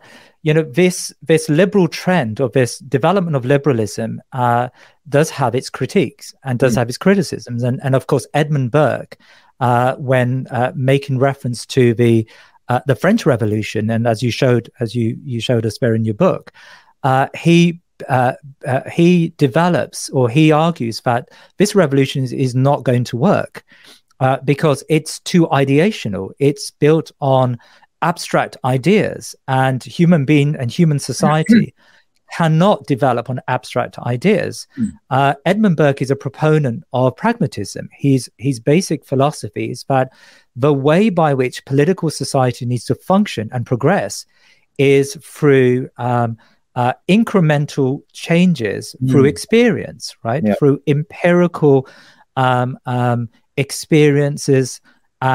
you know this this liberal trend or this development of liberalism uh, does have its critiques and does mm. have its criticisms, and and of course Edmund Burke, uh, when uh, making reference to the uh, the French Revolution, and as you showed as you you showed us there in your book, uh, he. Uh, uh, he develops or he argues that this revolution is, is not going to work uh, because it's too ideational. It's built on abstract ideas, and human being and human society cannot develop on abstract ideas. Mm. Uh, Edmund Burke is a proponent of pragmatism. His, his basic philosophy is that the way by which political society needs to function and progress is through um, Uh, incremental changes mm. through experience, right? Yep. Through empirical um, um, experiences.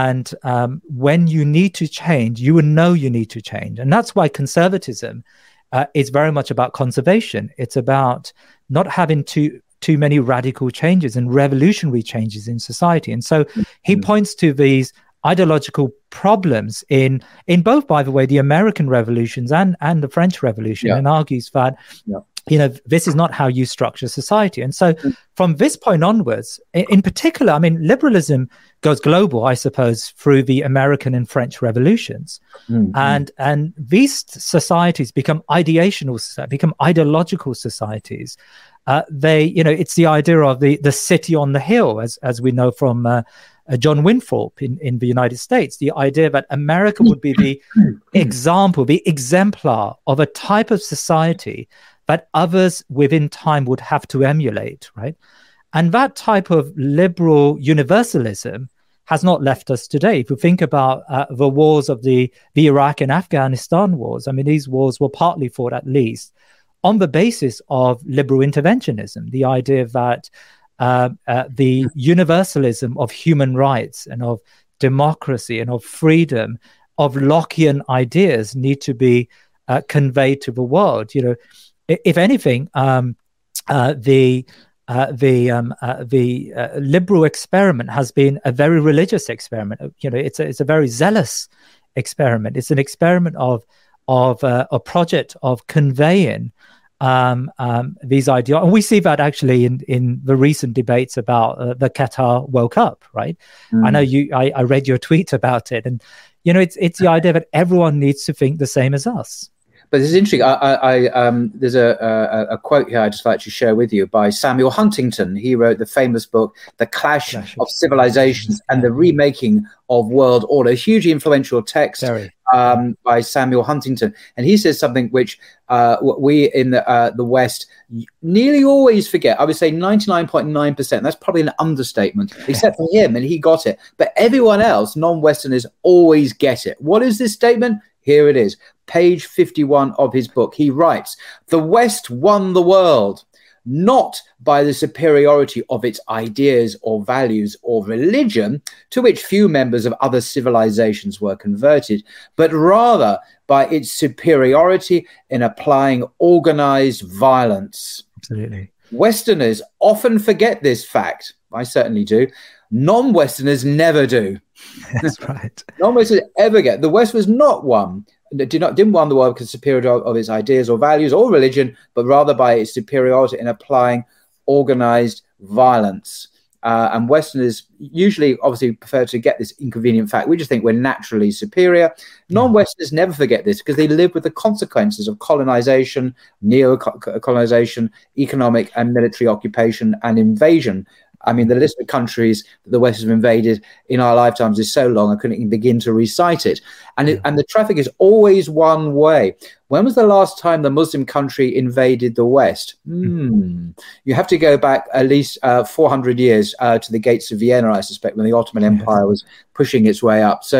And um, when you need to change, you will know you need to change. And that's why conservatism uh, is very much about conservation. It's about not having too, too many radical changes and revolutionary changes in society. And so mm. he points to these ideological problems in in both, by the way, the American revolutions and and the French Revolution, yeah. and argues that yeah. you know this is not how you structure society. And so mm. from this point onwards, in, in particular, I mean, liberalism goes global, I suppose, through the American and French revolutions, mm-hmm. and and these societies become ideational societies, become ideological societies. Uh, they, you know, it's the idea of the the city on the hill, as as we know from. Uh, Uh, John Winthrop in, in the United States, the idea that America would be the example, the exemplar of a type of society that others within time would have to emulate, right? And that type of liberal universalism has not left us today. If you think about uh, the wars of the, the Iraq and Afghanistan wars, I mean, these wars were partly fought at least on the basis of liberal interventionism, the idea that Uh, uh, the universalism of human rights and of democracy and of freedom, of Lockean ideas, need to be uh, conveyed to the world. You know, if anything, um, uh, the uh, the um, uh, the uh, liberal experiment has been a very religious experiment. You know, it's a, it's a very zealous experiment. It's an experiment of of uh, a project of conveying. Um, um, these ideas, and we see that actually in in the recent debates about uh, the Qatar World Cup, right? Mm. I know you. I, I read your tweet about it, and you know, it's it's the idea that everyone needs to think the same as us. But it's interesting. I, I, I um, there's a, a a quote here I'd just like to share with you by Samuel Huntington. He wrote the famous book "The Clash, Clash of Civilizations and the Remaking of World Order," a hugely influential text. Very. Um, by Samuel Huntington, and he says something which uh, we in the, uh, the West nearly always forget. I would say ninety-nine point nine percent. That's probably an understatement, except for him, and he got it. But everyone else, non-Westerners, always get it. What is this statement? Here it is, page fifty-one of his book. He writes, "The West won the world, not by the superiority of its ideas or values or religion, to which few members of other civilizations were converted, but rather by its superiority in applying organized violence." Absolutely. Westerners often forget this fact. I certainly do. Non-Westerners never do. That's right. Non-Westerners ever get. The West was not won. Did not didn't won the world because superiority of, of its ideas or values or religion, but rather by its superiority in applying organized violence. Uh, and Westerners usually obviously prefer to get this inconvenient fact. We just think we're naturally superior. Non-Westerners never forget this because they live with the consequences of colonization, neo-colonization, economic and military occupation and invasion. I mean, the list of countries that the West has invaded in our lifetimes is so long, I couldn't even begin to recite it. And, it, and the traffic is always one way. When was the last time the Muslim country invaded the West? Mm. You have to go back at least uh, four hundred years uh, to the gates of Vienna, I suspect, when the Ottoman Empire was pushing its way up. So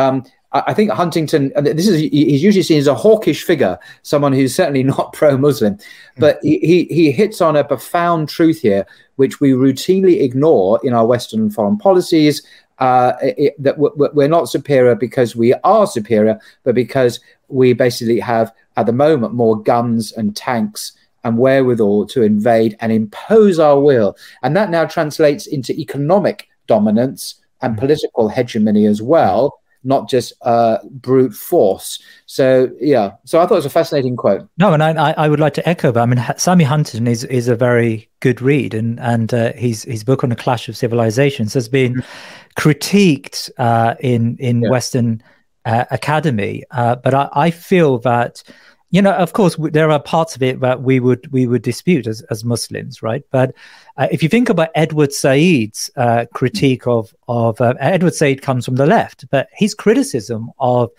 um, I think Huntington, this is, he's usually seen as a hawkish figure, someone who's certainly not pro-Muslim, but he, he hits on a profound truth here, which we routinely ignore in our Western foreign policies, uh, it, that we're not superior because we are superior, but because we basically have, at the moment, more guns and tanks and wherewithal to invade and impose our will. And that now translates into economic dominance and political hegemony as well, not just uh, brute force. So, yeah. So I thought it was a fascinating quote. No, and I, I would like to echo that. I mean, Sammy Huntington is is a very good read, and and uh, his his book on the clash of civilizations has been mm-hmm. critiqued uh, in in yeah. Western uh, academy. Uh, but I, I feel that, you know, of course, w- there are parts of it that we would we would dispute as as Muslims, right? But uh, if you think about Edward Said's uh, critique of of uh, Edward Said comes from the left, but his criticism of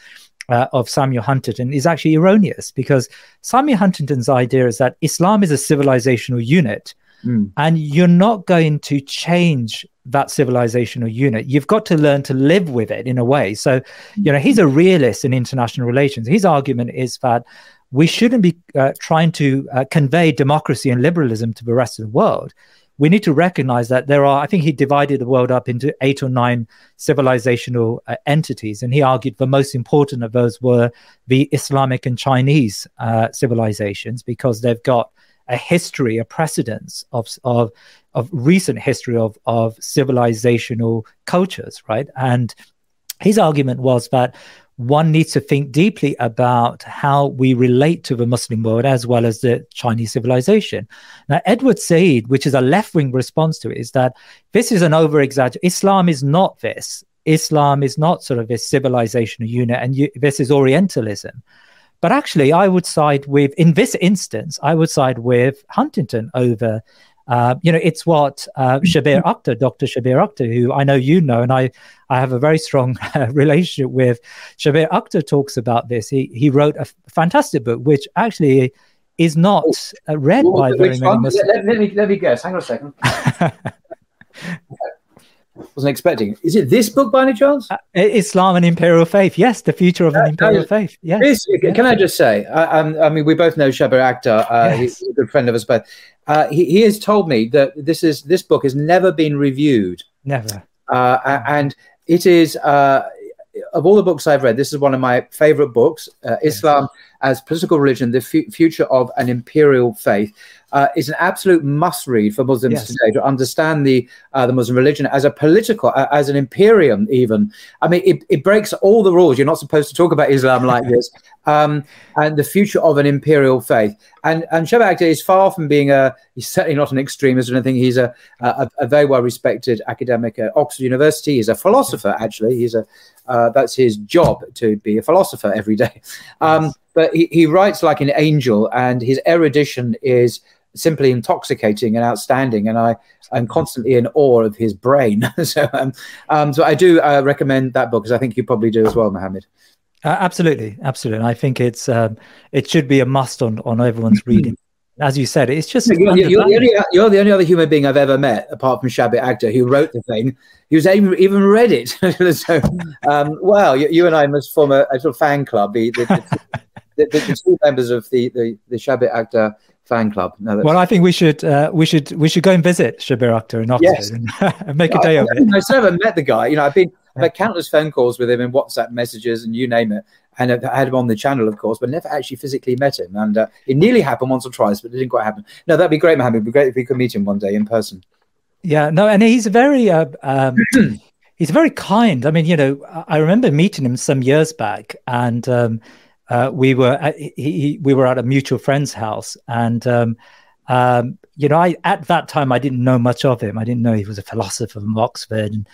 uh, of Samuel Huntington is actually erroneous, because Samuel Huntington's idea is that Islam is a civilizational unit, mm. and you're not going to change that civilizational unit. You've got to learn to live with it in a way. So, you know, he's a realist in international relations. His argument is that we shouldn't be uh, trying to uh, convey democracy and liberalism to the rest of the world. We need to recognize that there are, I think he divided the world up into eight or nine civilizational uh, entities. And he argued the most important of those were the Islamic and Chinese uh, civilizations, because they've got a history, a precedence of of, of recent history of, of civilizational cultures, right? And his argument was that one needs to think deeply about how we relate to the Muslim world as well as the Chinese civilization. Now, Edward Said, which is a left-wing response to it, is that this is an over-exaggeration. Islam is not this. Islam is not sort of this civilizational unit, and you, this is Orientalism. But actually, I would side with, in this instance, I would side with Huntington over, uh, you know, it's what uh, Shabir Akhtar, Doctor Shabir Akhtar, who I know you know, and I, I have a very strong uh, relationship with. Shabir Akhtar talks about this. He he wrote a f- fantastic book, which actually is not uh, read Ooh, by very many Muslims. Let, let, me, let me guess. Hang on a second. Wasn't expecting. Is it this book by any chance? Uh, Islam and Imperial Faith. Yes, the future of uh, an imperial uh, faith. Yes. This, yes. Can I just say? I, um, I mean, we both know Shabir Akhtar. Uh, yes. He's a good friend of us both. Uh, he, he has told me that this is this book has never been reviewed. Never. Uh, and it is uh, of all the books I've read, this is one of my favorite books. Uh, Islam yes. as Political Religion: The F- Future of an Imperial Faith. Uh, it's an absolute must-read for Muslims yes. today to understand the uh, the Muslim religion as a political, uh, as an imperium even. I mean, it, it breaks all the rules. You're not supposed to talk about Islam like this. Um, and the future of an imperial faith. And and Shabir Akhtar is far from being a, he's certainly not an extremist or anything. He's a, a, a very well-respected academic at Oxford University. He's a philosopher, actually. He's a uh, that's his job, to be a philosopher every day. Um, yes. But he, he writes like an angel, and his erudition is simply intoxicating and outstanding, and I am constantly in awe of his brain. so, um, um, so I do uh, recommend that book, because I think you probably do as well, Mohammed. Uh, absolutely, absolutely. I think it's um, it should be a must on on everyone's reading. As you said, it's just you're, you're, the only, you're the only other human being I've ever met, apart from Shabir Akhtar, who wrote the thing. He was even, even read it. so, um, wow, you, you and I must form a, a sort of fan club. The, the, the, the, the two members of the the, the Shabir Akhtar fan club. No, well, I think we should uh, we should we should go and visit Shabir Akhtar in Oxford yes. and, and make a day I, of it. I've never met the guy. You know, I've been I've had countless phone calls with him and WhatsApp messages and you name it, and I've had him on the channel, of course, but never actually physically met him. And uh, it nearly happened once or twice, but it didn't quite happen. No, that'd be great, Mohammed. It'd be great if we could meet him one day in person. Yeah, no, and he's very uh, um, he's very kind. I mean, you know, I remember meeting him some years back, and. Um, Uh, we were at, he, he, we were at a mutual friend's house, and um, um, you know, I at that time I didn't know much of him. I didn't know he was a philosopher from Oxford, and,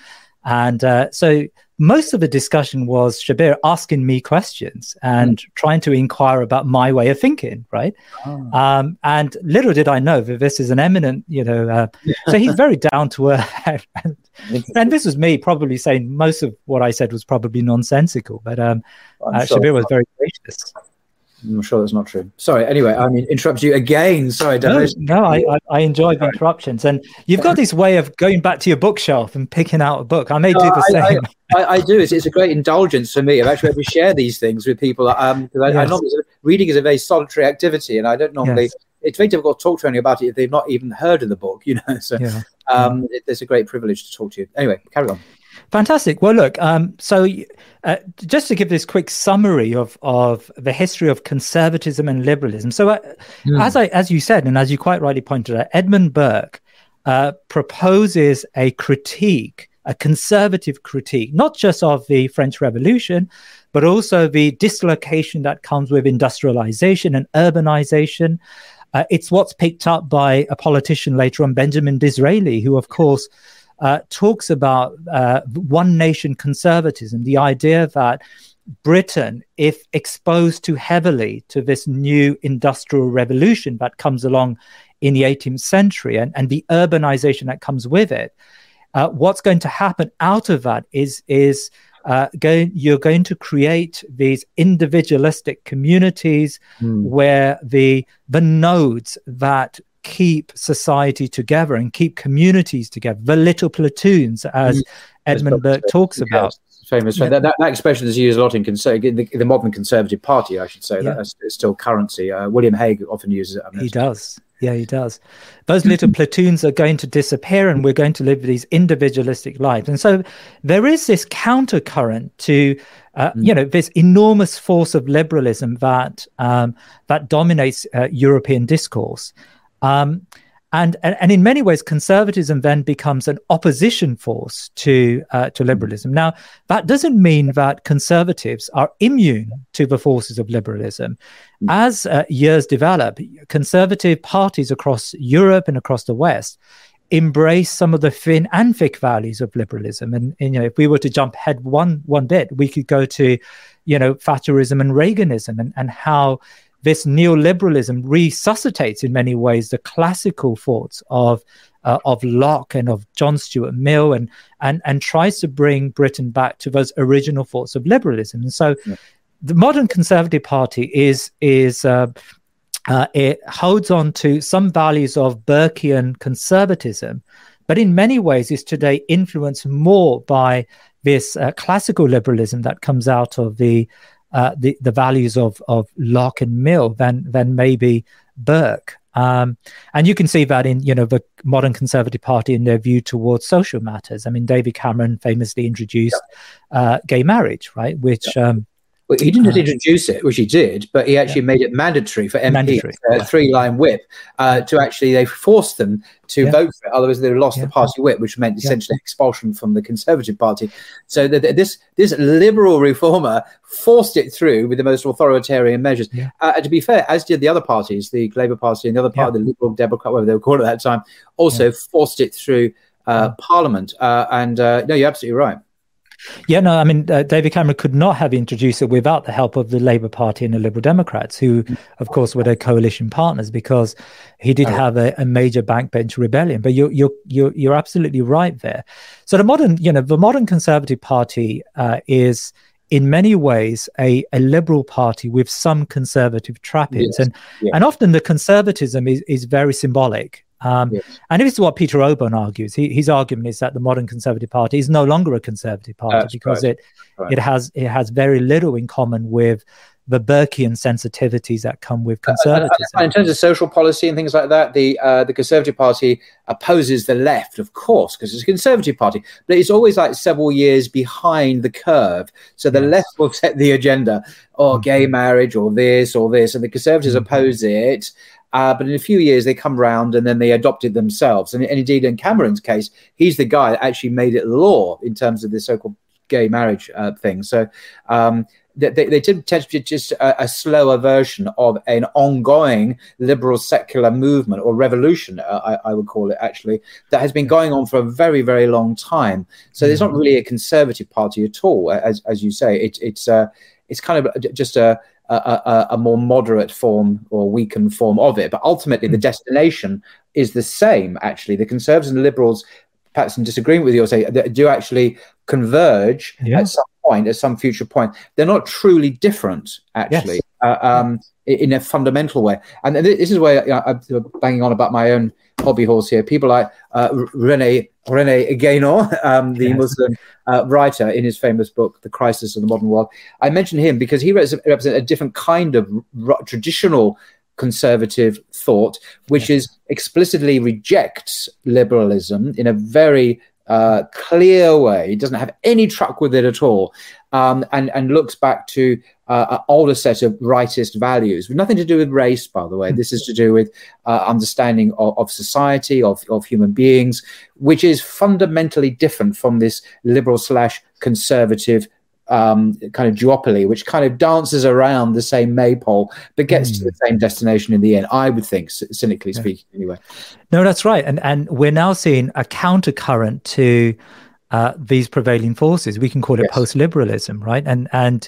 and uh, so most of the discussion was Shabir asking me questions and mm. trying to inquire about my way of thinking, right? Oh. Um, and little did I know that this is an eminent, you know. Uh, yeah. So he's very down to earth, and, and this was me probably saying most of what I said was probably nonsensical, but um, uh, Shabir was very gracious. I'm sure that's not true. Sorry. Anyway, I mean, interrupt you again. Sorry, David. No, no I, I enjoy the interruptions. And you've got this way of going back to your bookshelf and picking out a book. I may no, do the I, same. I, I, I do. It's, it's a great indulgence for me. I've actually had to share these things with people. Um, because I, yes. I normally, reading is a very solitary activity, and I don't normally. Yes. It's very difficult to talk to anyone about it if they've not even heard of the book, you know. So yeah. um, it, it's a great privilege to talk to you. Anyway, carry on. Fantastic. Well, look, um, so uh, just to give this quick summary of, of the history of conservatism and liberalism. So uh, mm. as I as you said, and as you quite rightly pointed out, Edmund Burke uh, proposes a critique, a conservative critique, not just of the French Revolution, but also the dislocation that comes with industrialization and urbanization. Uh, it's what's picked up by a politician later on, Benjamin Disraeli, who, of course, Uh, talks about uh, one nation conservatism, the idea that Britain, if exposed too heavily to this new industrial revolution that comes along in the eighteenth century and, and the urbanization that comes with it, uh, what's going to happen out of that is, is uh, go, you're going to create these individualistic communities mm. where the, the nodes that keep society together and keep communities together, the little platoons, as mm. Edmund Burke talks yes. about. Famous. Yeah. That, that, that expression is used a lot in, in the, the modern Conservative Party, I should say. Yeah. That's it's still currency. Uh, William Hague often uses it. I mean, he does. Yeah, he does. Those little platoons are going to disappear, and we're going to live these individualistic lives. And so there is this countercurrent to, uh, mm. you know, this enormous force of liberalism that um, that dominates uh, European discourse. Um, and, and in many ways, conservatism then becomes an opposition force to uh, to liberalism. Now, that doesn't mean that conservatives are immune to the forces of liberalism. As uh, years develop, conservative parties across Europe and across the West embrace some of the thin and thick values of liberalism. And, and you know, if we were to jump head one one bit, we could go to, you know, Thatcherism and Reaganism and, and how this neoliberalism resuscitates in many ways the classical thoughts of uh, of Locke and of John Stuart Mill, and and and tries to bring Britain back to those original thoughts of liberalism. And so, yeah. the modern Conservative Party is is uh, uh, it holds on to some values of Burkean conservatism, but in many ways is today influenced more by this uh, classical liberalism that comes out of the. Uh, the, the values of, of Locke and Mill than, than maybe Burke. Um, and you can see that in, you know, the modern Conservative Party in their view towards social matters. I mean, David Cameron famously introduced yeah. uh, gay marriage, right? Which yeah. um, well, he didn't uh, introduce it, which he did, but he actually yeah. made it mandatory for M Ps, mandatory. Uh, three-line whip, uh, to actually, they forced them to yeah. vote for it, otherwise they lost yeah. the party whip, which meant essentially yeah. expulsion from the Conservative Party. So that th this this liberal reformer forced it through with the most authoritarian measures. Yeah. Uh, and to be fair, as did the other parties, the Labour Party and the other part, yeah. the Liberal Democrat, whatever they were called at that time, also yeah. forced it through uh, yeah. Parliament. Uh, and uh, no, you're absolutely right. Yeah, no, I mean, uh, David Cameron could not have introduced it without the help of the Labour Party and the Liberal Democrats, who, of course, were their coalition partners, because he did have a, a major backbench rebellion. But you're, you're, you're, you're absolutely right there. So the modern, you know, the modern Conservative Party uh, is in many ways a, a liberal party with some conservative trappings. Yes. And, yes. and often the conservatism is, is very symbolic. Um, yes. And this is what Peter Oborne argues. He, his argument is that the modern Conservative Party is no longer a Conservative Party That's because right. it right. it has it has very little in common with the Burkean sensitivities that come with conservatism. Uh, in terms of social policy and things like that, the uh, the Conservative Party opposes the left, of course, because it's a Conservative Party, but it's always like several years behind the curve. So the yes. left will set the agenda, or oh, gay marriage, or this, or this, and the Conservatives mm-hmm. oppose it. Uh, but in a few years, they come round and then they adopt it themselves. And, and indeed, in Cameron's case, he's the guy that actually made it law in terms of the so-called gay marriage uh, thing. So um, they, they, they did tend to be just a, a slower version of an ongoing liberal secular movement or revolution, uh, I, I would call it, actually, that has been going on for a very, very long time. So it's not really a conservative party at all, as, as you say. It, it's, uh, it's kind of just a... A, a, a more moderate form or weakened form of it. But ultimately, mm. the destination is the same, actually. The Conservatives and the Liberals, perhaps in disagreement with you, say, do actually converge yeah. at some point, at some future point, they're not truly different, actually, yes. uh, um, in a fundamental way. And this is where, you know, I'm banging on about my own hobby horse here. People like uh, René René Guénon, um, the yes. Muslim uh, writer, in his famous book, The Crisis of the Modern World. I mention him because he represents a different kind of r- traditional conservative thought, which is explicitly rejects liberalism in a very uh, clear way. It doesn't have any truck with it at all, um, and, and looks back to uh, an older set of rightist values. Nothing to do with race, by the way. This is to do with uh, understanding of, of society, of, of human beings, which is fundamentally different from this liberal slash conservative Um, kind of duopoly, which kind of dances around the same maypole but gets mm. to the same destination in the end, I would think, cynically yeah. speaking, anyway. No, that's right. And and we're now seeing a countercurrent to uh, these prevailing forces. We can call it yes. post-liberalism, right? And and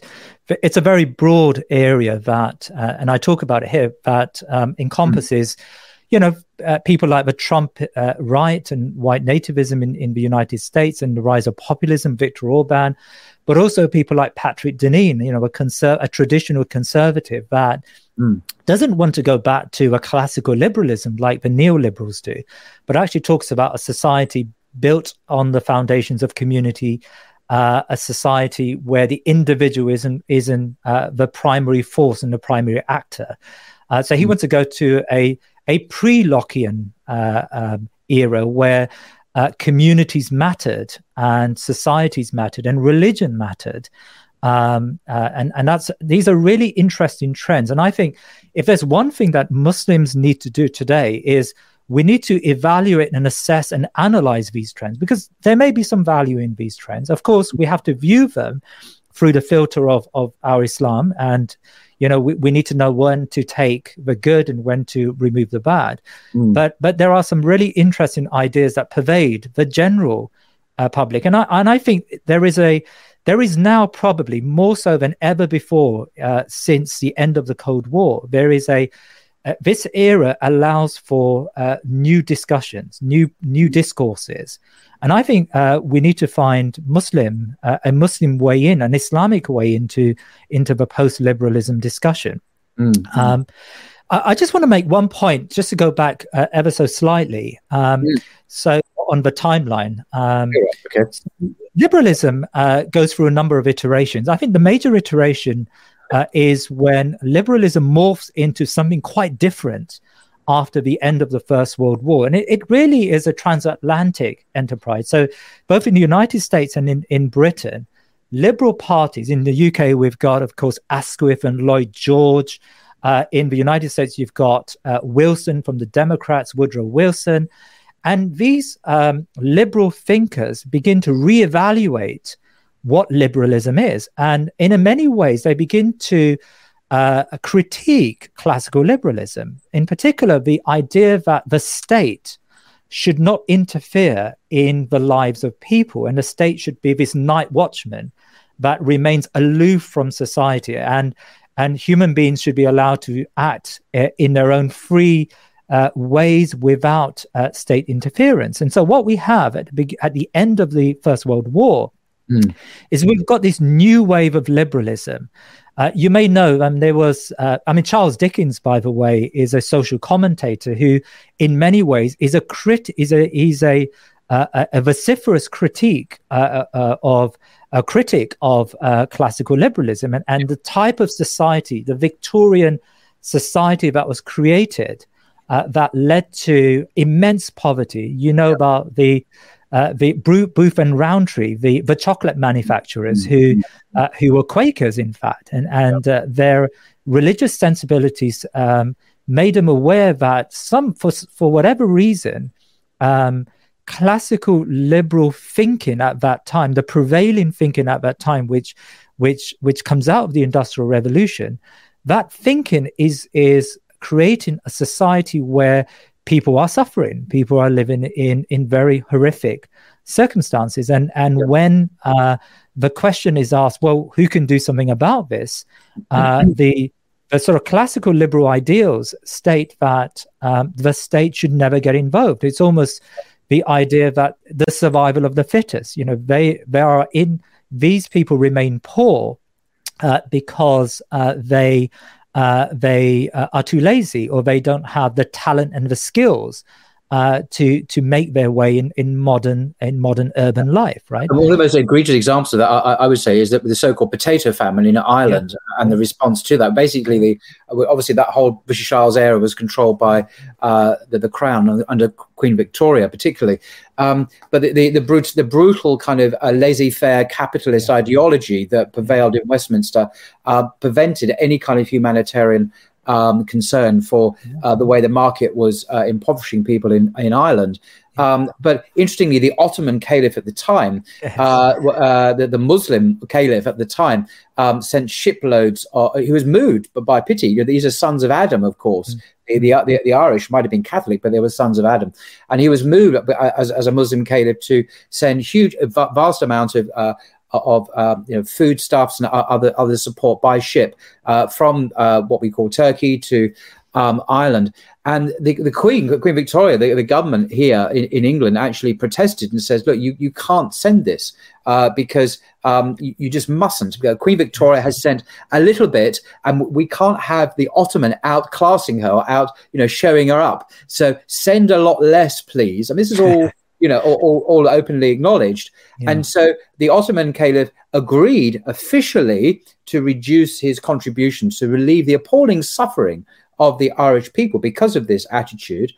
it's a very broad area that, uh, and I talk about it here, that um, encompasses, mm. you know, uh, people like the Trump uh, right and white nativism in, in the United States, and the rise of populism, Viktor Orban, but also people like Patrick Deneen, you know, a, conser- a traditional conservative that mm. doesn't want to go back to a classical liberalism like the neoliberals do, but actually talks about a society built on the foundations of community, uh, a society where the individual isn't, isn't uh, the primary force and the primary actor. Uh, so he mm. wants to go to a, a pre-Lockean uh, um, era where Uh, communities mattered and societies mattered and religion mattered. Um, uh, and, and that's these are really interesting trends. And I think if there's one thing that Muslims need to do today is we need to evaluate and assess and analyze these trends, because there may be some value in these trends. Of course, we have to view them through the filter of, of our Islam. And, you know, we, we need to know when to take the good and when to remove the bad. Mm. But but there are some really interesting ideas that pervade the general uh, public. And I and I think there is a there is now probably more so than ever before uh, since the end of the Cold War. There is a uh, this era allows for uh, new discussions, new new discourses. And I think uh, we need to find Muslim, uh, a Muslim way in, an Islamic way into into the post-liberalism discussion. Mm-hmm. Um, I, I just want to make one point, just to go back uh, ever so slightly. Um, mm. So on the timeline, um, okay. Okay. liberalism uh, goes through a number of iterations. I think the major iteration uh, is when liberalism morphs into something quite different after the end of the First World War. And it, it really is a transatlantic enterprise. So both in the United States and in, in Britain, liberal parties, in the U K, we've got, of course, Asquith and Lloyd George. Uh, in the United States, you've got uh, Wilson from the Democrats, Woodrow Wilson. And these um, liberal thinkers begin to reevaluate what liberalism is. And in many ways, they begin to Uh, a critique classical liberalism, in particular the idea that the state should not interfere in the lives of people, and the state should be this night watchman that remains aloof from society, and and human beings should be allowed to act uh, in their own free uh, ways without uh, state interference. And so what we have at the, be- at the end of the First World War mm. is we've got this new wave of liberalism. Uh, you may know, um, there was, uh, I mean, Charles Dickens, by the way, is a social commentator who, in many ways, is a crit, is a, is a, uh, a vociferous critique uh, uh, of a critic of uh, classical liberalism and, and the type of society, the Victorian society that was created, uh, that led to immense poverty. You know yeah. about the. Uh, the Booth and Rowntree, the, the chocolate manufacturers who uh, who were Quakers, in fact, and and uh, their religious sensibilities um, made them aware that some for for whatever reason, um, classical liberal thinking at that time, the prevailing thinking at that time, which which which comes out of the Industrial Revolution, that thinking is is creating a society where people are suffering, people are living in, in very horrific circumstances. And, and yeah. when uh, the question is asked, well, who can do something about this? Uh, the, the sort of classical liberal ideals state that um, the state should never get involved. It's almost the idea that the survival of the fittest, you know, they, they are in these people remain poor uh, because uh, they uh, they uh, are too lazy, or they don't have the talent and the skills uh, to to make their way in, in modern in modern urban life. Right. And one of the most egregious examples of that, I, I would say, is that the so-called potato famine in Ireland, yeah. and the response to that. Basically, the obviously that whole British Isles era was controlled by uh, the, the Crown under Queen Victoria, particularly. Um, but the the, the, brut the brutal kind of uh, laissez-faire capitalist ideology that prevailed in Westminster uh, prevented any kind of humanitarian um, concern for uh, the way the market was uh, impoverishing people in, in Ireland. Um, but interestingly, the Ottoman Caliph at the time, uh, uh, the, the Muslim Caliph at the time, um, sent shiploads. Of, he was moved by pity. You know, these are sons of Adam, of course. Mm. The, the, the Irish might have been Catholic, but they were sons of Adam. And he was moved as, as a Muslim Caliph to send huge, vast amounts of uh, of um, you know, foodstuffs and other other support by ship uh, from uh, what we call Turkey to Um, Ireland. And the, the Queen, Queen Victoria, the, the government here in, in England actually protested and says, look, you, you can't send this uh, because um, you, you just mustn't. Queen Victoria has sent a little bit, and we can't have the Ottoman outclassing her, out, you know, showing her up. So send a lot less, please. And this is all, you know, all, all openly acknowledged. Yeah. And so the Ottoman Caliph agreed officially to reduce his contributions to relieve the appalling suffering of the Irish people because of this attitude,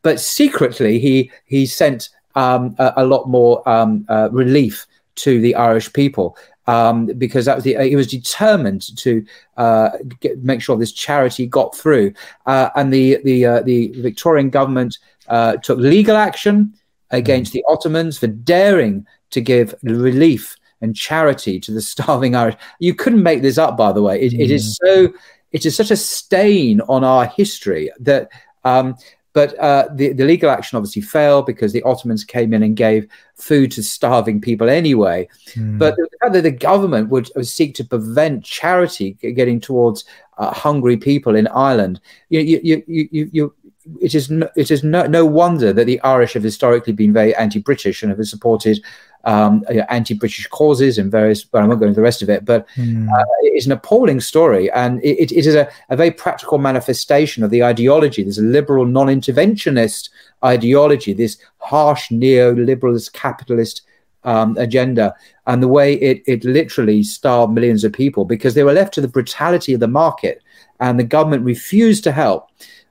but secretly he he sent um, a, a lot more um, uh, relief to the Irish people um, because that was the, uh, he was determined to uh, get, make sure this charity got through. Uh, and the the uh, the Victorian government uh, took legal action against the Ottomans for daring to give relief and charity to the starving Irish. You couldn't make this up, by the way. It, mm. it is so. It is such a stain on our history that, um, but uh, the, the legal action obviously failed because the Ottomans came in and gave food to starving people anyway. Mm. But the fact that the government would, would seek to prevent charity getting towards uh, hungry people in Ireland, you, you, you, you, you, you, it is, no, it is no, no wonder that the Irish have historically been very anti-British and have supported Um, you know, anti-British causes and various, but well, I'm not going into the rest of it, but mm. uh, it's an appalling story. And it, it is a, a very practical manifestation of the ideology. There's a liberal non-interventionist ideology, this harsh neoliberalist capitalist um, agenda, and the way it, it literally starved millions of people because they were left to the brutality of the market, and the government refused to help.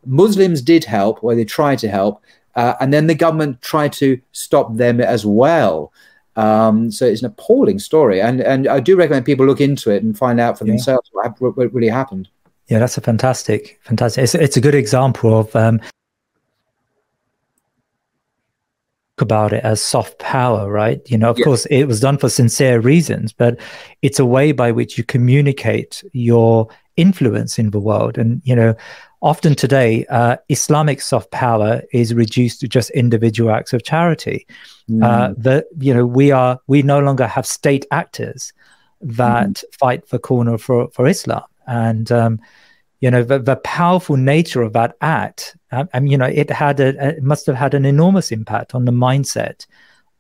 Muslims did help, or they tried to help, uh, and then the government tried to stop them as well. Um, so it's an appalling story, and and I do recommend people look into it and find out for yeah. themselves what, what really happened. Yeah, that's a fantastic, fantastic. It's, it's a good example of um, about it as soft power, right? You know, of yeah. course, it was done for sincere reasons, but it's a way by which you communicate your influence in the world, and you know. Often today, uh, Islamic soft power is reduced to just individual acts of charity. Mm. Uh, that you know, we are we no longer have state actors that mm. fight for corner for, for Islam, and um, you know the, the powerful nature of that act. Um, and you know, it had a it must have had an enormous impact on the mindset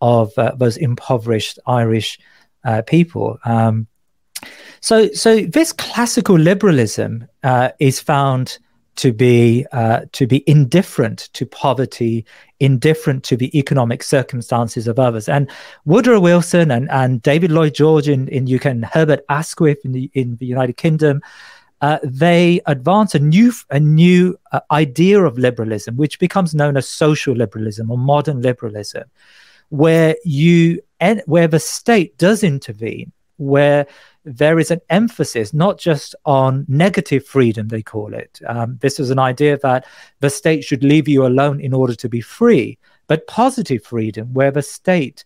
of uh, those impoverished Irish uh, people. Um, so, so this classical liberalism uh, is found to be uh, to be indifferent to poverty, indifferent to the economic circumstances of others. And Woodrow Wilson and, and David Lloyd George in, in U K and Herbert Asquith in the, in the United Kingdom, uh, they advance a new, a new uh, idea of liberalism, which becomes known as social liberalism or modern liberalism, where, you, where the state does intervene, where there is an emphasis not just on negative freedom, they call it. Um, this is an idea that the state should leave you alone in order to be free, but positive freedom, where the state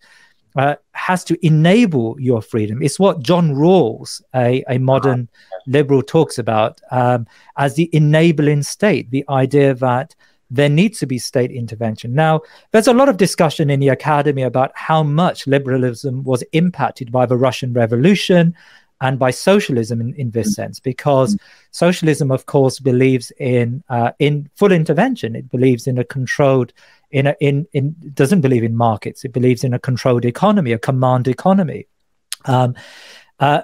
uh, has to enable your freedom. It's what John Rawls, a, a modern liberal, talks about um, as the enabling state, the idea that there needs to be state intervention. Now, there's a lot of discussion in the academy about how much liberalism was impacted by the Russian Revolution and by socialism in, in this sense, because socialism, of course, believes in uh, in full intervention. It believes in a controlled, in a, in in doesn't believe in markets. It believes in a controlled economy, a command economy. Um, uh,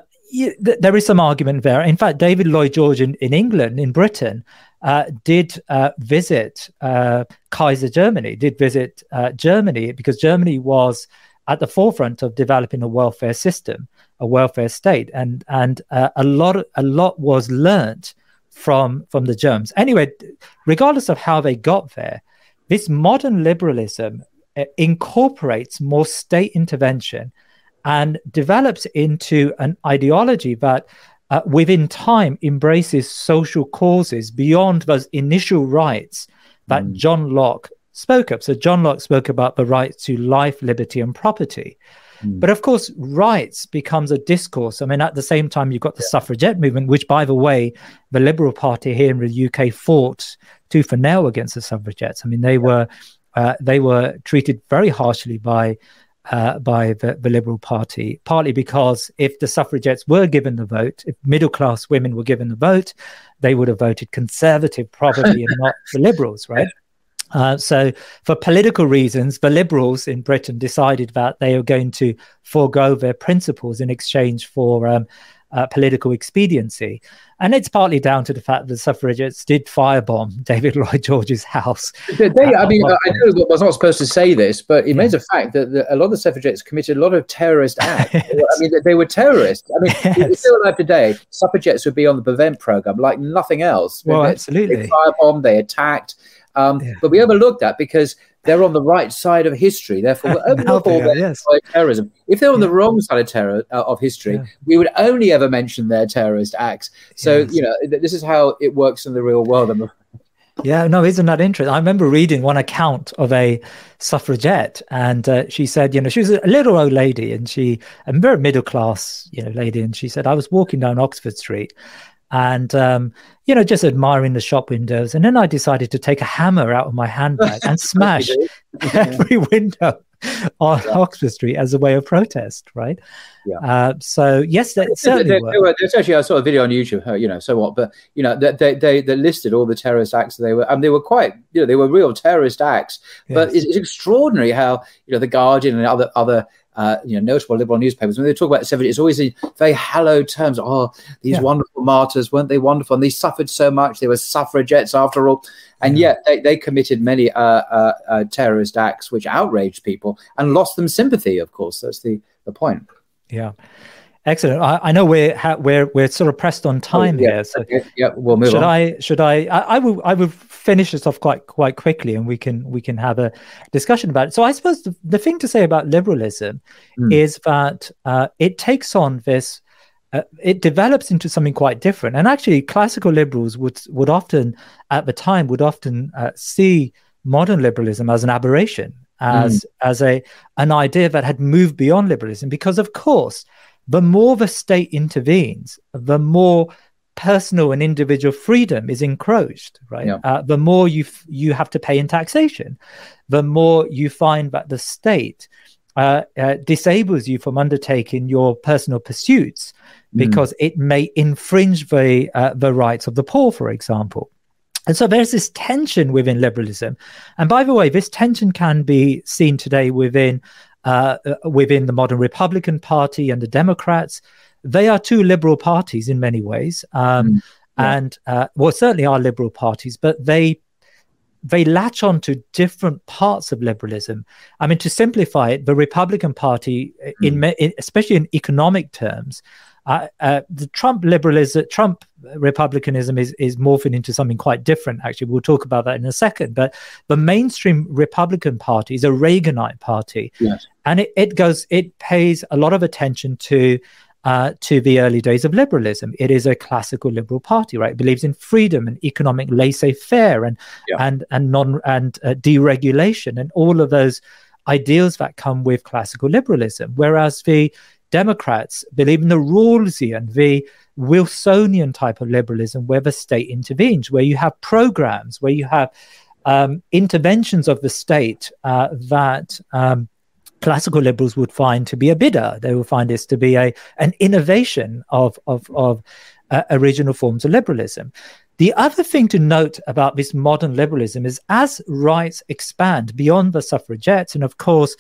there is some argument there. In fact, David Lloyd George in, in England, in Britain, uh, did uh, visit uh, Kaiser Germany, did visit uh, Germany, because Germany was at the forefront of developing a welfare system, a welfare state, and and uh, a lot a lot was learnt from from the Germans. Anyway, regardless of how they got there, this modern liberalism uh, incorporates more state intervention and develops into an ideology that uh, within time embraces social causes beyond those initial rights that mm. John Locke spoke of. So John Locke spoke about the right to life, liberty, and property. Mm. But of course, rights becomes a discourse. I mean, at the same time, you've got the yeah. suffragette movement, which, by the way, the Liberal Party here in the U K fought tooth and nail against the suffragettes. I mean, they yeah. were uh, they were treated very harshly by uh, by the, the Liberal Party, partly because if the suffragettes were given the vote, if middle-class women were given the vote, they would have voted Conservative probably and not the Liberals, right? Yeah. Uh, so for political reasons, the Liberals in Britain decided that they were going to forego their principles in exchange for um, uh, political expediency. And it's partly down to the fact that the suffragettes did firebomb David Lloyd George's house. They, uh, I mean, I, I know I was not supposed to say this, but it means yeah. a fact that the, a lot of the suffragettes committed a lot of terrorist acts. Yes. I mean, they were terrorists. I mean, yes. if they're still alive today, suffragettes would be on the Prevent programme like nothing else. Well, they, absolutely. They firebombed, they attacked. Um, yeah. But we overlook that because they're on the right side of history. Therefore, we'll only call them yes. terrorism. If they're on yeah. the wrong side of terror uh, of history, yeah. we would only ever mention their terrorist acts. So yes. you know, th this is how it works in the real world. I'm yeah, no, isn't that interesting? I remember reading one account of a suffragette, and uh, she said, you know, she was a little old lady, and she a very middle class, you know, lady, and she said, I was walking down Oxford Street. And, um, you know, just admiring the shop windows. And then I decided to take a hammer out of my handbag and smash every window on yeah. Oxford Street as a way of protest, right? Yeah. Uh, so, yes, that certainly there, there, there were, there's actually, I saw a video on YouTube, uh, you know, so what, but, you know, they, they, they, they listed all the terrorist acts that they were, and they were quite, you know, they were real terrorist acts. Yes. But it's, it's extraordinary how, you know, The Guardian and other, other, Uh, you know, notable liberal newspapers, when they talk about suffrage, it's always in very hallowed terms. Oh, these yeah. wonderful martyrs, weren't they wonderful? And they suffered so much. They were suffragettes after all. And yeah. yet they, they committed many uh, uh, uh, terrorist acts which outraged people and lost them sympathy, of course. That's the, the point. Yeah. Excellent. I, I know we're we're we're sort of pressed on time oh, yeah, here. So yeah, yeah, we'll move should on. I should I, I I will I will finish this off quite quite quickly, and we can we can have a discussion about it. So I suppose the, the thing to say about liberalism mm. is that uh, it takes on this, uh, it develops into something quite different. And actually, classical liberals would would often at the time would often uh, see modern liberalism as an aberration, as mm. as a an idea that had moved beyond liberalism, because of course, the more the state intervenes, the more personal and individual freedom is encroached, right? Yeah. Uh, the more you f you have to pay in taxation, the more you find that the state uh, uh, disables you from undertaking your personal pursuits because mm. it may infringe the, uh, the rights of the poor, for example. And so there's this tension within liberalism. And by the way, this tension can be seen today within Uh, within the modern Republican Party and the Democrats. They are two liberal parties in many ways, um, mm, yeah. and uh, well, certainly are liberal parties, but they they latch on to different parts of liberalism. I mean, to simplify it, the Republican Party, mm. in, in especially in economic terms, uh, uh, the Trump liberalism, Trump Republicanism is is morphing into something quite different. Actually, we'll talk about that in a second. But the mainstream Republican Party is a Reaganite party. Yes. And it, it goes, it pays a lot of attention to uh, to the early days of liberalism. It is a classical liberal party, right? It believes in freedom and economic laissez-faire and yeah. and and non and uh, deregulation and all of those ideals that come with classical liberalism. Whereas the Democrats believe in the Rawlsian, the Wilsonian type of liberalism, where the state intervenes, where you have programs, where you have um, interventions of the state uh, that. Um, Classical liberals would find to be a bidder. They will find this to be a an innovation of of of uh, original forms of liberalism. The other thing to note about this modern liberalism is as rights expand beyond the suffragettes, and of course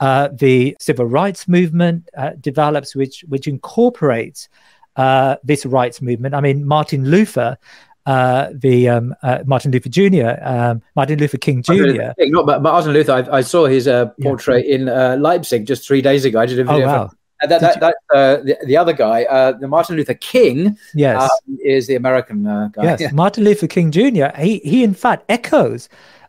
uh, the civil rights movement uh, develops, which, which incorporates uh, this rights movement. I mean, Martin Luther, uh, the um, uh, Martin Luther Junior, um, Martin Luther King Junior Not Martin Luther, I, I saw his uh, portrait yeah. in uh, Leipzig just three days ago. I did a video. Oh, wow. from And that, that, that, uh, the, the other guy, uh, the Martin Luther King, yes, um, is the American uh, guy. Yes, yeah. Martin Luther King Junior He he in fact echoes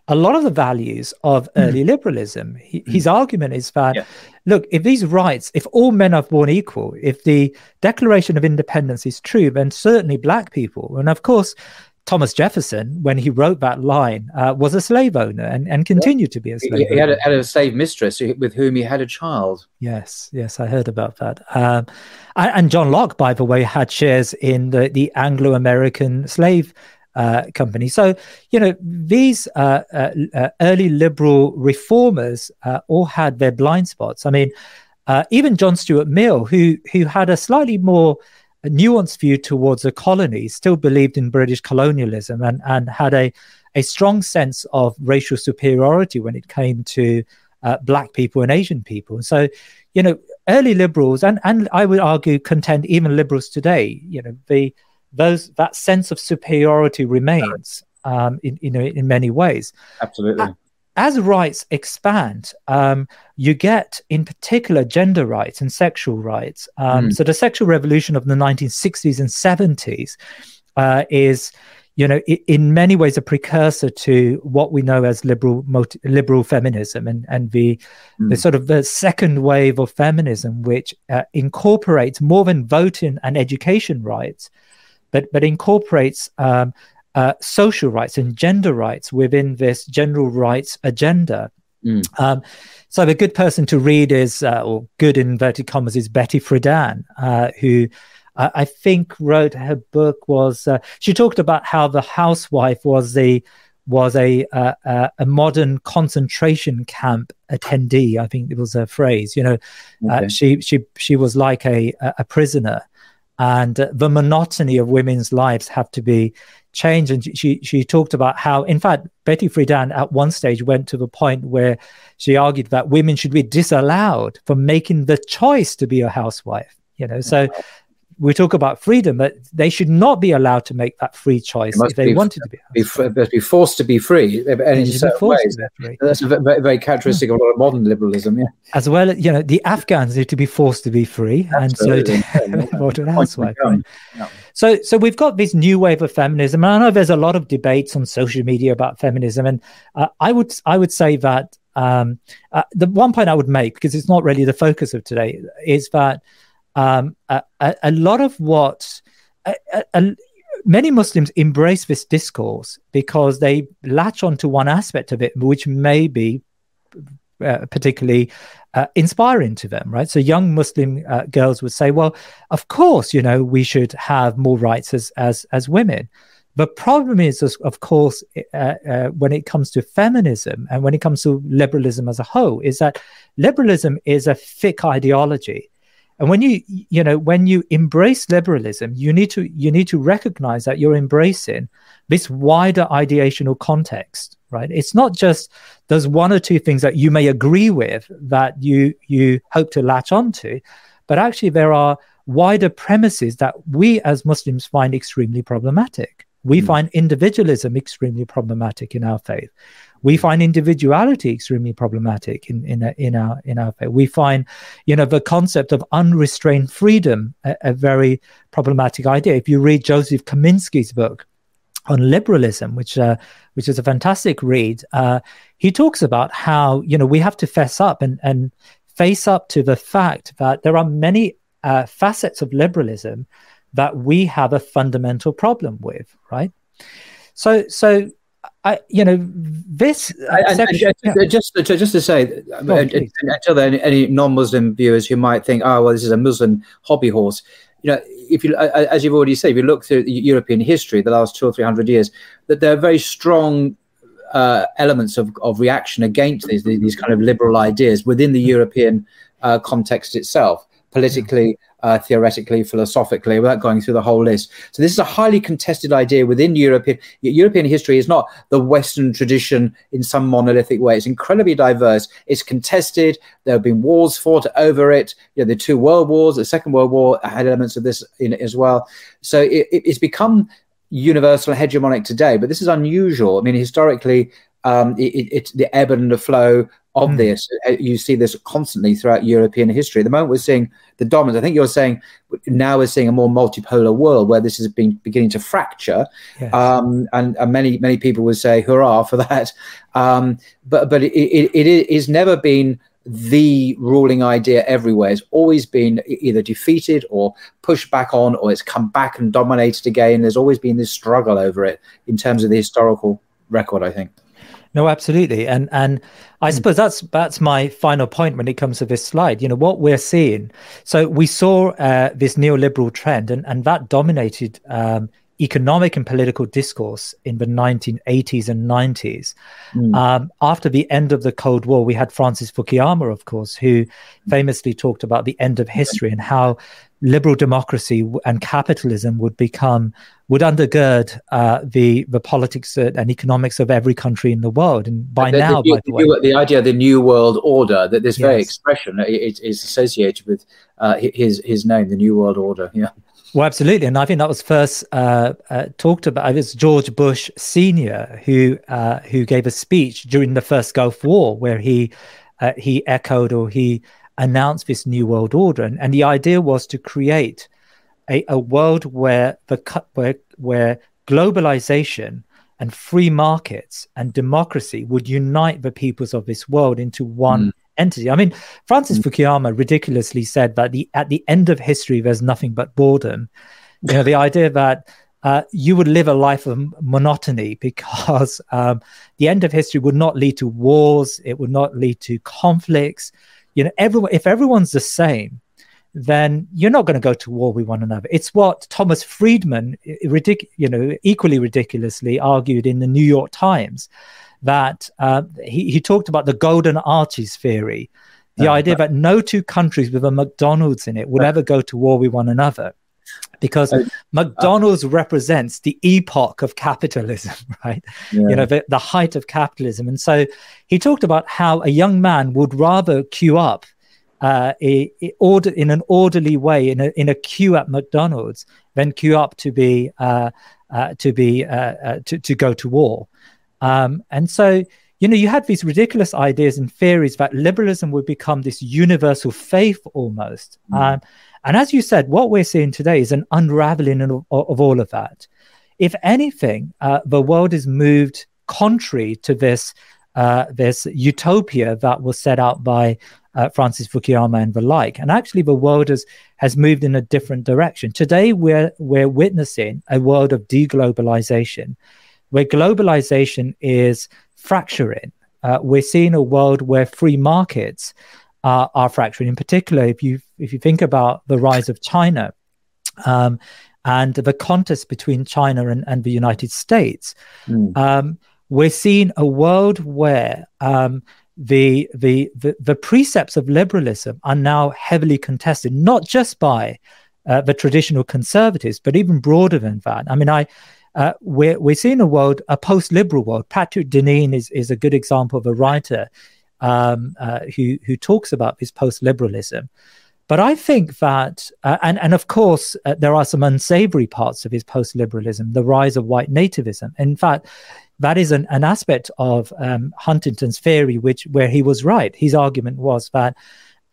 a lot of the values of early mm. liberalism. He, mm. His argument is that yeah. look, if these rights, if all men are born equal, if the Declaration of Independence is true, then certainly black people, and of course Thomas Jefferson, when he wrote that line, uh, was a slave owner and, and continued yeah. to be a slave he, he owner. Had a, had a slave mistress with whom he had a child. Yes, yes, I heard about that. Um, and John Locke, by the way, had shares in the, the Anglo-American slave uh, company. So, you know, these uh, uh, early liberal reformers uh, all had their blind spots. I mean, uh, even John Stuart Mill, who who had a slightly more a nuanced view towards the colonies, still believed in British colonialism and, and had a, a strong sense of racial superiority when it came to uh, black people and Asian people. So, you know, early liberals, and, and I would argue contend even liberals today, you know, the those that sense of superiority remains um, in, you know, in many ways. Absolutely. Uh, As rights expand, um, you get, in particular, gender rights and sexual rights. Um, mm. So the sexual revolution of the nineteen sixties and seventies uh, is, you know, i- in many ways a precursor to what we know as liberal multi- liberal feminism and, and the, mm. the sort of the second wave of feminism, which uh, incorporates more than voting and education rights, but, but incorporates Um, Uh, social rights and gender rights within this general rights agenda. Mm. Um, so the good person to read is, uh, or good in inverted commas, is Betty Friedan, uh, who uh, I think wrote her book was, uh, she talked about how the housewife was the was a, uh, uh, a modern concentration camp attendee, I think it was her phrase, you know, okay. uh, she, she, she was like a, a prisoner. And uh, the monotony of women's lives have to be changed. And she she talked about how, in fact, Betty Friedan at one stage went to the point where she argued that women should be disallowed from making the choice to be a housewife. You know, so we talk about freedom, but they should not be allowed to make that free choice if they be, wanted to be. be free, they must be forced to be free, and in certain ways. That's very, very characteristic of a lot of modern liberalism. Yeah. As well, you know, the Afghans need to be forced to be free, Absolutely. and so do yeah, modern housewife. Right? Yeah. So, so we've got this new wave of feminism, and I know there's a lot of debates on social media about feminism, and uh, I would, I would say that um, uh, the one point I would make, because it's not really the focus of today, is that. Um, a, a lot of what a, a, many Muslims embrace this discourse because they latch onto one aspect of it, which may be uh, particularly uh, inspiring to them, right? So young Muslim uh, girls would say, well, of course, you know, we should have more rights as, as, as women. The problem is, of course, uh, uh, when it comes to feminism and when it comes to liberalism as a whole, is that liberalism is a thick ideology. And when you, you know, when you embrace liberalism, you need to you need to recognize that you're embracing this wider ideational context, right? It's not just those one or two things that you may agree with that you you hope to latch onto, but actually there are wider premises that we as Muslims find extremely problematic. We mm. find individualism extremely problematic in our faith. We find individuality extremely problematic in in, in our in our faith. We find, you know, the concept of unrestrained freedom a, a very problematic idea. If you read Joseph Kominsky's book on liberalism, which uh, which is a fantastic read, uh, he talks about how, you know, we have to fess up and and face up to the fact that there are many uh, facets of liberalism that we have a fundamental problem with, right? So, so I, you know, this uh, and, section, and just, yeah. just, just to say, oh, uh, until there are any non-Muslim viewers who might think, "Oh, well, this is a Muslim hobby horse." You know, if you, uh, as you've already said, if you look through European history, the last two or three hundred years, that there are very strong uh, elements of, of reaction against these these kind of liberal ideas within the European uh, context itself, politically. Yeah. uh, theoretically, philosophically, without going through the whole list. So this is a highly contested idea within European, European history is not the Western tradition in some monolithic way. It's incredibly diverse. It's contested. There have been wars fought over it. You know, the two world wars, the Second World War had elements of this in it as well. So it, it, it's become universal and hegemonic today, but this is unusual. I mean, historically, um, it, it's the ebb and the flow of mm. this. You see this constantly throughout European history. At the moment, we're seeing the dominance. I think you're saying now we're seeing a more multipolar world where this is being, beginning to fracture. Yes. Um, and, and many, many people would say, hurrah for that. Um, but but it, it, it is never been the ruling idea everywhere. It's always been either defeated or pushed back on, or it's come back and dominated again. There's always been this struggle over it in terms of the historical record, I think. No, absolutely. And and I suppose that's that's my final point when it comes to this slide. You know, what we're seeing. So we saw uh, this neoliberal trend, and, and that dominated um, economic and political discourse in the nineteen eighties and nineties. Mm. Um, after the end of the Cold War, we had Francis Fukuyama, of course, who famously talked about the end of history and how liberal democracy and capitalism would become, would undergird uh, the the politics and economics of every country in the world. And by the, now, the, new, by the, way, the, the idea of the New World Order, that this yes. very expression is, is associated with uh, his his name, the New World Order. Yeah. Well, absolutely, and I think that was first uh, uh, talked about. It was George Bush Senior who uh, who gave a speech during the first Gulf War where he uh, he echoed or he announced this New World Order, and, and the idea was to create a, a world where the where, where globalization and free markets and democracy would unite the peoples of this world into one mm. entity. I mean, Francis mm. Fukuyama ridiculously said that the at the end of history there's nothing but boredom. You know, the idea that uh, you would live a life of monotony because um, the end of history would not lead to wars, it would not lead to conflicts. You know, everyone, if everyone's the same, then you're not going to go to war with one another. It's what Thomas Friedman, ridic- you know, equally ridiculously argued in the New York Times, that uh, he, he talked about the golden arches theory, the uh, idea that no two countries with a McDonald's in it would uh, ever go to war with one another, because uh, McDonald's uh, represents the epoch of capitalism, right? Yeah. You know, the, the height of capitalism. And so he talked about how a young man would rather queue up uh, a, a order, in an orderly way in a, in a queue at McDonald's than queue up to be uh, uh, to be uh, uh, to, to go to war. Um, and so, you know, you had these ridiculous ideas and theories that liberalism would become this universal faith almost. Mm. Um, and as you said, what we're seeing today is an unraveling of, of all of that. If anything, uh, the world is moved contrary to this uh, this utopia that was set out by uh, Francis Fukuyama and the like. And actually, the world has, has moved in a different direction. Today, we're we're witnessing a world of deglobalization, where globalization is fracturing. Uh, we're seeing a world where free markets uh, are fracturing. In particular, if you if you think about the rise of China um, and the contest between China and, and the United States, mm. um, we're seeing a world where um, the, the the the precepts of liberalism are now heavily contested, not just by uh, the traditional conservatives, but even broader than that. I mean, I. Uh, we're, we're seeing a world, a post-liberal world. Patrick Deneen is, is a good example of a writer um, uh, who, who talks about this post-liberalism. But I think that, uh, and, and of course, uh, there are some unsavory parts of his post-liberalism, the rise of white nativism. In fact, that is an, an aspect of um, Huntington's theory, which where he was right. His argument was that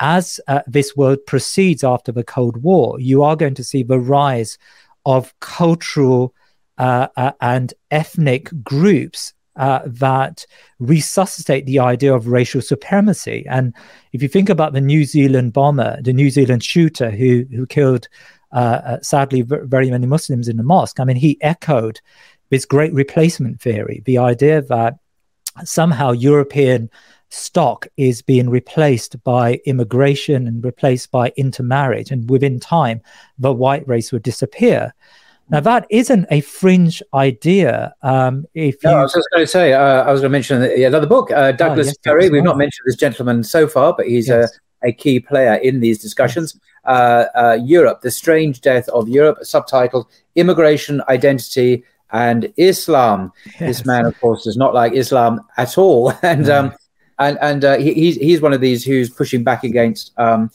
as uh, this world proceeds after the Cold War, you are going to see the rise of cultural Uh, uh, and ethnic groups uh, that resuscitate the idea of racial supremacy. And if you think about the New Zealand bomber, the New Zealand shooter who who killed, uh, uh, sadly, v- very many Muslims in the mosque, I mean, he echoed this great replacement theory, the idea that somehow European stock is being replaced by immigration and replaced by intermarriage. And within time, the white race would disappear. Now, that isn't a fringe idea. Um, if no, you... I was just going to say, uh, I was going to mention the, the other book, uh, Douglas Murray. Oh, yes, we've not mentioned this gentleman so far, but he's yes. a a key player in these discussions. Uh, uh, Europe, The Strange Death of Europe, subtitled Immigration, Identity, and Islam. Yes. This man, of course, does not like Islam at all. And no. um, and, and uh, he, he's, he's one of these who's pushing back against um,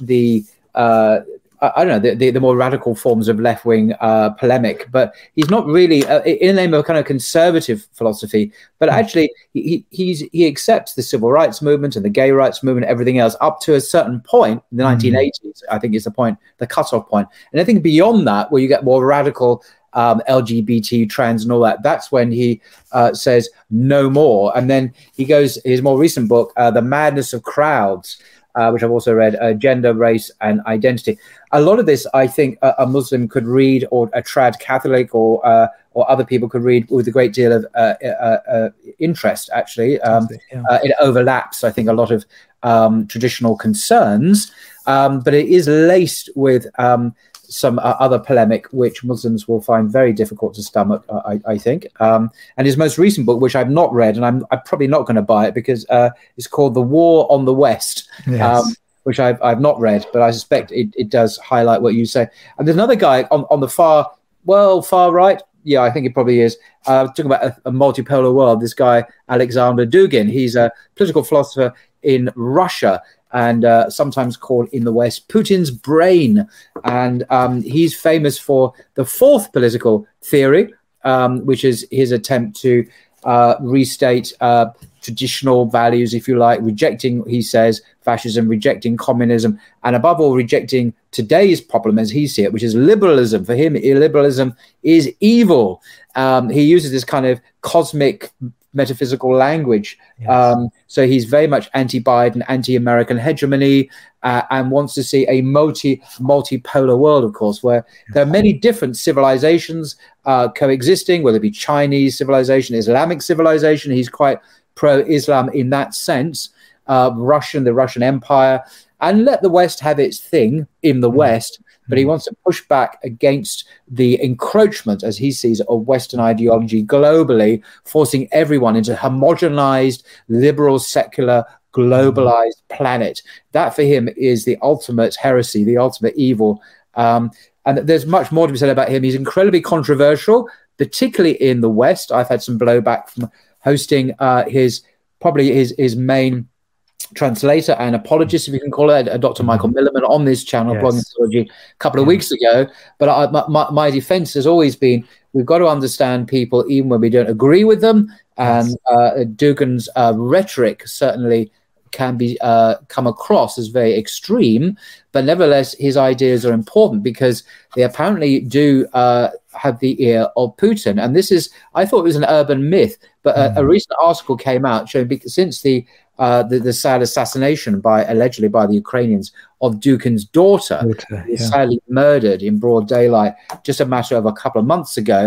the... Uh, I don't know, the, the, the more radical forms of left-wing uh, polemic, but he's not really uh, in the name of a kind of conservative philosophy, but actually he he's, he accepts the civil rights movement and the gay rights movement and everything else up to a certain point in the nineteen eighties, I think is the point, the cutoff point. And I think beyond that, where you get more radical um, L G B T, trans and all that, that's when he uh, says no more. And then he goes, his more recent book, uh, The Madness of Crowds, Uh, which I've also read, uh, Gender, Race, and Identity. A lot of this, I think, a, a Muslim could read, or a trad Catholic, or uh, or other people could read with a great deal of uh, uh, uh, interest, actually. Um, yeah. uh, it overlaps, I think, a lot of um, traditional concerns, um, but it is laced with um, some uh, other polemic, which Muslims will find very difficult to stomach, uh, I, I think. Um, and his most recent book, which I've not read, and I'm, I'm probably not going to buy it because uh, it's called The War on the West, yes. um, which I've, I've not read, but I suspect it, it does highlight what you say. And there's another guy on, on the far, well, far right. Yeah, I think it probably is. Uh, talking about a, a multipolar world, this guy, Alexander Dugin, he's a political philosopher in Russia, and uh, sometimes called in the West Putin's brain. And um, he's famous for the fourth political theory, um, which is his attempt to uh, restate uh, traditional values, if you like, rejecting, he says, fascism, rejecting communism, and above all, rejecting today's problem as he sees it, which is liberalism. For him, illiberalism is evil. Um, he uses this kind of cosmic metaphysical language. Yes. Um, so he's very much anti-Biden, anti-American hegemony, uh, and wants to see a multi multipolar world, of course, where there are many different civilizations uh, coexisting, whether it be Chinese civilization, Islamic civilization. He's quite pro-Islam in that sense. Uh, Russian, the Russian Empire, and let the West have its thing in the mm. West. But he wants to push back against the encroachment, as he sees, of Western ideology globally, forcing everyone into a homogenized, liberal, secular, globalized planet. That, for him, is the ultimate heresy, the ultimate evil. Um, and there's much more to be said about him. He's incredibly controversial, particularly in the West. I've had some blowback from hosting uh, his, probably his, his main translator and apologist, if you can call it, uh, Doctor Michael Milliman on this channel, yes. Blogging Theology, a couple of yeah. weeks ago. But I, my, my defense has always been, we've got to understand people even when we don't agree with them. Yes. And uh, Dugin's uh, rhetoric certainly can be uh, come across as very extreme. But nevertheless, his ideas are important because they apparently do uh, have the ear of Putin. And this is, I thought it was an urban myth, but mm. a, a recent article came out showing, because since the Uh, the, the sad assassination by allegedly by the Ukrainians of Dugin's daughter, daughter yeah. sadly murdered in broad daylight just a matter of a couple of months ago.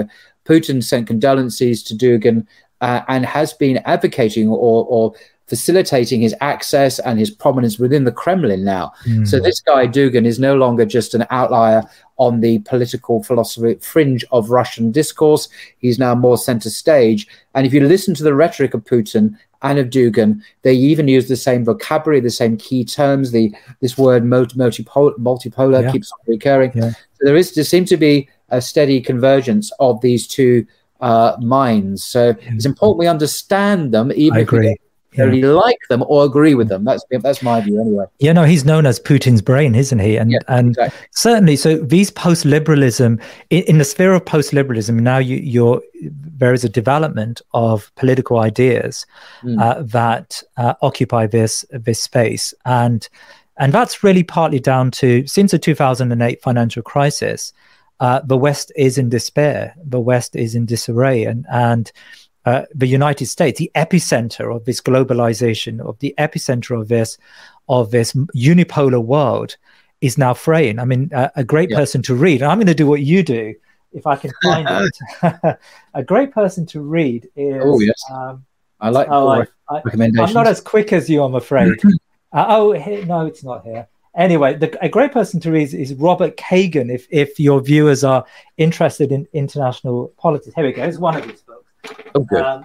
Putin sent condolences to Dugin uh, and has been advocating or, or facilitating his access and his prominence within the Kremlin now. Mm. So this guy Dugin is no longer just an outlier on the political philosophy fringe of Russian discourse. He's now more center stage. And if you listen to the rhetoric of Putin and of Dugin, they even use the same vocabulary, the same key terms. The this word multi, multipolar, multipolar yeah. keeps on recurring. Yeah. So there is there seems to be a steady convergence of these two uh, minds. So yeah. it's important we understand them, even if we don't really yeah. like them or agree with them. That's that's my view, anyway. Yeah, no, he's known as Putin's brain, isn't he? And yeah, and exactly. certainly, so these post-liberalism in, in the sphere of post-liberalism now, you, you're. there is a development of political ideas mm. uh, that uh, occupy this this space, and and that's really partly down to, since the two thousand eight financial crisis, uh, the West is in despair, the West is in disarray, and and uh, the United States, the epicenter of this globalization, of the epicenter of this of this unipolar world, is now fraying. I mean, uh, a great yeah. person to read. And I'm going to do what you do. If I can find it, a great person to read is. Oh yes, um, I like oh, I, I, recommendations. I'm not as quick as you, I'm afraid. uh, oh here, no, it's not here. Anyway, the, a great person to read is, is Robert Kagan. If if your viewers are interested in international politics, here we go. It's one of his books. Oh good. Um,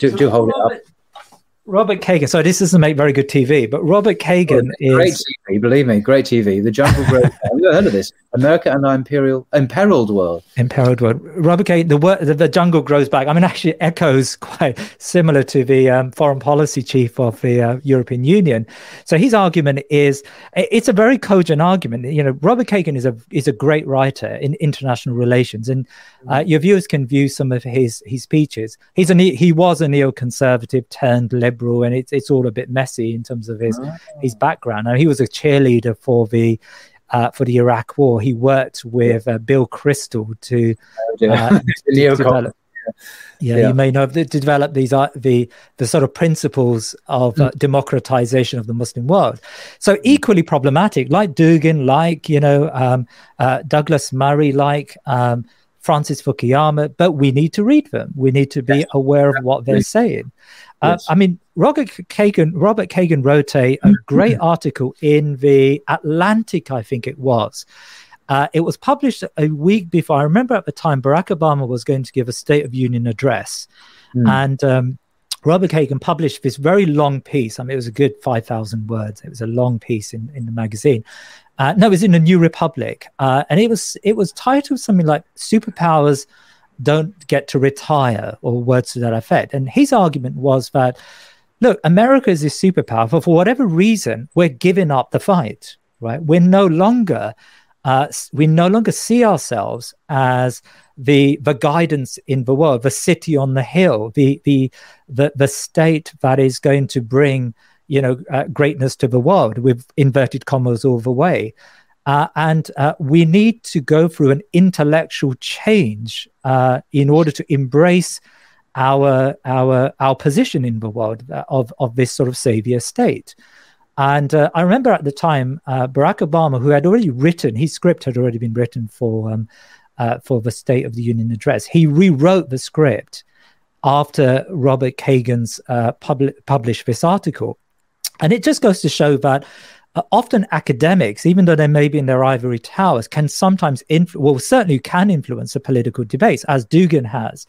do, so do hold Robert, it up. Robert Kagan. So this doesn't make very good T V, but Robert Kagan oh, great is great T V. Believe me, great T V. The Jungle Grove. I've never heard of this. America and the Imperial Imperiled World. Imperiled World. Robert Kagan. The, the the Jungle Grows Back. I mean, actually, echoes quite similar to the um, foreign policy chief of the uh, European Union. So his argument is it's a very cogent argument. You know, Robert Kagan is a is a great writer in international relations, and uh, your viewers can view some of his his speeches. He's a he was a neoconservative turned liberal. And it's it's all a bit messy in terms of his oh. his background. Now, he was a cheerleader for the uh, for the Iraq War. He worked with uh, Bill Kristol to, oh, uh, to develop. Yeah, yeah, you may know to develop these uh, the the sort of principles of uh, democratization of the Muslim world. So equally problematic, like Dugin, like you know um, uh, Douglas Murray, like. Um, Francis Fukuyama, but we need to read them. We need to be yes. aware of what they're saying. Uh, yes. I mean, Robert Kagan, Robert Kagan wrote a, a great article in the Atlantic, I think it was. Uh, it was published a week before. I remember at the time, Barack Obama was going to give a State of Union address. Mm. And um, Robert Kagan published this very long piece. I mean, it was a good five thousand words. It was a long piece in, in the magazine. Uh, no, it was in the New Republic, uh, and it was it was titled something like "Superpowers Don't Get to Retire" or words to that effect. And his argument was that, look, America is this superpower, but for whatever reason, we're giving up the fight. Right? We're no longer uh, we no longer see ourselves as the the guidance in the world, the city on the hill, the the the, the state that is going to bring. You know, uh, greatness to the world with inverted commas all the way. Uh, and uh, we need to go through an intellectual change uh, in order to embrace our our our position in the world of, of this sort of savior state. And uh, I remember at the time, uh, Barack Obama, who had already written, his script had already been written for, um, uh, for the State of the Union address. He rewrote the script after Robert Kagan's uh, pub- published this article. And it just goes to show that uh, often academics, even though they may be in their ivory towers, can sometimes, influ- well, certainly can influence the political debates, as Dugin has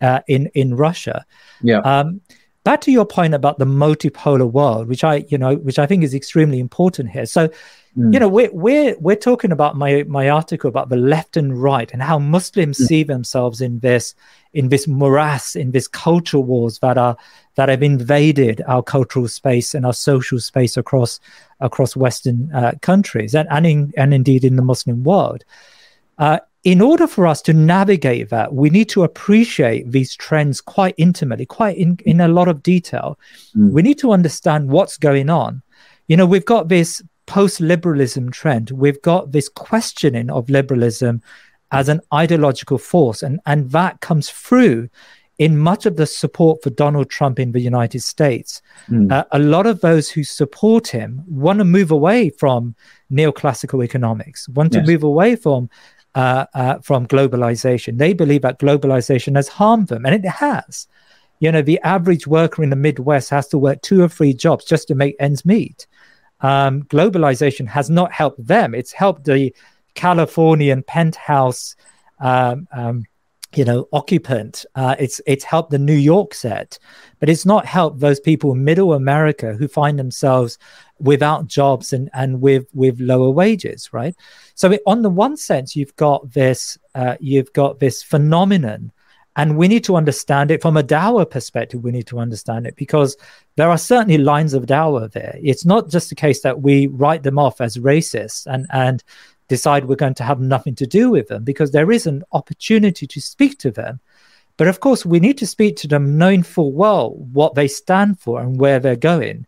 uh, in, in Russia. Yeah. Um, back to your point about the multipolar world, which I, you know, which I think is extremely important here. So, mm. you know, we're, we're, we're talking about my, my article about the left and right and how Muslims mm. see themselves in this, in this morass, in this culture wars that are, that have invaded our cultural space and our social space across across Western uh, countries and and, in, and indeed in the Muslim world. Uh, in order for us to navigate that, we need to appreciate these trends quite intimately, quite in, in a lot of detail. Mm. We need to understand what's going on. You know, we've got this post-liberalism trend. We've got this questioning of liberalism as an ideological force, and, and that comes through in much of the support for Donald Trump in the United States. Mm. Uh, a lot of those who support him want to move away from neoclassical economics, want yes. to move away from uh, uh, from globalization. They believe that globalization has harmed them, and it has. You know, the average worker in the Midwest has to work two or three jobs just to make ends meet. Um, globalization has not helped them. It's helped the Californian penthouse um, um you know, occupant. Uh, it's it's helped the New York set, but it's not helped those people in middle America who find themselves without jobs and, and with with lower wages, right? So it, on the one sense, you've got this uh, you've got this phenomenon, and we need to understand it from a Dawa perspective. We need to understand it because there are certainly lines of Dawa there. It's not just the case that we write them off as racist and and. decide we're going to have nothing to do with them, because there is an opportunity to speak to them. But of course, we need to speak to them knowing full well what they stand for and where they're going.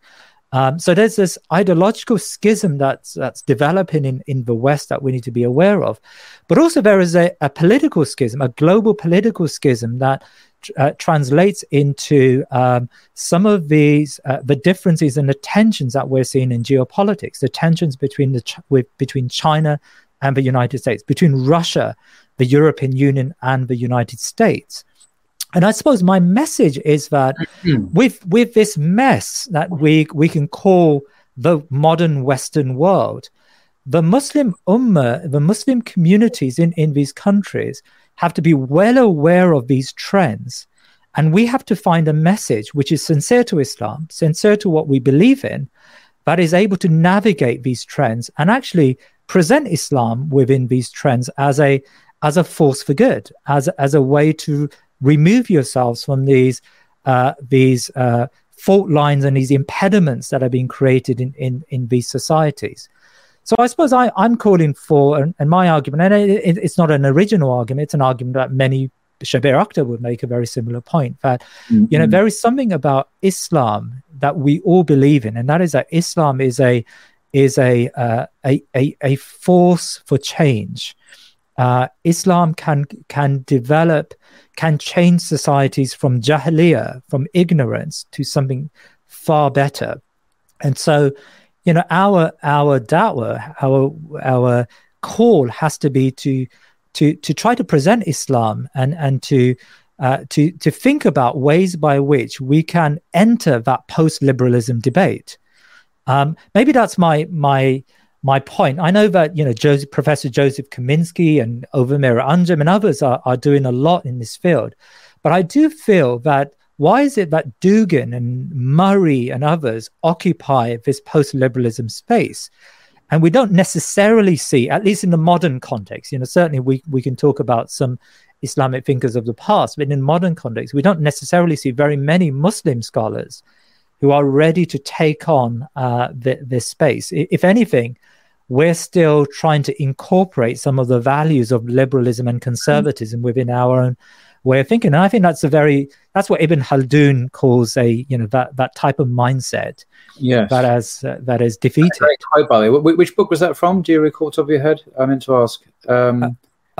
Um, so there's this ideological schism that's, that's developing in, in the West that we need to be aware of. But also there is a, a political schism, a global political schism that uh, translates into um, some of these uh, the differences and the tensions that we're seeing in geopolitics, the tensions between the ch- with, between China and the United States, between Russia, the European Union, and the United States. And I suppose my message is that with with this mess that we we can call the modern Western world, the Muslim Ummah, the Muslim communities in, in these countries have to be well aware of these trends And we have to find a message which is sincere to Islam, sincere to what we believe in, that is able to navigate these trends and actually present Islam within these trends as a as a force for good, as as a way to remove yourselves from these uh, these uh, fault lines and these impediments that are being created in in, in these societies. So I suppose I, I'm calling for, and, and my argument, and it, it's not an original argument, it's an argument that many, Shabir Akhtar would make a very similar point, that mm-hmm. you know, there is something about Islam that we all believe in, and that is that Islam is a is a uh, a, a a force for change. Uh, Islam can can develop, can change societies from jahiliyyah, from ignorance, to something far better, and so. You know, our our da'wah, our our call has to be to to to try to present Islam and and to uh, to to think about ways by which we can enter that post-liberalism debate. Um, maybe that's my my my point. I know that you know Joseph, Professor Joseph Kaminsky and Ovamira Anjem and others are are doing a lot in this field, but I do feel that. Why is it that Dugin and Murray and others occupy this post-liberalism space? And we don't necessarily see, at least in the modern context, you know, certainly we, we can talk about some Islamic thinkers of the past, but in modern context, we don't necessarily see very many Muslim scholars who are ready to take on uh, the, this space. If anything, we're still trying to incorporate some of the values of liberalism and conservatism mm. within our own way of thinking, and I think that's a very that's what Ibn Khaldun calls a you know that that type of mindset. Yes, that has uh, that is defeated. Very quite, by the way. Which book was that from? Do you recall top of your head? I meant to ask. Um, uh,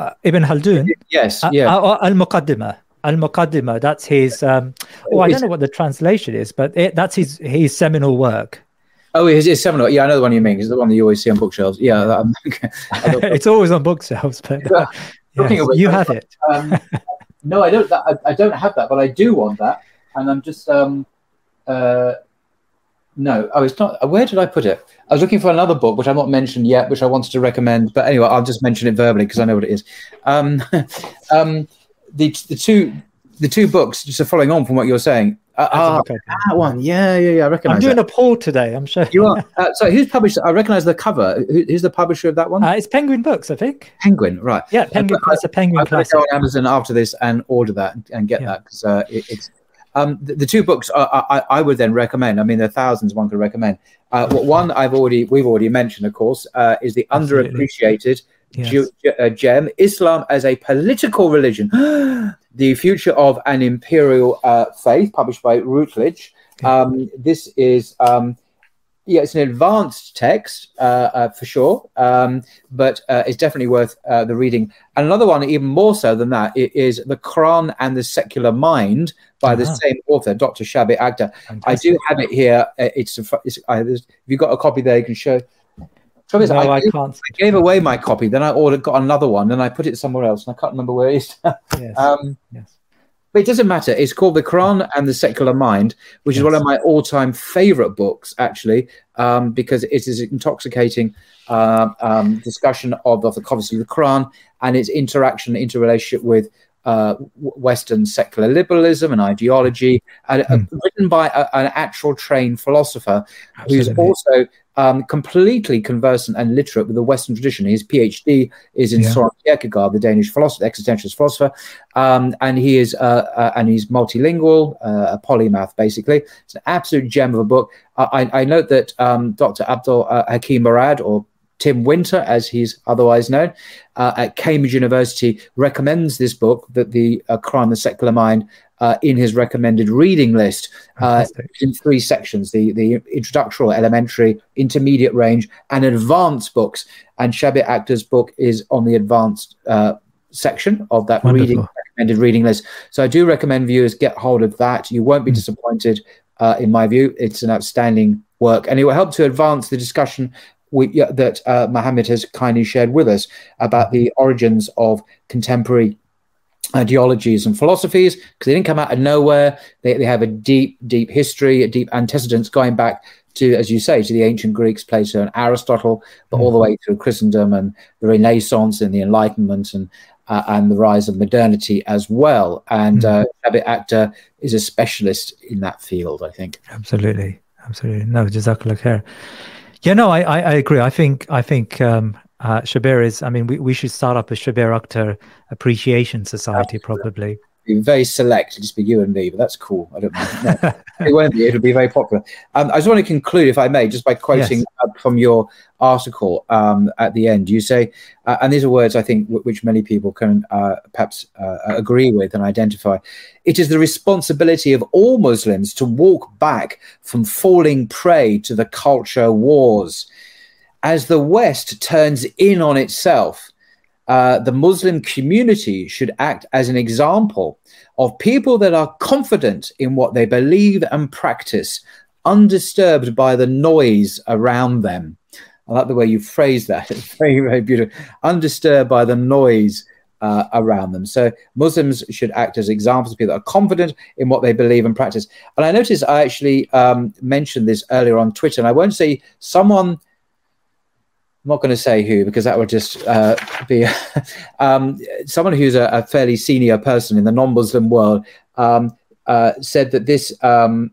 uh, Ibn Khaldun. Yes, yeah. Uh, uh, Al Muqaddimah. Al Muqaddimah. That's his. Um, oh, I don't know what the translation is, but it, that's his his seminal work. Oh, his, his seminal. Yeah, I know the one you mean. It's the one that you always see on bookshelves. Yeah, that, um, it's always on bookshelves. But yeah, uh, yes, you have it. Um, No, I don't. I, I don't have that, but I do want that, and I'm just um, uh, no. Oh, it's not. Where did I put it? I was looking for another book which I've not mentioned yet, which I wanted to recommend. But anyway, I'll just mention it verbally because I know what it is. Um, um, the the two the two books just are following on from what you're saying. Uh, ah, that one. Yeah, yeah, yeah. I recognise. I'm doing that. A poll today. I'm sure you are. Uh, so who's published? I recognise the cover. Who, who's the publisher of that one? Uh, it's Penguin Books, I think. Penguin, right? Yeah, Penguin. It's a Penguin. I'm going to go on Amazon after this and order that and, and get yeah. that because uh, it, it's um, the, the two books are, I, I would then recommend. I mean, there are thousands one could recommend. Uh, one I've already we've already mentioned, of course, uh, is the Absolutely. Underappreciated. Yes. Gem, Islam as a Political Religion: The Future of an Imperial uh, Faith, published by Routledge. Um, this is, um, yeah, it's an advanced text uh, uh, for sure, um, but uh, it's definitely worth uh, the reading. And another one, even more so than that, is The Quran and the Secular Mind by uh-huh. the same author, Doctor Shabir Akhtar. I do have it here. It's, it's, I, if you've got a copy there, you can show. So no, I, I, gave, can't. I gave away my copy, then I ordered, got another one, then I put it somewhere else, and I can't remember where it is. yes. Um, yes. But it doesn't matter. It's called The Quran and the Secular Mind, which yes. is one of my all-time favourite books, actually, um, because it is an intoxicating uh, um, discussion of, of the obviously the Quran and its interaction, interrelationship with uh, Western secular liberalism and ideology, and, hmm. uh, written by a, an actual trained philosopher Absolutely. Who's also... Um, completely conversant and literate with the Western tradition. His PhD is in yeah. Soren Kierkegaard, the Danish philosopher, existentialist philosopher, um, and he is uh, uh, and he's multilingual, uh, a polymath basically. It's an absolute gem of a book. I, I note that um, Doctor Abdul uh, Hakim Murad, or Tim Winter, as he's otherwise known, uh, at Cambridge University, recommends this book, that the uh, Quran and the Secular Mind. Uh, in his recommended reading list uh, in three sections, the, the introductory, elementary, intermediate range, and advanced books. And Shabir Akhtar's book is on the advanced uh, section of that Wonderful. reading recommended reading list. So I do recommend viewers get hold of that. You won't be mm. disappointed, uh, in my view. It's an outstanding work. And it will help to advance the discussion we, uh, that uh, Mohammed has kindly shared with us about the origins of contemporary ideologies and philosophies, because they didn't come out of nowhere. They, they have a deep, deep history, a deep antecedents going back to, as you say, to the ancient Greeks, Plato and Aristotle, but mm. all the way through Christendom and the Renaissance and the Enlightenment and uh, and the rise of modernity as well. And mm. uh, Shabir Akhtar is a specialist in that field, I think. Absolutely, absolutely. No, Jazakallah khair. Yeah, no, I, I, I agree. I think I think um, uh, Shabir is. I mean, we, we should start up a Shabir Akhtar Appreciation Society, absolutely. Probably. Very select, it'll just be you and me, but that's cool. I don't know. No, it won't be, it'll be very popular. Um, I just want to conclude, if I may, just by quoting yes. from your article um, at the end. You say, uh, and these are words I think w- which many people can uh, perhaps uh, agree with and identify. It is the responsibility of all Muslims to walk back from falling prey to the culture wars. As the West turns in on itself, Uh, the Muslim community should act as an example of people that are confident in what they believe and practice, undisturbed by the noise around them. I like the way you phrase that. It's very, very beautiful. Undisturbed by the noise uh, around them. So Muslims should act as examples of people that are confident in what they believe and practice. And I noticed I actually um, mentioned this earlier on Twitter, and I won't say someone... I'm not going to say who, because that would just uh, be um, someone who's a, a fairly senior person in the non-Muslim world um, uh, said that this um,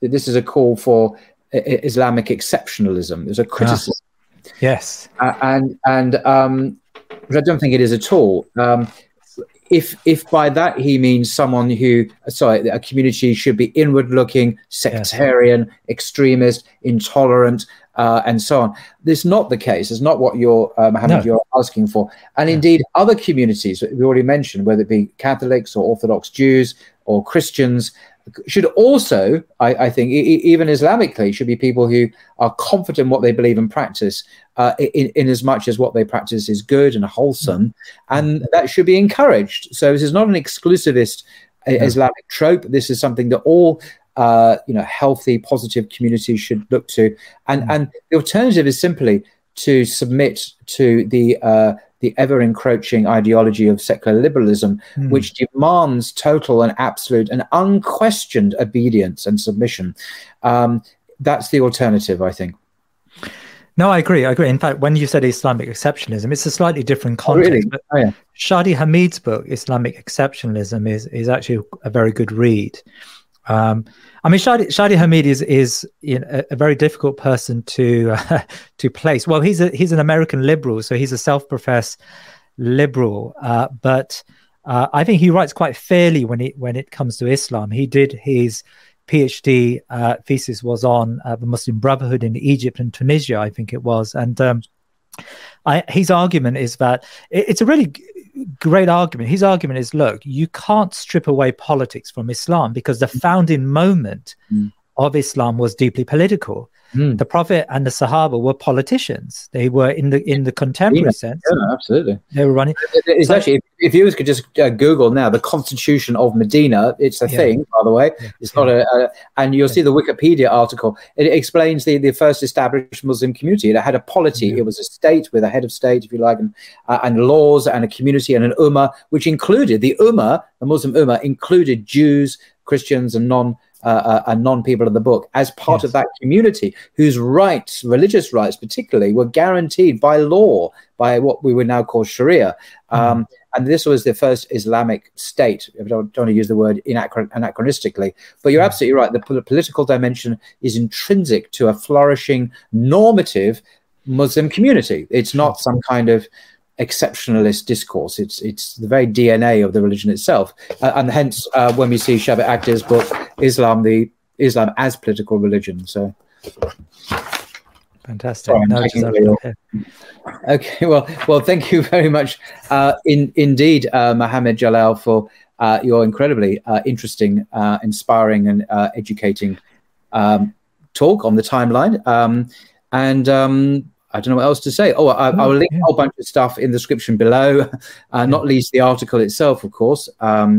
that this is a call for I- Islamic exceptionalism. There's a criticism. Ah, yes. Uh, and and um, I don't think it is at all. Um, if if by that he means someone who, sorry, a community should be inward-looking, sectarian, yes. extremist, intolerant, Uh, and so on. This is not the case. It's not what you're, uh, Mohammed, no. you're asking for. And no. indeed, other communities that we already mentioned, whether it be Catholics or Orthodox Jews or Christians, should also, I, I think, e- even Islamically, should be people who are confident in what they believe and practice, uh, in, in as much as what they practice is good and wholesome, mm-hmm. and that should be encouraged. So this is not an exclusivist uh, mm-hmm. Islamic trope. This is something that all Uh, you know, healthy, positive communities should look to, and mm. and the alternative is simply to submit to the uh, the ever encroaching ideology of secular liberalism, mm. which demands total and absolute and unquestioned obedience and submission. Um, that's the alternative, I think. No, I agree. I agree. In fact, when you said Islamic exceptionalism, it's a slightly different context. Really? But oh, yeah. Shadi Hamid's book, Islamic Exceptionalism, is is actually a very good read. Um, I mean, Shadi, Shadi Hamid is is you know, a, a very difficult person to uh, to place. Well, he's a, he's an American liberal, so he's a self-professed liberal. Uh, but uh, I think he writes quite fairly when it when it comes to Islam. He did his PhD uh, thesis was on uh, the Muslim Brotherhood in Egypt and Tunisia, I think it was. And um, I, his argument is that it, it's a really great argument. His argument is, look, you can't strip away politics from Islam because the founding moment mm. of Islam was deeply political. Mm. The Prophet and the Sahaba were politicians. They were in the in the contemporary yeah, sense. Yeah, absolutely. They were running. It's so, actually, if, if viewers could just uh, Google now the Constitution of Medina, it's a yeah. thing, by the way. Yeah. It's yeah. not a, a, and you'll yeah. see the Wikipedia article. It explains the, the first established Muslim community. It had a polity. Yeah. It was a state with a head of state, if you like, and, uh, and laws and a community and an ummah, which included the ummah, the Muslim ummah, included Jews, Christians, and non. Uh, and non-people of the book as part yes. of that community whose rights, religious rights particularly, were guaranteed by law, by what we would now call Sharia. Um, mm. And this was the first Islamic state. I don't, don't want to use the word inachron- anachronistically, but you're yeah. absolutely right. The po- political dimension is intrinsic to a flourishing, normative Muslim community. It's not some kind of exceptionalist discourse. It's it's the very D N A of the religion itself, uh, and hence uh, when we see Shabir Akhtar's book, Islam the Islam as Political Religion. So fantastic. Sorry, no, really okay. Well, well. Thank you very much, uh, in, indeed, uh, Muhammad Jalal, for uh, your incredibly uh, interesting, uh, inspiring, and uh, educating um, talk on the timeline, um, and. Um, I don't know what else to say. Oh, I, oh, I will link yeah. a whole bunch of stuff in the description below, uh, yeah. not least the article itself, of course, um,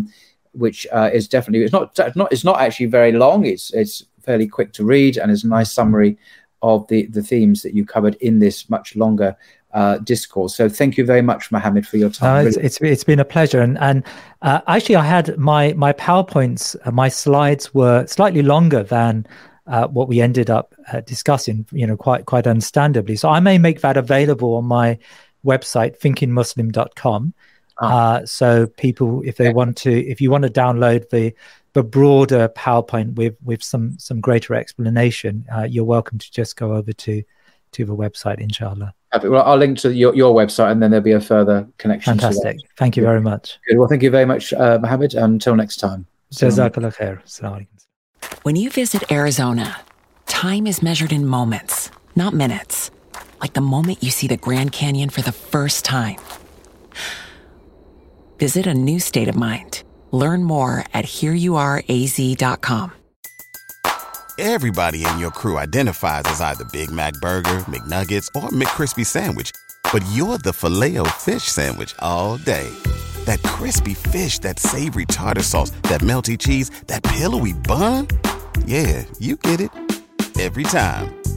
which uh, is definitely it's not not it's not actually very long. It's it's fairly quick to read and is a nice summary of the the themes that you covered in this much longer uh, discourse. So thank you very much, Mohammed, for your time. No, it's, really. it's it's been a pleasure. And and uh, actually, I had my my PowerPoints, uh, my slides were slightly longer than. Uh, what we ended up uh, discussing, you know, quite quite understandably. So I may make that available on my website, thinking muslim dot com. Oh. Uh, so people, if they okay. want to, if you want to download the the broader PowerPoint with with some some greater explanation, uh, you're welcome to just go over to to the website, inshallah. Well, I'll link to your, your website, and then there'll be a further connection. Fantastic. Thank you very much. Good. Well, thank you very much, uh, Mohammed. Until next time. Jazakallah khair. When you visit Arizona, time is measured in moments, not minutes. Like the moment you see the Grand Canyon for the first time. Visit a new state of mind. Learn more at here you are A Z dot com. Everybody in your crew identifies as either Big Mac Burger, McNuggets, or McCrispy Sandwich. But you're the Filet-O-Fish Sandwich all day. That crispy fish, that savory tartar sauce, that melty cheese, that pillowy bun. Yeah, you get it. Every time.